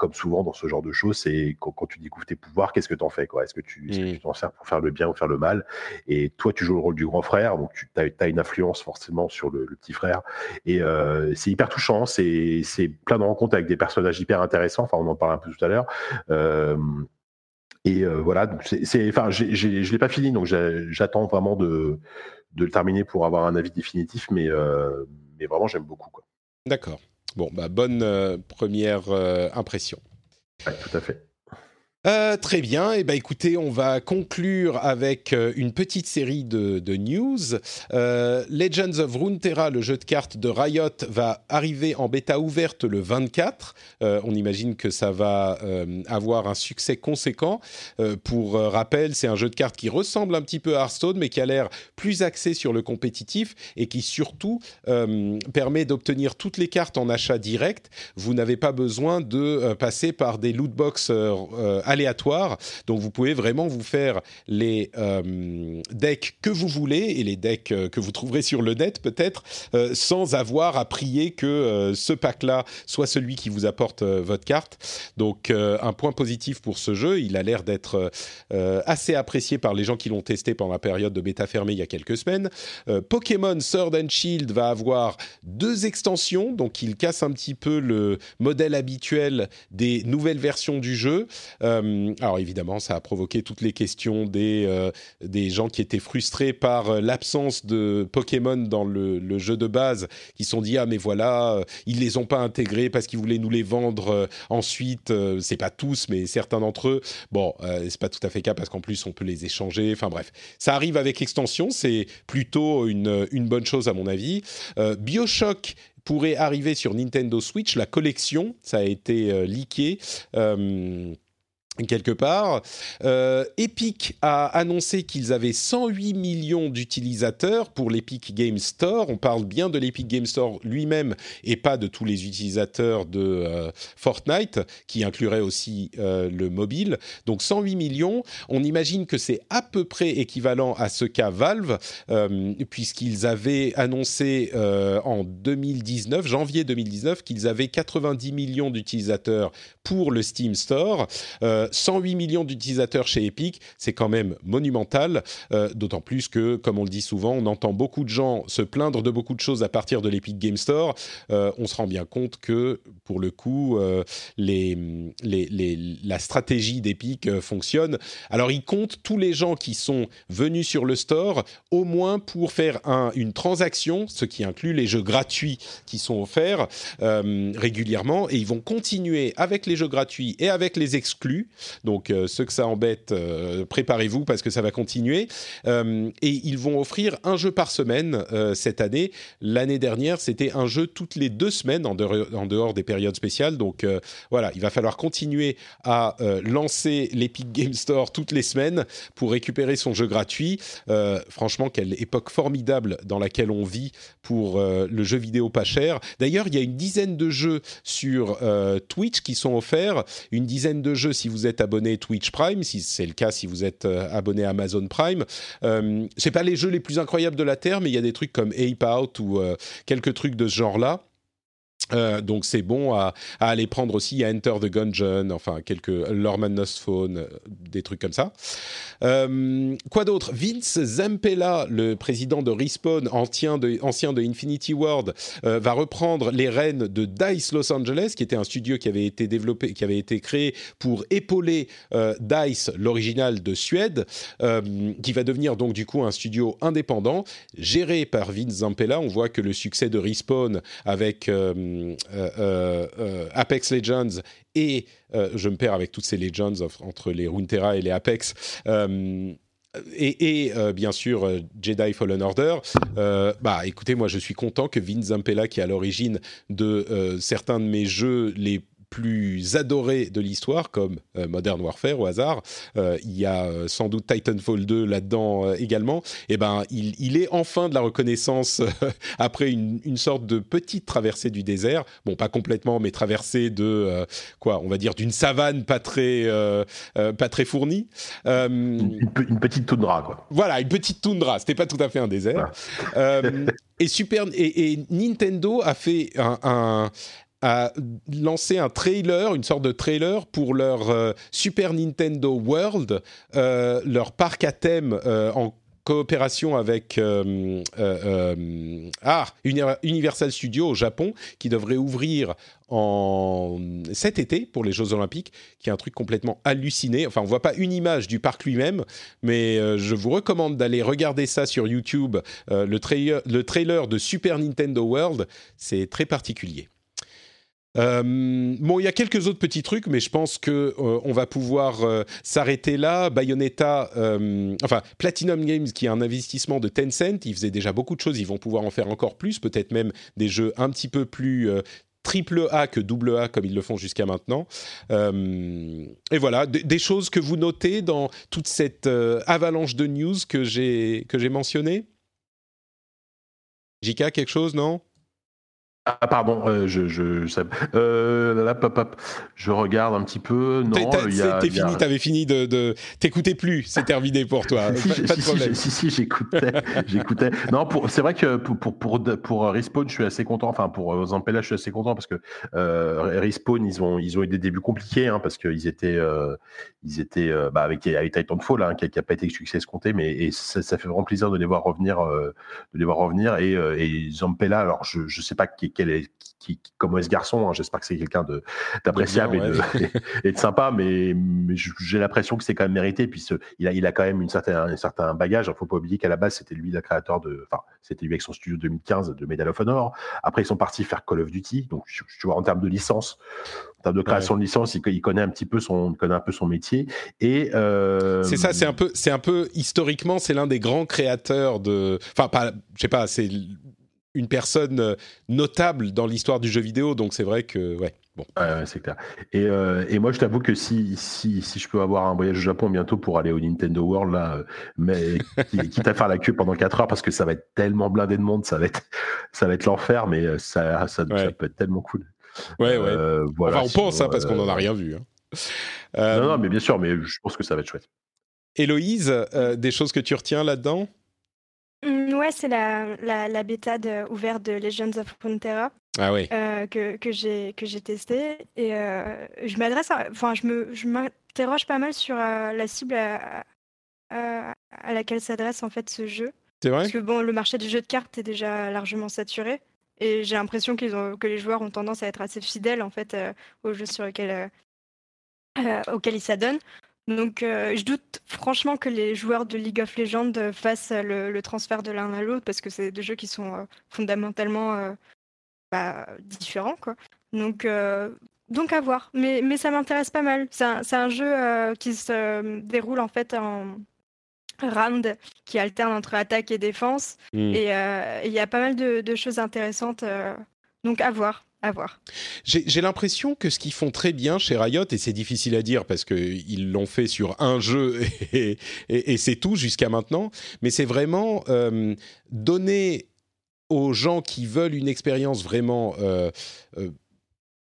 comme souvent dans ce genre de choses, c'est quand tu découvres tes pouvoirs, qu'est-ce que t'en fais, quoi ? Est-ce que tu t'en sers pour faire le bien ou faire le mal ? Et toi, tu joues le rôle du grand frère, donc tu as une influence forcément sur le petit frère. Et c'est hyper touchant, c'est plein de rencontres avec des personnages hyper intéressants. Enfin, on en parlait un peu tout à l'heure. Voilà, donc je l'ai pas fini, donc j'attends vraiment de le terminer pour avoir un avis définitif, mais vraiment j'aime beaucoup, quoi. D'accord. Bon, bonne première impression. Ouais, tout à fait. Très bien. Et écoutez, on va conclure avec une petite série de news. Legends of Runeterra, le jeu de cartes de Riot, va arriver en bêta ouverte le 24. On imagine que ça va avoir un succès conséquent. Pour rappel, c'est un jeu de cartes qui ressemble un petit peu à Hearthstone, mais qui a l'air plus axé sur le compétitif et qui surtout permet d'obtenir toutes les cartes en achat direct. Vous n'avez pas besoin de passer par des loot box aléatoire. Donc vous pouvez vraiment vous faire les decks que vous voulez et les decks que vous trouverez sur le net peut-être, sans avoir à prier que ce pack-là soit celui qui vous apporte votre carte. Donc un point positif pour ce jeu, il a l'air d'être assez apprécié par les gens qui l'ont testé pendant la période de bêta fermée il y a quelques semaines. Pokémon Sword and Shield va avoir 2 extensions, donc il casse un petit peu le modèle habituel des nouvelles versions du jeu. Alors évidemment, ça a provoqué toutes les questions des gens qui étaient frustrés par l'absence de Pokémon dans le jeu de base, qui se sont dit « Ah mais voilà, ils ne les ont pas intégrés parce qu'ils voulaient nous les vendre ensuite. » C'est pas tous, mais certains d'entre eux. Bon, c'est pas tout à fait cas parce qu'en plus, on peut les échanger. Enfin bref, ça arrive avec extension. C'est plutôt une bonne chose à mon avis. BioShock pourrait arriver sur Nintendo Switch. La collection, ça a été leaké. Quelque part. Epic a annoncé qu'ils avaient 108 millions d'utilisateurs pour l'Epic Game Store. On parle bien de l'Epic Game Store lui-même et pas de tous les utilisateurs de Fortnite, qui inclurait aussi le mobile. Donc 108 millions. On imagine que c'est à peu près équivalent à ce qu'a Valve, puisqu'ils avaient annoncé en 2019, janvier 2019, qu'ils avaient 90 millions d'utilisateurs pour le Steam Store. 108 millions d'utilisateurs chez Epic, c'est quand même monumental, d'autant plus que, comme on le dit souvent, on entend beaucoup de gens se plaindre de beaucoup de choses à partir de l'Epic Game Store. On se rend bien compte que, pour le coup, la stratégie d'Epic fonctionne. Alors, ils comptent tous les gens qui sont venus sur le store, au moins pour faire une transaction, ce qui inclut les jeux gratuits qui sont offerts régulièrement, et ils vont continuer avec les jeux gratuits et avec les exclus. Donc ceux que ça embête, préparez-vous parce que ça va continuer. Et ils vont offrir un jeu par semaine cette année. L'année dernière, c'était un jeu toutes les 2 semaines en dehors des périodes spéciales. Donc voilà, il va falloir continuer à lancer l'Epic Game Store toutes les semaines pour récupérer son jeu gratuit. Franchement, quelle époque formidable dans laquelle on vit pour le jeu vidéo pas cher. D'ailleurs, il y a une dizaine de jeux sur Twitch qui sont offerts, une dizaine de jeux si vous êtes abonné Twitch Prime, si c'est le cas si vous êtes abonné Amazon Prime. C'est pas les jeux les plus incroyables de la Terre, mais il y a des trucs comme Ape Out ou quelques trucs de ce genre-là. Donc c'est bon à aller prendre aussi. Il y a Enter the Gungeon, enfin quelques Lorman's Phone, des trucs comme ça. Quoi d'autre? Vince Zampella, le président de Respawn, ancien de Infinity Ward, va reprendre les rênes de DICE Los Angeles, qui était un studio qui avait été développé, qui avait été créé pour épauler DICE, l'original de Suède, qui va devenir donc du coup un studio indépendant géré par Vince Zampella. On voit que le succès de Respawn avec Apex Legends et je me perds avec toutes ces Legends entre les Runeterra et les Apex et bien sûr Jedi Fallen Order, bah écoutez, moi je suis content que Vince Zampella, qui est à l'origine de certains de mes jeux les plus adorés de l'histoire comme Modern Warfare au hasard, il y a sans doute Titanfall 2 là-dedans également, et ben il est enfin de la reconnaissance après une sorte de petite traversée du désert, bon pas complètement mais traversée de on va dire d'une savane pas très fournie, une petite toundra quoi. Voilà, une petite toundra, c'était pas tout à fait un désert. Ouais. Et Nintendo a fait a lancé un trailer, une sorte de trailer pour leur Super Nintendo World, leur parc à thème en coopération avec Universal Studios au Japon, qui devrait ouvrir cet été pour les Jeux Olympiques, qui est un truc complètement halluciné. Enfin, on ne voit pas une image du parc lui-même, mais je vous recommande d'aller regarder ça sur YouTube, le trailer de Super Nintendo World, c'est très particulier. Bon, il y a quelques autres petits trucs, mais je pense que on va pouvoir s'arrêter là. Bayonetta, Platinum Games, qui est un investissement de Tencent, ils faisaient déjà beaucoup de choses, ils vont pouvoir en faire encore plus, peut-être même des jeux un petit peu plus triple A que double A comme ils le font jusqu'à maintenant. Et voilà, des choses que vous notez dans toute cette avalanche de news que j'ai mentionné. Jika, quelque chose, non ? Ah pardon, je regarde un petit peu. Non, t'es fini, t'avais fini de t'écoutais plus, c'est terminé pour toi. Pas de problème. Si, j'écoutais. Non, c'est vrai que pour Respawn, je suis assez content. Enfin, pour Zampella, je suis assez content parce que Respawn, ils ont eu des débuts compliqués, hein, parce qu'ils étaient avec Titanfall, hein, qui a pas été le succès escompté, mais ça fait vraiment plaisir de les voir revenir, et Zampella. Alors, je sais pas comment est ce garçon, hein. J'espère que c'est quelqu'un d'appréciable, bien, ouais. et de sympa, mais j'ai l'impression que c'est quand même mérité. Puis il a quand même un certain bagage. Il ne faut pas oublier qu'à la base, c'était lui c'était lui avec son studio 2015 de Medal of Honor. Après, ils sont partis faire Call of Duty. Donc, tu vois, en termes de licence, en termes de création de licence, il connaît un peu son métier. Et c'est ça, c'est un peu historiquement, c'est l'un des grands créateurs de. Enfin, pas, je sais pas, c'est une personne notable dans l'histoire du jeu vidéo, donc c'est vrai que c'est clair. Et moi je t'avoue que si je peux avoir un voyage au Japon bientôt pour aller au Nintendo World là, mais quitte à faire la queue pendant 4 heures parce que ça va être tellement blindé de monde, ça va être l'enfer, mais ça peut être tellement cool. Parce qu'on en a rien vu, hein. Non mais bien sûr, mais je pense que ça va être chouette. Héloïse, des choses que tu retiens là-dedans? Ouais, c'est la bêta ouverte de Legends of Runeterra. Ah oui. que j'ai testé, et je m'interroge pas mal sur la cible à laquelle s'adresse en fait ce jeu. C'est vrai. Parce que bon, le marché du jeu de cartes est déjà largement saturé, et j'ai l'impression que les joueurs ont tendance à être assez fidèles en fait au jeu sur lequel auquel ils s'adonnent. Donc, je doute franchement que les joueurs de League of Legends fassent le transfert de l'un à l'autre, parce que c'est deux jeux qui sont fondamentalement différents, quoi. Donc à voir. Mais ça m'intéresse pas mal. C'est un jeu qui se déroule en fait en round, qui alterne entre attaque et défense. Mmh. Et il y a pas mal de choses intéressantes. Donc à voir. À voir. J'ai l'impression que ce qu'ils font très bien chez Riot, et c'est difficile à dire parce qu'ils l'ont fait sur un jeu et c'est tout jusqu'à maintenant, mais c'est vraiment donner aux gens qui veulent une expérience vraiment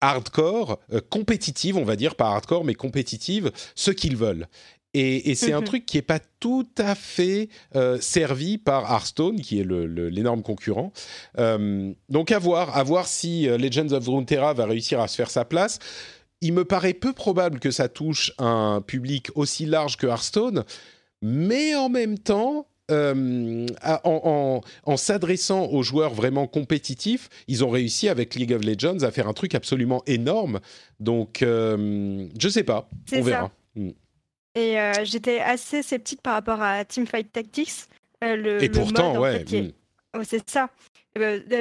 hardcore, compétitive, on va dire, pas hardcore mais compétitive, ce qu'ils veulent. Et c'est un truc qui n'est pas tout à fait servi par Hearthstone, qui est l'énorme concurrent. Donc à voir si Legends of Runeterra va réussir à se faire sa place. Il me paraît peu probable que ça touche un public aussi large que Hearthstone, mais en même temps, en s'adressant aux joueurs vraiment compétitifs, ils ont réussi avec League of Legends à faire un truc absolument énorme. Donc je ne sais pas, on verra. Mmh. Et j'étais assez sceptique par rapport à Teamfight Tactics. C'est ça.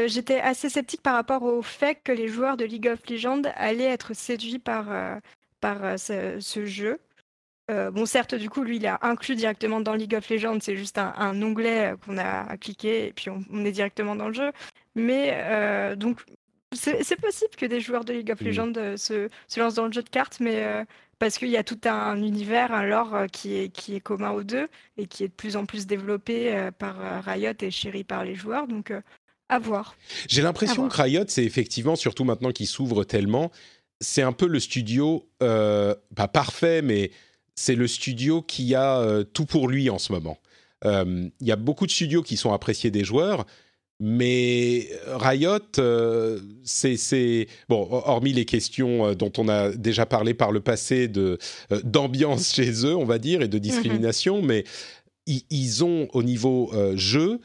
J'étais assez sceptique par rapport au fait que les joueurs de League of Legends allaient être séduits par ce jeu. Bon, certes, du coup, lui, il a inclus directement dans League of Legends. C'est juste un onglet qu'on a cliqué et puis on est directement dans le jeu. Mais donc, c'est possible que des joueurs de League of Legends se lancent dans le jeu de cartes, mais... parce qu'il y a tout un univers, un lore qui est commun aux deux et qui est de plus en plus développé par Riot et chéri par les joueurs, donc à voir. J'ai l'impression que Riot, c'est effectivement, surtout maintenant qu'il s'ouvre tellement, c'est un peu le studio, pas parfait, mais c'est le studio qui a tout pour lui en ce moment. Il y a beaucoup de studios qui sont appréciés des joueurs, mais Riot, Bon, hormis les questions dont on a déjà parlé par le passé d'ambiance chez eux, on va dire, et de discrimination, mais ils ont, au niveau jeu,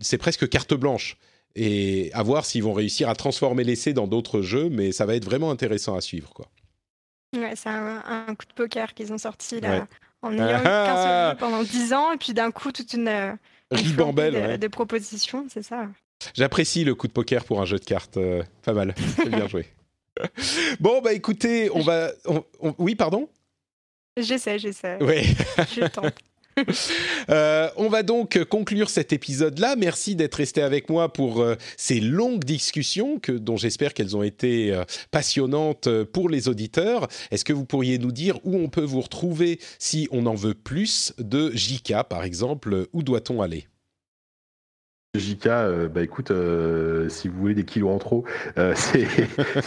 c'est presque carte blanche. Et à voir s'ils vont réussir à transformer l'essai dans d'autres jeux, mais ça va être vraiment intéressant à suivre, quoi. Ouais, c'est un coup de poker qu'ils ont sorti, là, en ayant eu 15 jeux pendant 10 ans, et puis d'un coup, toute une... ribambelle des propositions, c'est ça. J'apprécie le coup de poker pour un jeu de cartes, pas mal, c'est bien joué. Bon, bah écoutez, oui, pardon ? J'essaie. Ouais. Je tente. On va donc conclure cet épisode-là. Merci d'être resté avec moi pour ces longues discussions dont j'espère qu'elles ont été passionnantes pour les auditeurs. Est-ce que vous pourriez nous dire où on peut vous retrouver si on en veut plus de Jika, par exemple ? Où doit-on aller ? Jika, bah écoute, si vous voulez des kilos en trop, c'est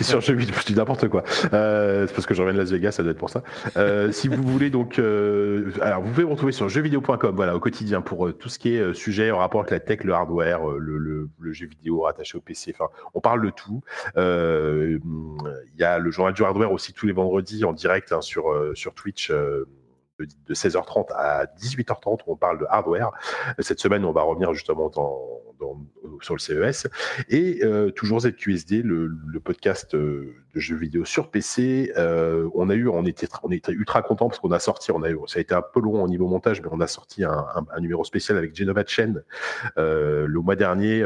sur jeu vidéo, je dis n'importe quoi. C'est parce que je reviens de Las Vegas, ça doit être pour ça. Si vous voulez donc, alors vous pouvez me retrouver sur jeuxvideo.com, voilà, au quotidien pour tout ce qui est sujet en rapport avec la tech, le hardware, le jeu vidéo rattaché au PC. Enfin, on parle de tout. Il y a le journal du hardware aussi tous les vendredis en direct hein, sur Twitch. De 16h30 à 18h30 où on parle de hardware. Cette semaine, on va revenir justement sur le CES. Et toujours ZQSD, le podcast de jeux vidéo sur PC. On était ultra contents parce qu'on a sorti, ça a été un peu long au niveau montage, mais on a sorti un numéro spécial avec Genova Chen le mois dernier,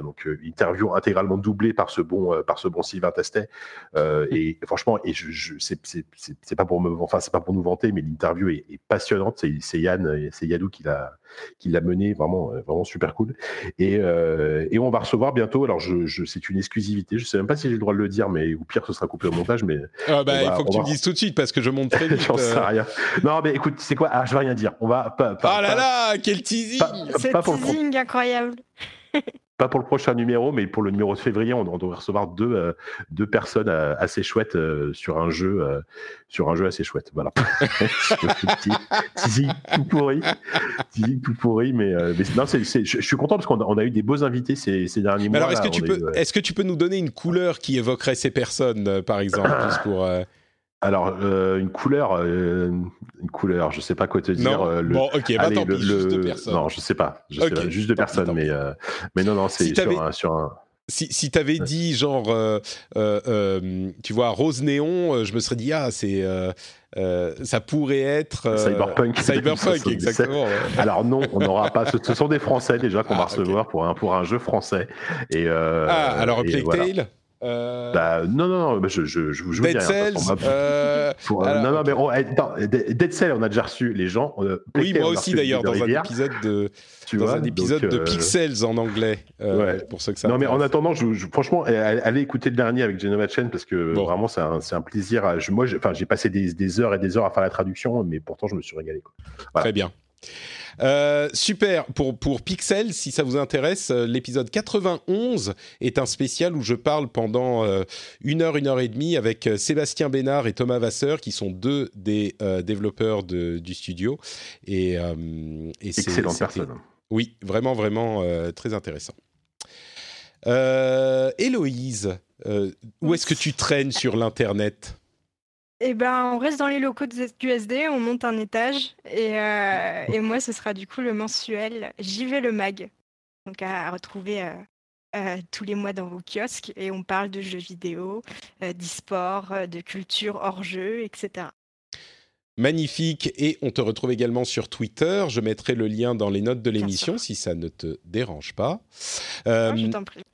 donc interview intégralement doublée par ce bon Sylvain Tastet. Et franchement, et c'est pas pour nous vanter, mais l'interview est passionnante. C'est Yannou qui l'a mené, vraiment super cool. Et on va recevoir bientôt. Alors c'est une exclusivité. Je sais même pas si j'ai le droit de le dire, mais au pire ce sera coupé au montage. Mais il faut que tu me dises tout de suite parce que je monte très vite. J'en sais rien. Non mais écoute, c'est quoi ? Ah, je vais rien dire. On va quel teasing ! C'est teasing incroyable. Pas pour le prochain numéro, mais pour le numéro de février, on devrait recevoir deux personnes assez chouettes sur un jeu assez chouette. Voilà. Teasing tout pourri, mais non, je suis content parce qu'on a eu des beaux invités ces derniers mois. Alors, est-ce que tu peux nous donner une couleur qui évoquerait ces personnes, par exemple, juste pour... Alors, une couleur, je sais pas quoi te dire. Non, juste deux personnes. Non, je sais pas. Juste deux personnes, mais non, c'est sur un... Si t'avais dit genre, tu vois, rose néon, je me serais dit, ça pourrait être... Cyberpunk, exactement. Ouais. Alors non, on n'aura pas... Ce sont des Français déjà qu'on va recevoir pour un jeu français. Et, alors Plague Tale. Non, je vous dis rien. Dead Cells, on a déjà reçu les gens. Oui, moi aussi d'ailleurs, dans un épisode de Pixels en anglais. Pour ceux que ça non, intéresse. Mais en attendant, franchement, allez écouter le dernier avec Genova Chen parce que vraiment, c'est un plaisir. J'ai passé des heures et des heures à faire la traduction, mais pourtant, je me suis régalé. Voilà. Très bien. Super, pour Pixel, si ça vous intéresse, l'épisode 91 est un spécial où je parle pendant une heure et demie avec Sébastien Bénard et Thomas Vasseur qui sont deux des développeurs du studio et excellente personne. Oui, vraiment très intéressant. Héloïse, où est-ce que tu traînes sur l'internet ? Eh ben, on reste dans les locaux de ZQSD, on monte un étage et moi ce sera du coup le mensuel JV Le Mag, donc à retrouver tous les mois dans vos kiosques et on parle de jeux vidéo, d'e-sport, de culture hors jeu, etc. Magnifique, et on te retrouve également sur Twitter, je mettrai le lien dans les notes de l'émission si ça ne te dérange pas. Non, je t'en prie.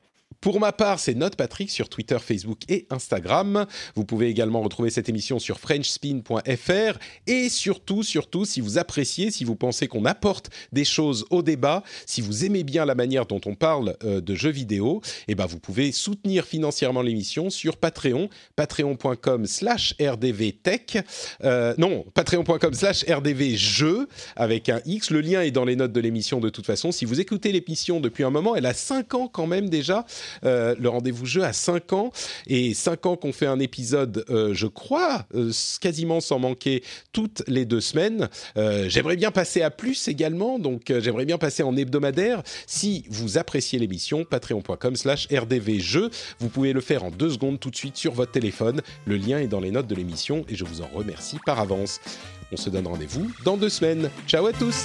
Pour ma part, c'est NotePatrick sur Twitter, Facebook et Instagram. Vous pouvez également retrouver cette émission sur frenchspin.fr et surtout, si vous appréciez, si vous pensez qu'on apporte des choses au débat, si vous aimez bien la manière dont on parle de jeux vidéo, eh ben vous pouvez soutenir financièrement l'émission sur Patreon, patreon.com/rdvtech. Patreon.com/rdvjeux avec un X. Le lien est dans les notes de l'émission de toute façon. Si vous écoutez l'émission depuis un moment, elle a 5 ans quand même déjà. Le rendez-vous jeu à 5 ans et 5 ans qu'on fait un épisode je crois quasiment sans manquer toutes les 2 semaines. J'aimerais bien passer à plus également, donc j'aimerais bien passer en hebdomadaire. Si vous appréciez l'émission, patreon.com/rdvjeux, vous pouvez le faire en 2 secondes tout de suite sur votre téléphone. Le lien est dans les notes de l'émission et je vous en remercie par avance. On se donne rendez-vous dans 2 semaines. Ciao à tous.